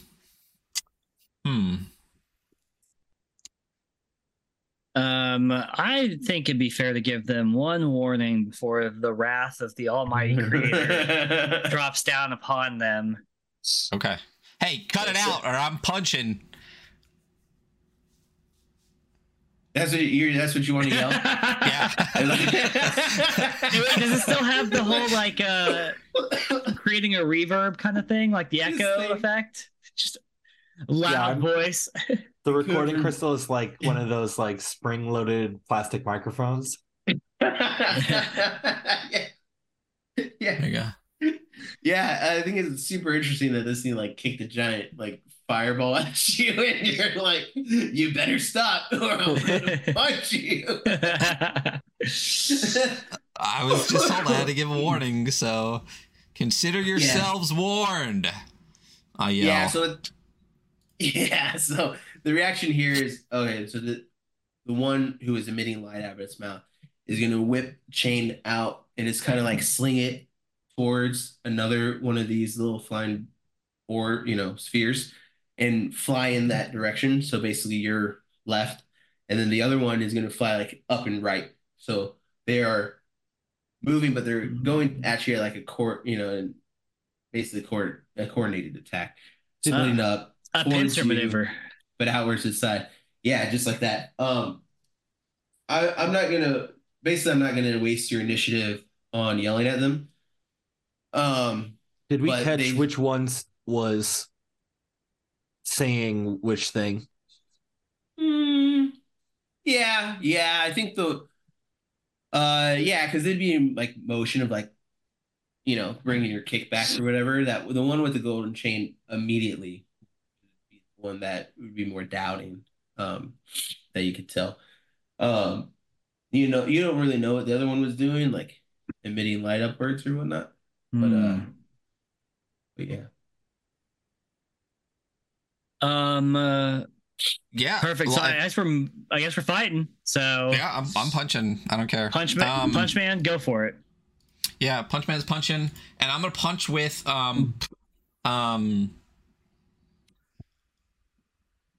Hmm. Um. I think it'd be fair to give them one warning before the wrath of the Almighty Creator drops down upon them. Okay. Hey, cut it out, or I'm punching. That's what you. That's what you want to yell. Yeah. Does it still have the whole like uh, creating a reverb kind of thing, like the echo effect? Just loud yeah, voice. The recording crystal is like one of those like spring-loaded plastic microphones. Yeah. Yeah. There you go. Yeah, I think it's super interesting that this thing like kicked a giant like fireball at you, and you're like, you better stop or I'm gonna punch you. I was just told I had to give a warning, so consider yourselves yeah. warned. I yell. Yeah, so it, yeah, so the reaction here is okay, so the the one who is emitting light out of its mouth is going to whip chain out and it's kind of like sling it towards another one of these little flying or, you know, spheres and fly in that direction. So basically you're left. And then the other one is going to fly like up and right. So they are moving, but they're going at you like a court, you know, and basically court, a coordinated attack. Splitting uh, up. A pincer maneuver. But outwards to the side. Yeah, just like that. Um, I, I'm not going to, basically, I'm not going to waste your initiative on yelling at them. Um, Did we catch they, which ones was saying which thing? Mm, yeah, yeah. I think the, uh, yeah, because it'd be like motion of like, you know, bringing your kick back or whatever. That the one with the golden chain immediately would be the one that would be more doubting, um, that you could tell. Um, you know, you don't really know what the other one was doing, like emitting light upwards or whatnot. But uh, but yeah. Um. Uh, yeah. Perfect. So well, I guess we're I guess we're fighting. So yeah, I'm I'm punching. I don't care. Punch man, um, punch man, go for it. Yeah, punch man's punching, and I'm gonna punch with um um.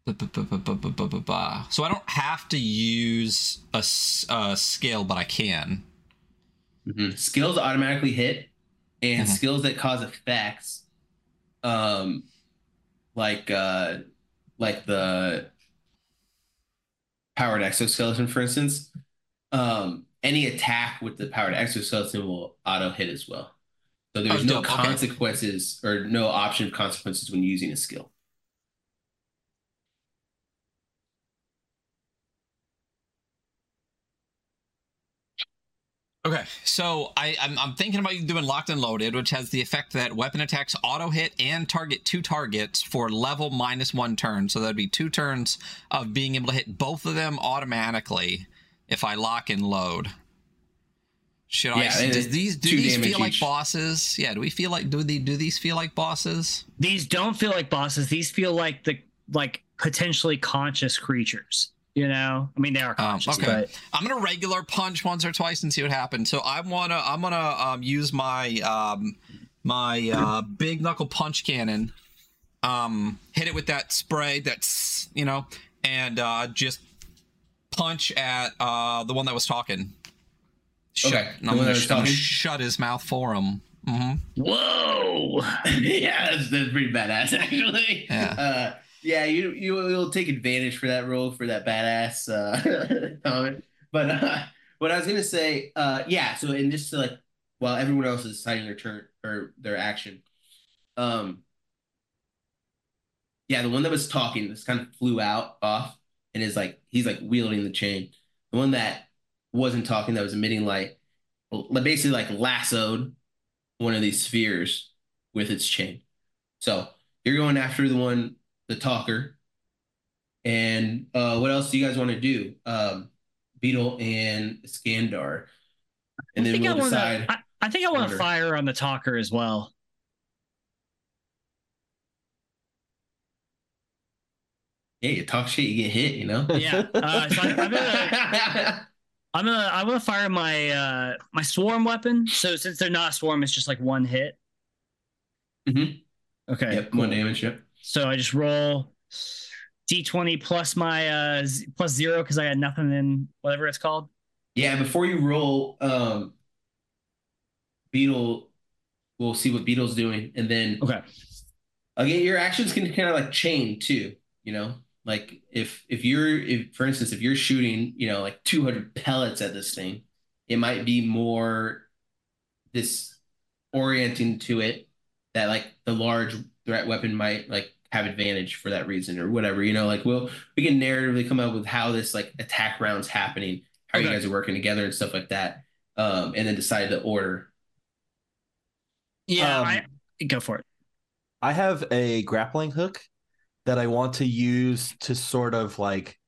So I don't have to use a, a skill, but I can. Mm-hmm. Skills automatically hit. And mm-hmm. skills that cause effects, um, like uh, like the powered exoskeleton, for instance, um, any attack with the powered exoskeleton will auto hit as well. So there's oh, no, no consequences okay. or no option of consequences when using a skill. Okay, so I, I'm, I'm thinking about doing Locked and Loaded, which has the effect that weapon attacks auto-hit and target two targets for level minus one turn. So that would be two turns of being able to hit both of them automatically if I lock and load. Should yeah, I? Does these, do these feel each. like bosses? Yeah, do we feel like, do, they, do these feel like bosses? These don't feel like bosses. These feel like the like potentially conscious creatures. You know, I mean, they are conscious. Um, okay, but... I'm gonna regular punch once or twice and see what happens. So I wanna, I'm gonna um, use my um, my uh, big knuckle punch cannon, um, hit it with that spray. That's you know, and uh, just punch at uh, the one that was talking. Shut, okay, and I'm, gonna, I'm gonna shut his mouth for him. Mm-hmm. Whoa! Yeah, that's, that's pretty badass, actually. Yeah. Uh, Yeah, you you will take advantage for that role for that badass uh, comment. But uh, what I was gonna say, uh, yeah. So and just to like while everyone else is deciding their turn or their action, um, yeah, the one that was talking just kind of flew out off and is like he's like wielding the chain. The one that wasn't talking that was emitting light, basically like lassoed one of these spheres with its chain. So you're going after the one. The talker, and uh, what else do you guys want to do? Um, Beetle and Iskandar, and I then we'll I decide. Wanna, I, I think I want to fire on the talker as well. Yeah, you talk shit, you get hit, you know. Yeah, uh, so I, I'm gonna, I'm gonna, I want to fire my uh, my swarm weapon. So since they're not a swarm, it's just like one hit. Mm-hmm. Okay. Yep. Cool. One damage. Yep. So I just roll d twenty plus my uh, z plus zero because I had nothing in whatever it's called. Yeah, before you roll, um, Beetle, we'll see what Beetle's doing, and then okay, again, your actions can kind of like chain too. You know, like if if you're if for instance if you're shooting you know like two hundred pellets at this thing, it might be more disorienting to it that like the large threat weapon might like have advantage for that reason or whatever, you know, like we'll, we can narratively come up with how this like attack round's happening, how okay. you guys are working together and stuff like that. Um, and then decide the order. Yeah. Um, I, go for it. I have a grappling hook that I want to use to sort of like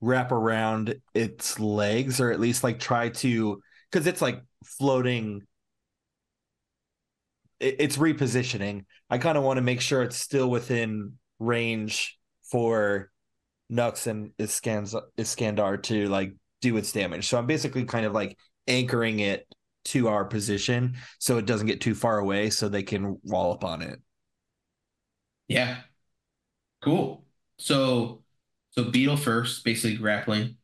wrap around its legs or at least like try to, cause it's like floating, it's repositioning. I kind of want to make sure it's still within range for Nux and Iskandar to like do its damage. So I'm basically kind of like anchoring it to our position so it doesn't get too far away so they can wall up on it. Yeah. Cool. So so Beetle first, basically grappling.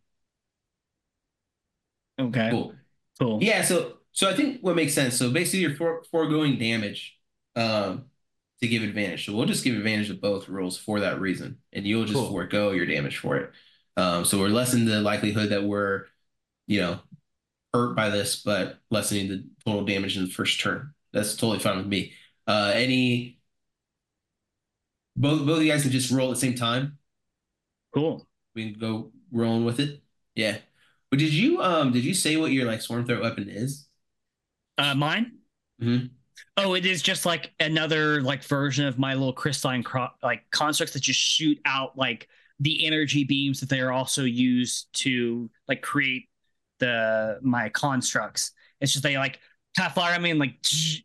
Okay. Cool. Cool. Yeah, so so I think what makes sense, so basically you're for, foregoing damage um, to give advantage. So we'll just give advantage of both rules for that reason, and you'll just cool. forego your damage for it. Um, so we're lessening the likelihood that we're, you know, hurt by this, but lessening the total damage in the first turn. That's totally fine with me. Uh, any, both both of you guys can just roll at the same time. Cool. We can go rolling with it. Yeah. But did you um did you say what your like Swarmthroat weapon is? Uh, mine. Mm-hmm. Oh, it is just like another like version of my little crystalline cro- like constructs that just shoot out like the energy beams that they are also used to like create the my constructs. It's just they like kind of fly around me and like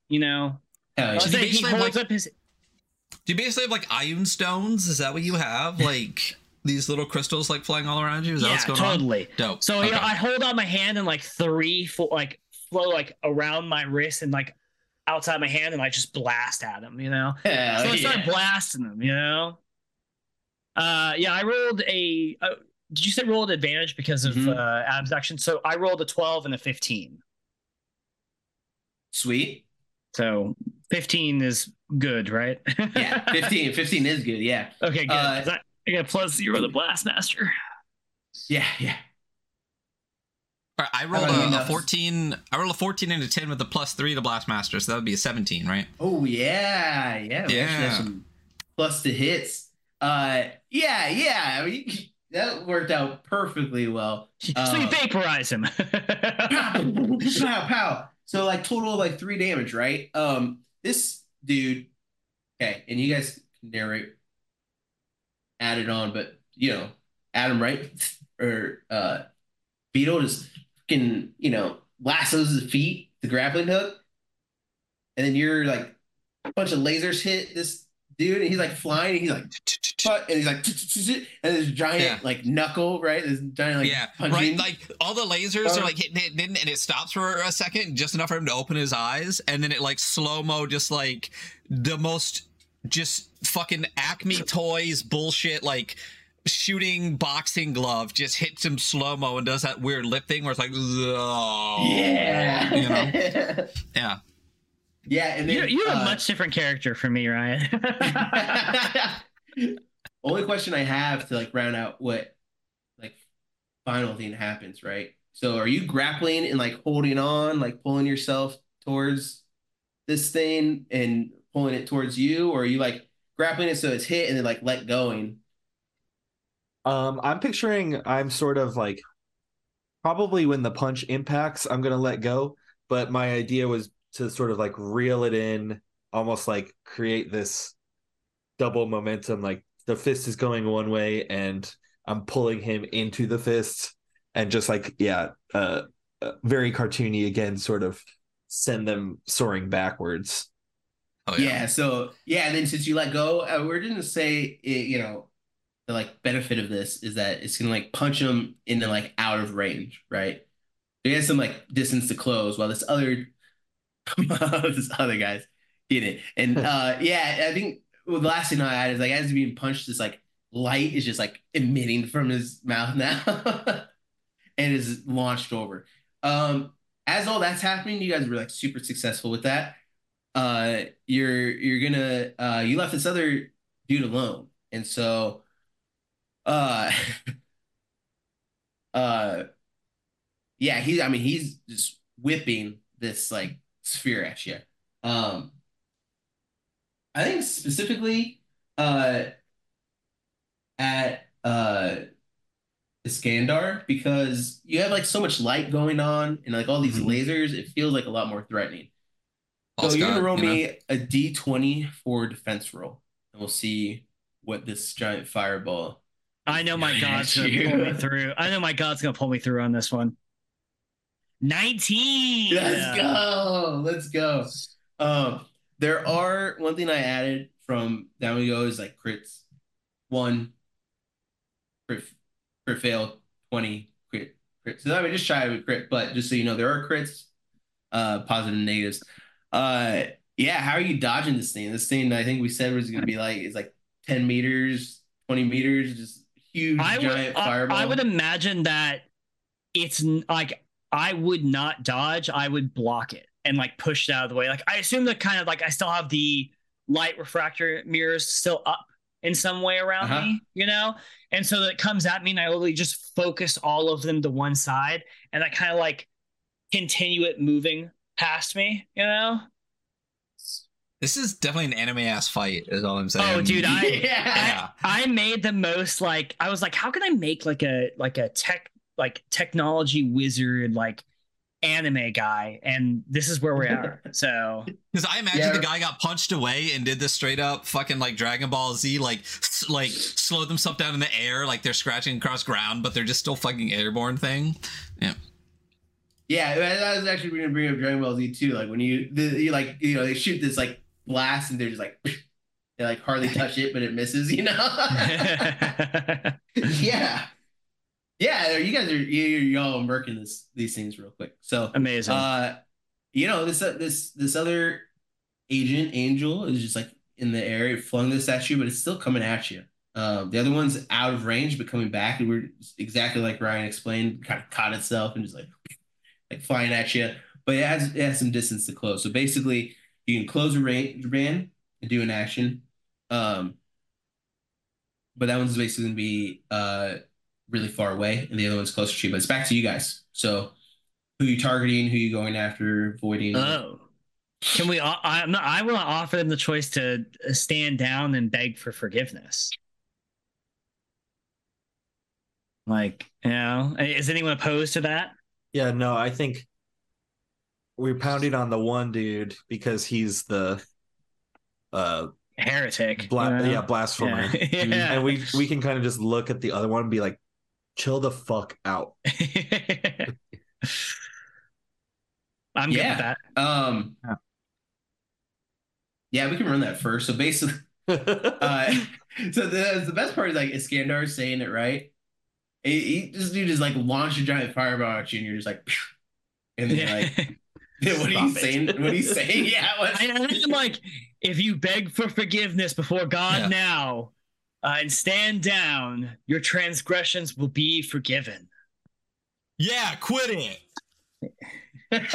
you know. Uh, so you he holds like, up his. Do you basically have like ion stones? Is that what you have? Like. These little crystals like flying all around you? Is that yeah, what's going totally. On? Dope. So okay. you know, I hold out my hand and like three, four, like flow like around my wrist and like outside my hand and I like, just blast at them, you know? Hell so I yeah. start blasting them, you know? Uh, yeah, I rolled a, uh, did you say rolled advantage because of mm-hmm. uh, Adam's action? So I rolled a twelve and a fifteen. Sweet. So fifteen is good, right? yeah, fifteen, fifteen is good, yeah. Okay, good. Uh, I got plus zero the blast master. Yeah, yeah. All right, I rolled I a, a fourteen. I rolled a fourteen and a ten with a plus three to blast master, so that would be a seventeen, right? Oh yeah, yeah. We yeah. Have some plus the hits. Uh, yeah, yeah. I mean, that worked out perfectly well. Uh, so you vaporize him. pow, pow, pow. So like total of like three damage, right? Um, this dude. Okay, and you guys can narrate. Added on, but you know, Adam, right? or uh, Beetle just fucking, you know, lassos his feet, the grappling hook, and then you're like a bunch of lasers hit this dude, and he's like flying, and he's like, and he's like, and this giant like knuckle, right? This giant like, yeah, right. Like all the lasers are like hitting it, and it stops for a second, just enough for him to open his eyes, and then it like slow mo, just like the most. Just fucking Acme Toys bullshit, like shooting boxing glove, just hits him slow-mo and does that weird lip thing where it's like, oh, yeah, you know, yeah, yeah. And then, you're, you're uh, a much different character from me, Ryan. Only question I have to like round out what like final thing happens, right? So, are you grappling and like holding on, like pulling yourself towards this thing and pulling it towards you, or are you like grappling it so it's hit and then like let going? Um, I'm picturing I'm sort of like probably when the punch impacts, I'm gonna let go. But my idea was to sort of like reel it in, almost like create this double momentum. Like the fist is going one way, and I'm pulling him into the fist, and just like yeah, uh, very cartoony again, sort of send them soaring backwards. Oh, yeah. yeah, so, yeah, and then since you let go, uh, we're going to say, it, you know, the, like, benefit of this is that it's going to, like, punch them into, like, out of range, right? They have some, like, distance to close while this other, this other guy's getting it. And, uh, yeah, I think well, the last thing I had is, like, as he's being punched, this, like, light is just, like, emitting from his mouth now and is launched over. Um, as all that's happening, you guys were, like, super successful with that. Uh, you're you're gonna uh, you left this other dude alone, and so, uh, uh, yeah, he. I mean, he's just whipping this like sphere at you. Um, I think specifically, uh, at uh, Iskandar, because you have like so much light going on, and like all these mm-hmm. lasers, it feels like a lot more threatening. So Scott, you're going to roll you know? me a d twenty for defense roll, and we'll see what this giant fireball... I know my God's going to pull me through. I know my God's going to pull me through on this one. nineteen! Let's go! Let's go. Um, there are... One thing I added from down we go is like crits. One. crit, crit fail, twenty crit, crit. So I mean, just shy of a crit, but just so you know, there are crits, uh, positive and negatives. Uh, yeah, how are you dodging this thing? This thing, I think we said was going to be like, it's like ten meters, twenty meters, just huge, I giant would, I, fireball. I would imagine that it's like, I would not dodge. I would block it and like push it out of the way. Like, I assume that kind of like, I still have the light refractor mirrors still up in some way around uh-huh. me, you know? And so that it comes at me and I literally just focus all of them to one side and I kind of like continue it moving past me, you know? This is definitely an anime-ass fight, is all I'm saying. Oh, dude, I, yeah. I I made the most, like, I was like, how can I make like a like a tech like technology wizard like anime guy? And this is where we are. So, because I imagine yeah. the guy got punched away and did this straight up fucking like Dragon Ball Z, like s- like slow themselves down in the air, like they're scratching across ground, but they're just still fucking airborne thing. Yeah. Yeah, I was actually going to bring up Dragon Ball Z too. Like when you, the, you like you know they shoot this like blast and they're just like they like hardly touch it but it misses, you know. yeah yeah you guys are you, y'all murking this these things real quick, so amazing. Uh you know, this uh, this this other agent angel is just like in the air. It flung this at you but it's still coming at you. Um the other one's out of range but coming back, and we're exactly like Ryan explained, kind of caught itself and just like like flying at you, but it has it has some distance to close. So basically you can close a range ban and do an action. Um, but that one's basically going to be uh, really far away, and the other one's closer to you. But it's back to you guys. So who you targeting, who you going after, avoiding. Oh. Can we? I, not, I want to offer them the choice to stand down and beg for forgiveness. Like, you know, is anyone opposed to that? Yeah, no, I think... we're pounding on the one dude because he's the uh, heretic, bla- yeah. yeah, blasphemer, yeah. yeah. and we we can kind of just look at the other one and be like, "Chill the fuck out." I'm good yeah. with that. Um, yeah. yeah, we can run that first. So basically, uh, so the the best part is like Iskandar saying it right. He, he, this dude is like launch a giant fireball at you, and you're just like, and then yeah. like. What are, saying, what are you saying? Yeah, what are you saying? Yeah, I'm like, if you beg for forgiveness before God yeah. now uh, and stand down, your transgressions will be forgiven. Yeah, quit it.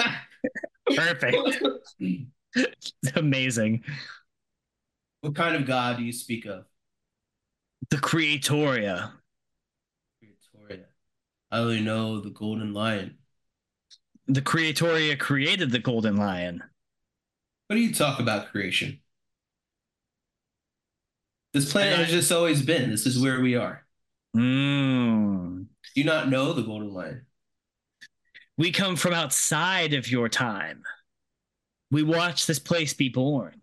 Perfect. Amazing. What kind of God do you speak of? The Creatoria. Creatoria. I only know the Golden Lion. The Creatoria created the Golden Lion. What do you talk about creation? This planet I, has just always been. This is where we are. Mm. Do you not know the Golden Lion? We come from outside of your time. We watch this place be born.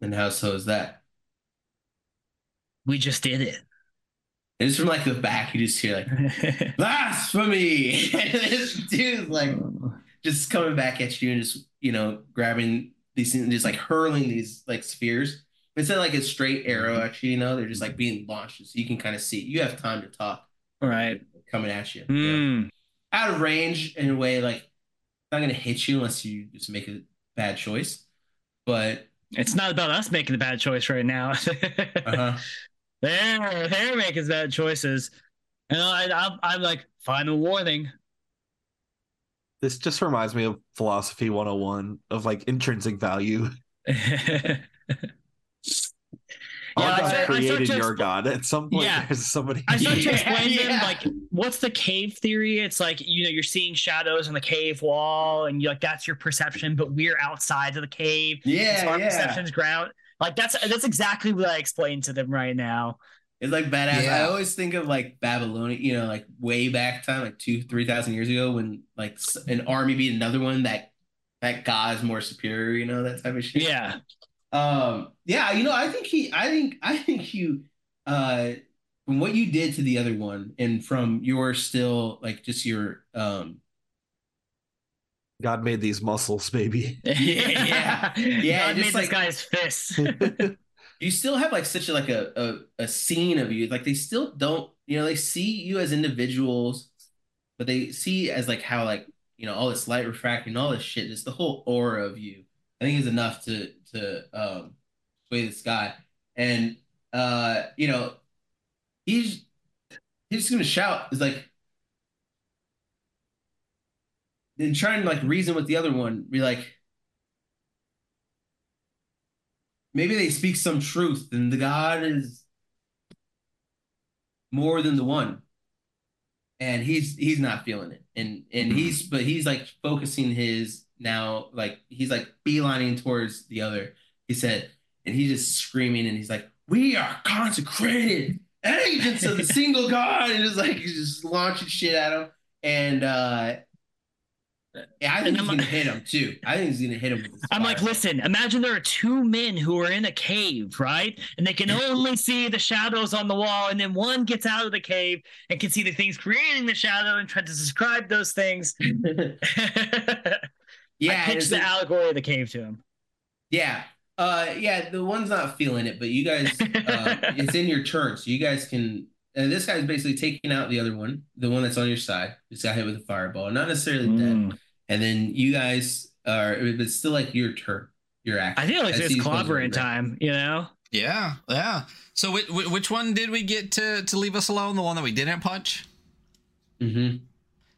And how so is that? We just did it. And it's from like the back, you just hear like blasphemy. And this dude's like just coming back at you and just, you know, grabbing these things and just like hurling these like spheres. It's not like a straight arrow, actually, you know, they're just like being launched. So you can kind of see. You have time to talk. All right. Coming at you. Mm. Yeah. Out of range in a way, like not gonna hit you unless you just make a bad choice. But it's not about us making the bad choice right now. uh-huh. They're, they're making bad choices. And I, I'm, I'm like, final warning. This just reminds me of Philosophy one oh one of like intrinsic value. yeah, Our God I, created I your expl- God. At some point, yeah. there's somebody. I start to explain yeah. them, like, what's the cave theory? It's like, you know, you're seeing shadows on the cave wall, and you're like, that's your perception, but we're outside of the cave. Yeah. So our yeah. perception's ground. Like, that's that's exactly what I explained to them right now. It's like badass. Yeah. I always think of, like, Babylonian, you know, like, way back time, like, two, three thousand years ago when, like, an army beat another one, that that God is more superior, you know, that type of shit. Yeah. Um, yeah, you know, I think he, I think, I think you, uh, from what you did to the other one and from your still, like, just your, um, God made these muscles, baby. Yeah, yeah. yeah God just made like, this guy's fists. you still have like such a, like a, a a scene of you. Like they still don't, you know, they see you as individuals, but they see as like how like, you know, all this light refracting, all this shit, just the whole aura of you, I think is enough to to um sway this guy. And uh, you know, he's he's just gonna shout, is like, then trying to like reason with the other one, be like, maybe they speak some truth, and the God is more than the one. And he's he's not feeling it, and and he's but he's like focusing his now, like he's like beelining towards the other. He said, and he's just screaming, and he's like, "We are consecrated agents of the single God," and just like he's just launching shit at him, and. uh Yeah, I think he's gonna hit him too. I think he's gonna hit him with I'm like, listen, imagine there are two men who are in a cave, right? And they can only see the shadows on the wall, and then one gets out of the cave and can see the things creating the shadow and try to describe those things. Yeah, I pitched the like, allegory of the cave to him. Yeah. Uh yeah, the one's not feeling it, but you guys uh it's in your turn, so you guys can. And this guy's basically taking out the other one, the one that's on your side. Just got hit with a fireball, not necessarily mm. dead. And then you guys are, it's still like your turn, your action. I feel like it's clobbering time, you know? Yeah, yeah. So which, which one did we get to, to leave us alone? The one that we didn't punch? Mm-hmm. So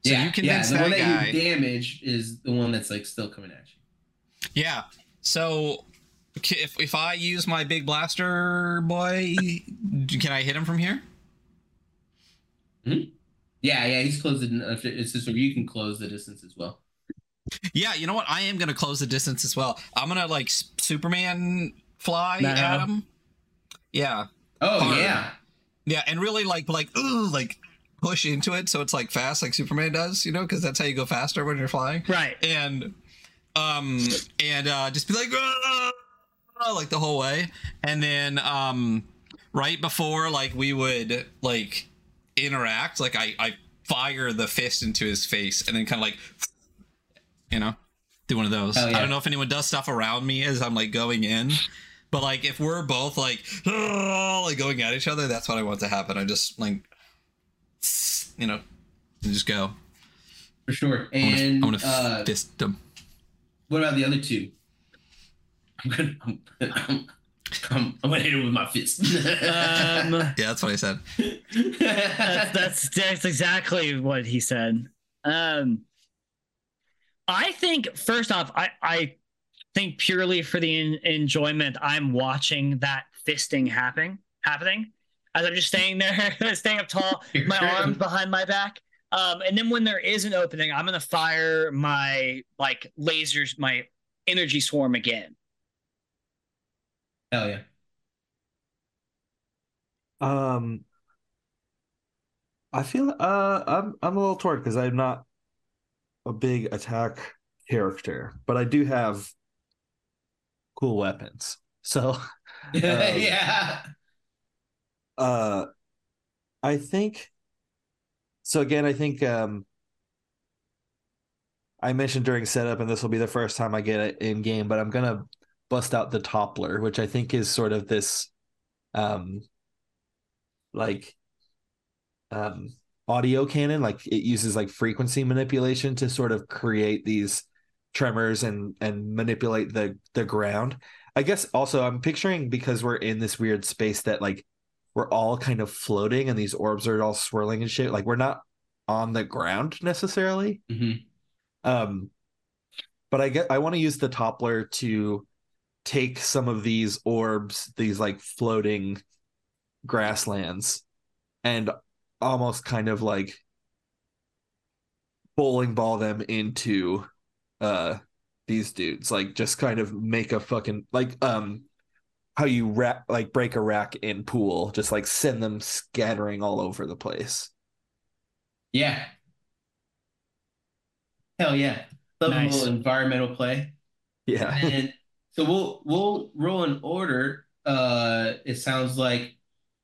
yeah, you convinced yeah, the that guy. The one that you damaged is the one that's like still coming at you. Yeah. So if, if I use my big blaster boy, can I hit him from here? Mm-hmm. Yeah, yeah, he's closed enough. It's just you can close the distance as well. Yeah, you know what? I am gonna close the distance as well. I'm gonna like Superman fly nah. at him. Yeah. Oh Hard. yeah. Yeah, and really like like ooh, like push into it so it's like fast, like Superman does, you know, because that's how you go faster when you're flying. Right. And um and uh, just be like ah! like the whole way, and then um right before like we would like. interact like I, I fire the fist into his face and then kind of like, you know, do one of those. Yeah. I don't know if anyone does stuff around me as I'm like going in, but like if we're both like like going at each other, that's what I want to happen. I just like, you know, just go for sure. And I'm gonna, I'm gonna uh, fist him. What about the other two? I'm gonna I'm, I'm, I'm, I'm gonna hit him with my fist. um, yeah, that's what I said. that's, that's that's exactly what he said. Um, I think first off, I I think purely for the in, enjoyment, I'm watching that fisting happening happening as I'm just staying there, staying up tall, my arms behind my back. Um, and then when there is an opening, I'm gonna fire my like lasers, my energy swarm again. Hell yeah. Um, I feel uh, I'm I'm a little torn because I'm not a big attack character, but I do have cool weapons. So um, yeah. Uh, I think so. Again, I think um, I mentioned during setup, and this will be the first time I get it in game, but I'm gonna. bust out the toppler, which I think is sort of this um like um audio cannon. Like it uses like frequency manipulation to sort of create these tremors and and manipulate the the ground. I guess also I'm picturing, because we're in this weird space that like we're all kind of floating and these orbs are all swirling and shit, like we're not on the ground necessarily. Mm-hmm. Um but I get I want to use the toppler to take some of these orbs, these like floating grasslands, and almost kind of like bowling ball them into uh these dudes, like just kind of make a fucking like um how you rack like break a rack in pool, just like send them scattering all over the place. Yeah, hell yeah. Love nice. A little environmental play. Yeah. And so we'll we'll roll in order. Uh, it sounds like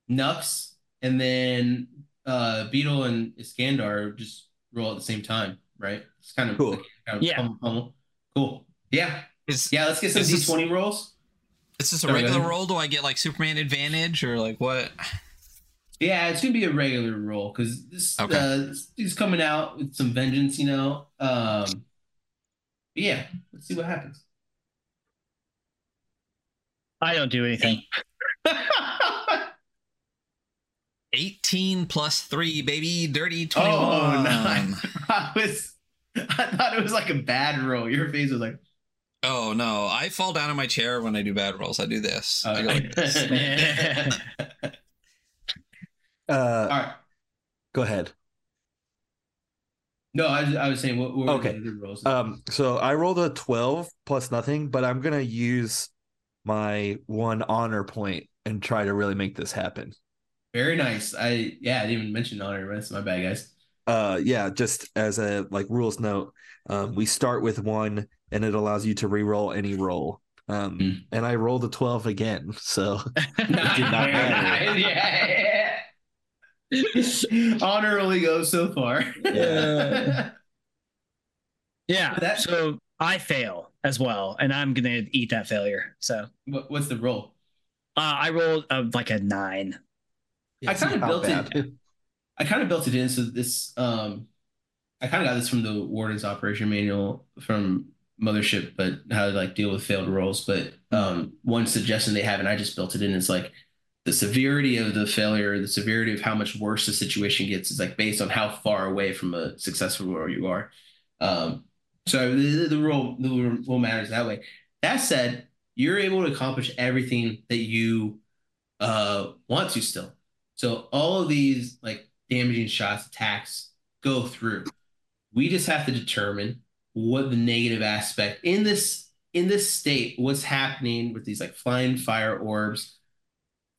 Nux and then uh, Beetle and Iskandar just roll at the same time, right? It's kind of cool. Like, kind of yeah. Pummel, pummel. Cool. Yeah. Is, yeah. Let's get some D twenty rolls. Is this a so regular roll? Do I get like Superman advantage or like what? Yeah, it's gonna be a regular roll because this okay. uh, he's coming out with some vengeance, you know. Um, yeah, let's see what happens. I don't do anything. eighteen plus three, baby, dirty twenty-one. Oh, nine. I was, I thought it was like a bad roll. Your face was like, oh no! I fall down in my chair when I do bad rolls. I do this. Oh, I go like this. uh, All right, go ahead. No, I, I was saying what, what okay. were the good rolls? Um, so I rolled a twelve plus nothing, but I'm gonna use my one honor point and try to really make this happen. Very nice. I yeah, I didn't even mention honor. That's my bad, guys. Uh, yeah, just as a like rules note, um, we start with one, and it allows you to re-roll any roll. Um, mm. And I rolled a twelve again, so it did not matter. Yeah, yeah. Honor only goes so far. Yeah. Yeah. That, so I fail as well, and I'm gonna eat that failure. So what, what's the roll? Uh, I rolled uh, like a nine. Yeah, I kind of built bad. it. I kind of built it in. So this, um, I kind of got this from the Warden's Operation Manual from Mothership, but how to like deal with failed rolls. But um, one suggestion they have, and I just built it in, is like the severity of the failure, the severity of how much worse the situation gets is like based on how far away from a successful roll you are. Um, so the, the roll, the roll matters that way. That said, you're able to accomplish everything that you uh, want to still. So all of these like damaging shots, attacks go through. We just have to determine what the negative aspect in this in this state, what's happening with these like flying fire orbs,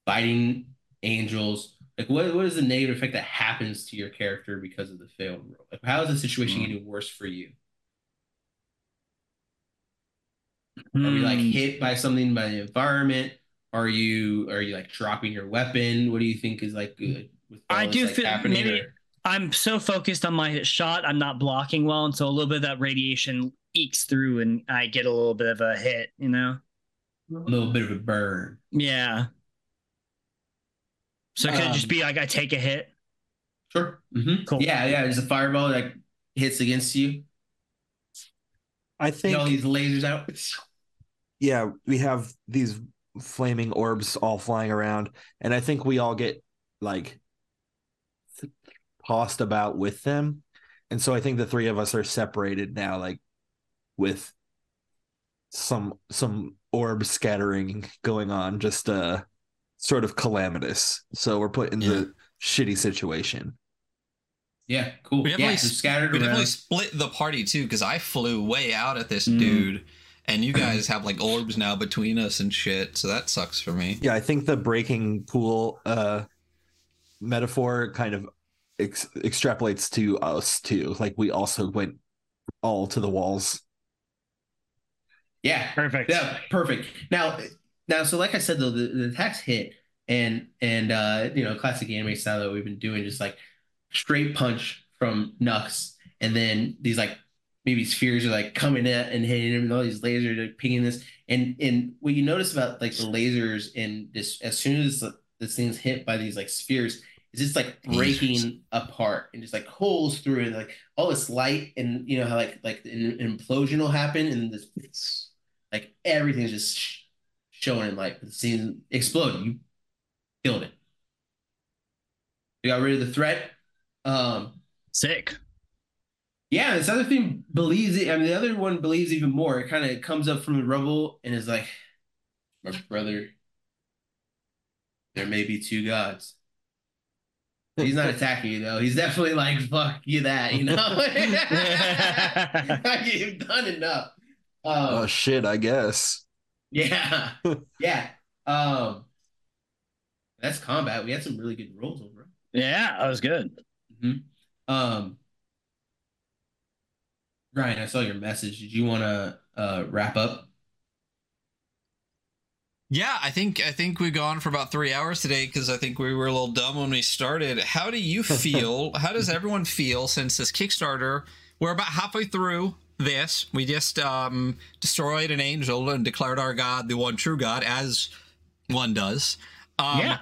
fighting angels. Like what, what is the negative effect that happens to your character because of the failed roll? Like how is the situation mm. getting worse for you? Mm. Are we like hit by something by the environment? Are you are you like dropping your weapon? What do you think is like good? With I do like, feel maybe or... I'm so focused on my shot, I'm not blocking well, and so a little bit of that radiation ekes through, and I get a little bit of a hit, you know, a little bit of a burn. Yeah. So could um, it just be like I take a hit? Sure. Mm-hmm. Cool. Yeah, yeah. There's a fireball that like, hits against you. I think you know, all these lasers out. Yeah, we have these flaming orbs all flying around, and I think we all get like tossed about with them, and so I think the three of us are separated now, like with some some orb scattering going on, just uh sort of calamitous, so we're put in yeah. the shitty situation. Yeah, cool. We definitely, yeah, scattered we definitely split the party too, because I flew way out at this mm. dude. And you guys have like orbs now between us and shit, so that sucks for me. Yeah, I think the breaking pool uh, metaphor kind of ex extrapolates to us too. Like we also went all to the walls. Yeah, perfect. Yeah, perfect. Now, now, so like I said though, the, the attacks hit, and and uh, you know, classic anime style that we've been doing, just like straight punch from Nux, and then these like. Maybe spheres are like coming at and hitting him, and all these lasers are pinging this. And and what you notice about like the lasers and this, as soon as this thing's hit by these like spheres, it's just like breaking lasers. apart and just like holes through it. Like all this light, and you know how like like an implosion will happen, and this like everything's just showing in light. The scene exploded. You killed it. You got rid of the threat. Um, Sick. Yeah, this other thing believes it. I mean, the other one believes even more. It kind of comes up from the rubble and is like, my brother, there may be two gods. He's not attacking you, though. He's definitely like, fuck you that, you know? Like, you've done enough. Um, oh, shit, I guess. Yeah. Yeah. Um, that's combat. We had some really good rolls over. Yeah, that was good. Mm-hmm. Um. Ryan, I saw your message. Did you want to uh, wrap up? Yeah, I think I think we've gone for about three hours today because I think we were a little dumb when we started. How do you feel? How does everyone feel since this Kickstarter? We're about halfway through. this. We just um, destroyed an angel and declared our God the one true God, as one does. Um, yeah.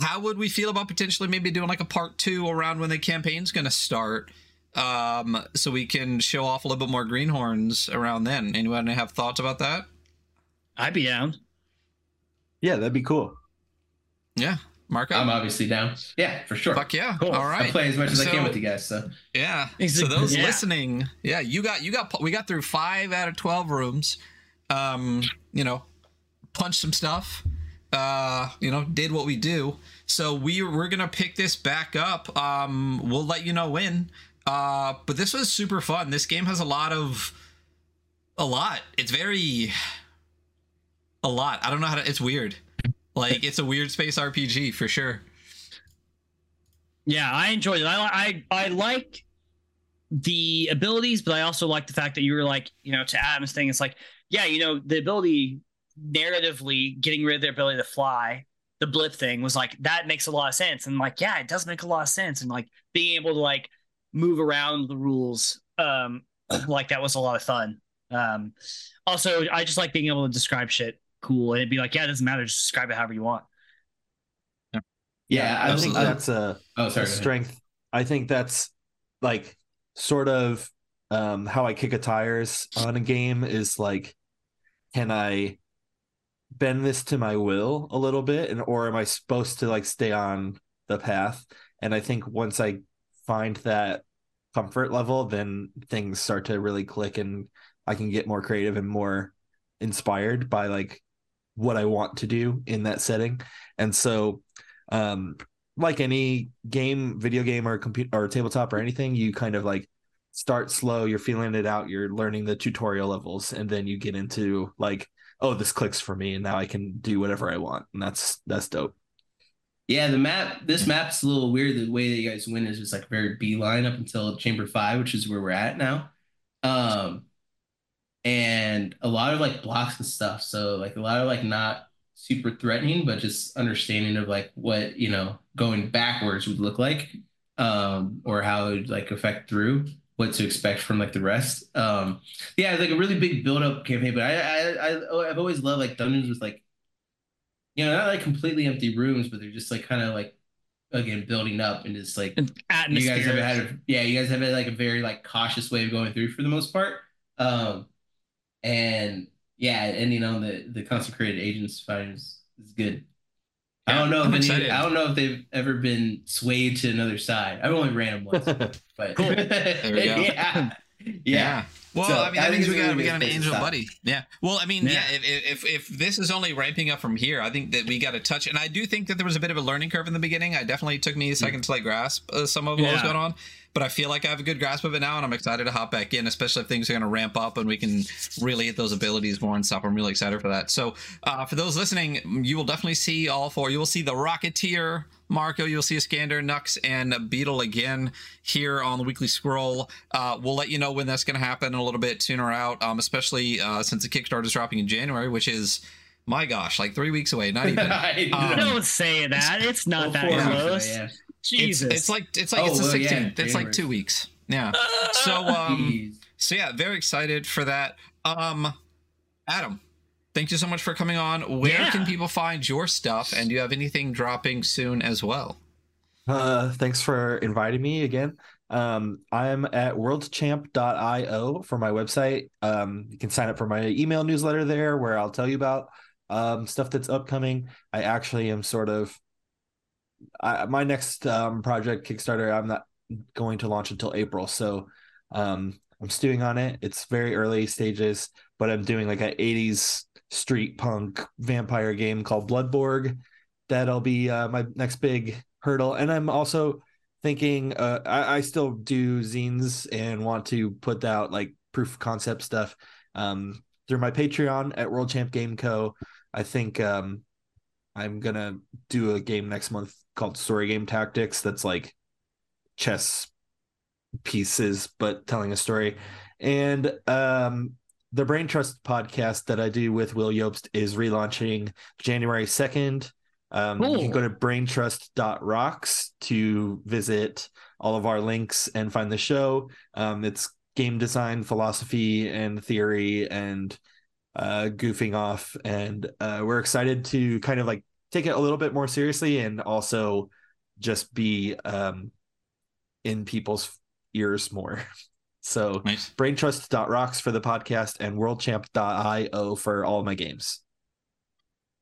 How would we feel about potentially maybe doing like a part two around when the campaign's going to start? Um, so we can show off a little bit more Greenhorns around then. Anyone have thoughts about that? I'd be down. Yeah, that'd be cool. Yeah. Marco? I'm obviously down. Yeah, for sure. Fuck yeah. Cool. All right. I'm playing as much as so, I can with you guys. So yeah. So those yeah. listening, yeah, you got you got we got through five out of twelve rooms. Um, you know, punched some stuff. Uh, you know, did what we do. So we we're gonna pick this back up. Um, we'll let you know when. Uh, but this was super fun. This game has a lot of a lot. It's very a lot. I don't know how to. It's weird. Like, it's a weird space R P G for sure. Yeah, I enjoyed it. I, I I like the abilities, but I also like the fact that you were like, you know, to Adam's thing, it's like, yeah, you know, the ability narratively getting rid of their ability to fly, the blip thing was like, that makes a lot of sense. And like, yeah, it does make a lot of sense. And like being able to like move around the rules, um, like that was a lot of fun. Um, also, I just like being able to describe shit. Cool, and it'd be like, yeah, it doesn't matter, just describe it however you want. Yeah, yeah, I think that's a, oh, sorry, a strength. I think that's like sort of um how I kick a tires on a game is like, can I bend this to my will a little bit, and or am I supposed to like stay on the path? And I think once I find that comfort level, then things start to really click, and I can get more creative and more inspired by like what I want to do in that setting. And so um like any game, video game or computer or tabletop or anything, you kind of like start slow, you're feeling it out, you're learning the tutorial levels, and then you get into like, oh, this clicks for me and now I can do whatever I want. And that's that's dope. Yeah, the map, this map's a little weird. The way that you guys win is just like very beeline up until chamber five, which is where we're at now. um And a lot of like blocks and stuff. So like a lot of like not super threatening, but just understanding of like what, you know, going backwards would look like, um, or how it would like affect through, what to expect from like the rest. Um, yeah, it's like a really big build up campaign, but I, I, I, I've always loved like dungeons with like, you know, not like completely empty rooms, but they're just like kind of like, again, building up and just like, you guys have had, a, yeah, you guys have had like a very like cautious way of going through for the most part. Um, And yeah, ending on the the consecrated agents fight is, is good. Yeah, I don't know I'm if any, I don't know if they've ever been swayed to another side. I've only ran them once, but cool. There we go. Yeah. Yeah. Yeah. Well, so, I mean, I think we got really we got an angel buddy. Yeah. Well, I mean, yeah. yeah if, if if this is only ramping up from here, I think that we got to touch. And I do think that there was a bit of a learning curve in the beginning. I definitely took me a second to like grasp uh, some of what yeah. was going on. But I feel like I have a good grasp of it now, and I'm excited to hop back in, especially if things are going to ramp up and we can really hit those abilities more and stuff. I'm really excited for that. So uh, for those listening, you will definitely see all four. You will see the Rocketeer, Marco. You'll see Iskandar, Nux, and Beetle again here on the Weekly Scroll. Uh, we'll let you know when that's going to happen a little bit sooner out, um, especially uh, since the Kickstarter is dropping in January, which is... my gosh, like three weeks away, not even. Um, Don't say that. It's not that close. Yeah. Jesus. It's, it's like it's like oh, it's the sixteenth. Well, yeah, it's like two weeks. Yeah. So um Jeez. so yeah, very excited for that. Um Adam, thank you so much for coming on. Where yeah. can people find your stuff, and do you have anything dropping soon as well? Uh thanks for inviting me again. Um, I'm at world champ dot i o for my website. Um, you can sign up for my email newsletter there, where I'll tell you about Um, stuff that's upcoming. I actually am sort of I, my next um, project Kickstarter. I'm not going to launch until April, so um, I'm stewing on it. It's very early stages, but I'm doing like an eighties street punk vampire game called Bloodborg. That'll be uh, my next big hurdle. And I'm also thinking uh, I, I still do zines and want to put out like proof of concept stuff um, through my Patreon at World Champ Game Co. I think um, I'm going to do a game next month called Story Game Tactics that's like chess pieces, but telling a story. And um, the Brain Trust podcast that I do with Will Yobst is relaunching January second. Um, you can go to brain trust dot rocks to visit all of our links and find the show. Um, it's game design philosophy and theory and uh, goofing off. And uh, we're excited to kind of like take it a little bit more seriously and also just be um, in people's ears more. So nice. braintrust dot rocks for the podcast and worldchamp dot io for all my games.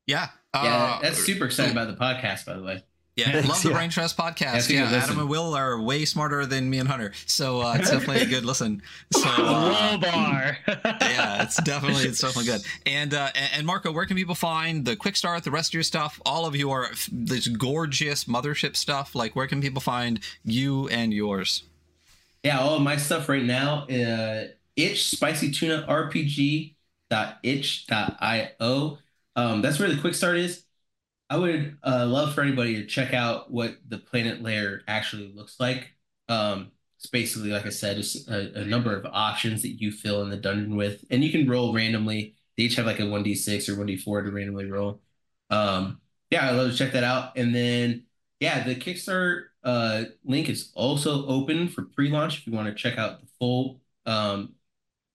Yeah. Yeah, that's super excited about the podcast, by the way. Yeah, thanks, love the yeah. Brain Trust podcast. Yeah, yeah, Adam and Will are way smarter than me and Hunter, so uh, it's definitely a good listen. So uh, low bar. yeah, it's definitely it's definitely good. And uh, and Marco, where can people find the quick start, the rest of your stuff, all of your this gorgeous Mothership stuff? Like, where can people find you and yours? Yeah, all of my stuff right now. Uh, itch spicy tuna R P G dot itch dot io. Um, that's where the quick start is. I would uh, love for anybody to check out what the planet layer actually looks like. Um, it's basically, like I said, just a, a number of options that you fill in the dungeon with, and you can roll randomly. They each have like a one d six or one d four to randomly roll. Um, yeah, I'd love to check that out. And then, yeah, the Kickstarter uh, link is also open for pre-launch. If you want to check out the full um,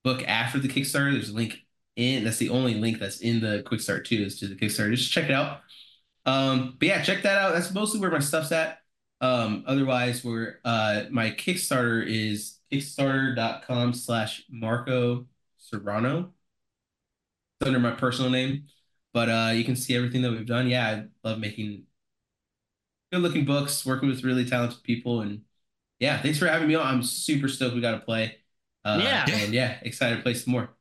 book after the Kickstarter, there's a link. And that's the only link that's in the quick start too, is to the Kickstarter. Just check it out. Um, but yeah, check that out. That's mostly where my stuff's at. Um, otherwise, where uh, my Kickstarter is kickstarter.com slash Marco Serrano. It's under my personal name. But uh, you can see everything that we've done. Yeah, I love making good-looking books, working with really talented people. And yeah, thanks for having me on. I'm super stoked we got to play. Uh, yeah. And yeah, excited to play some more.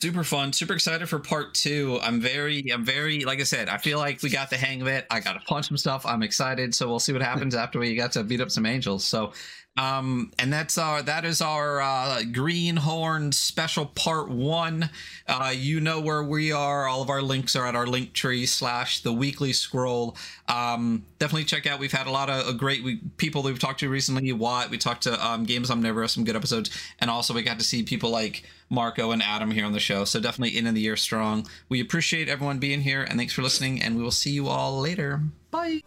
Super fun, super excited for part two. I'm very, I'm very, like I said, I feel like we got the hang of it. I got to punch some stuff. I'm excited. So we'll see what happens after we got to beat up some angels. So, um, and that's our, that is our uh, Greenhorn special part one. Uh, you know where we are. All of our links are at our Linktree slash the weekly scroll. Um, definitely check out. We've had a lot of a great we, people that we've talked to recently. Watt, we talked to um, Games Omnivore, some good episodes. And also we got to see people like Marco and Adam here on the show. So definitely in in the year strong. We appreciate everyone being here, and thanks for listening, and we will see you all later. Bye.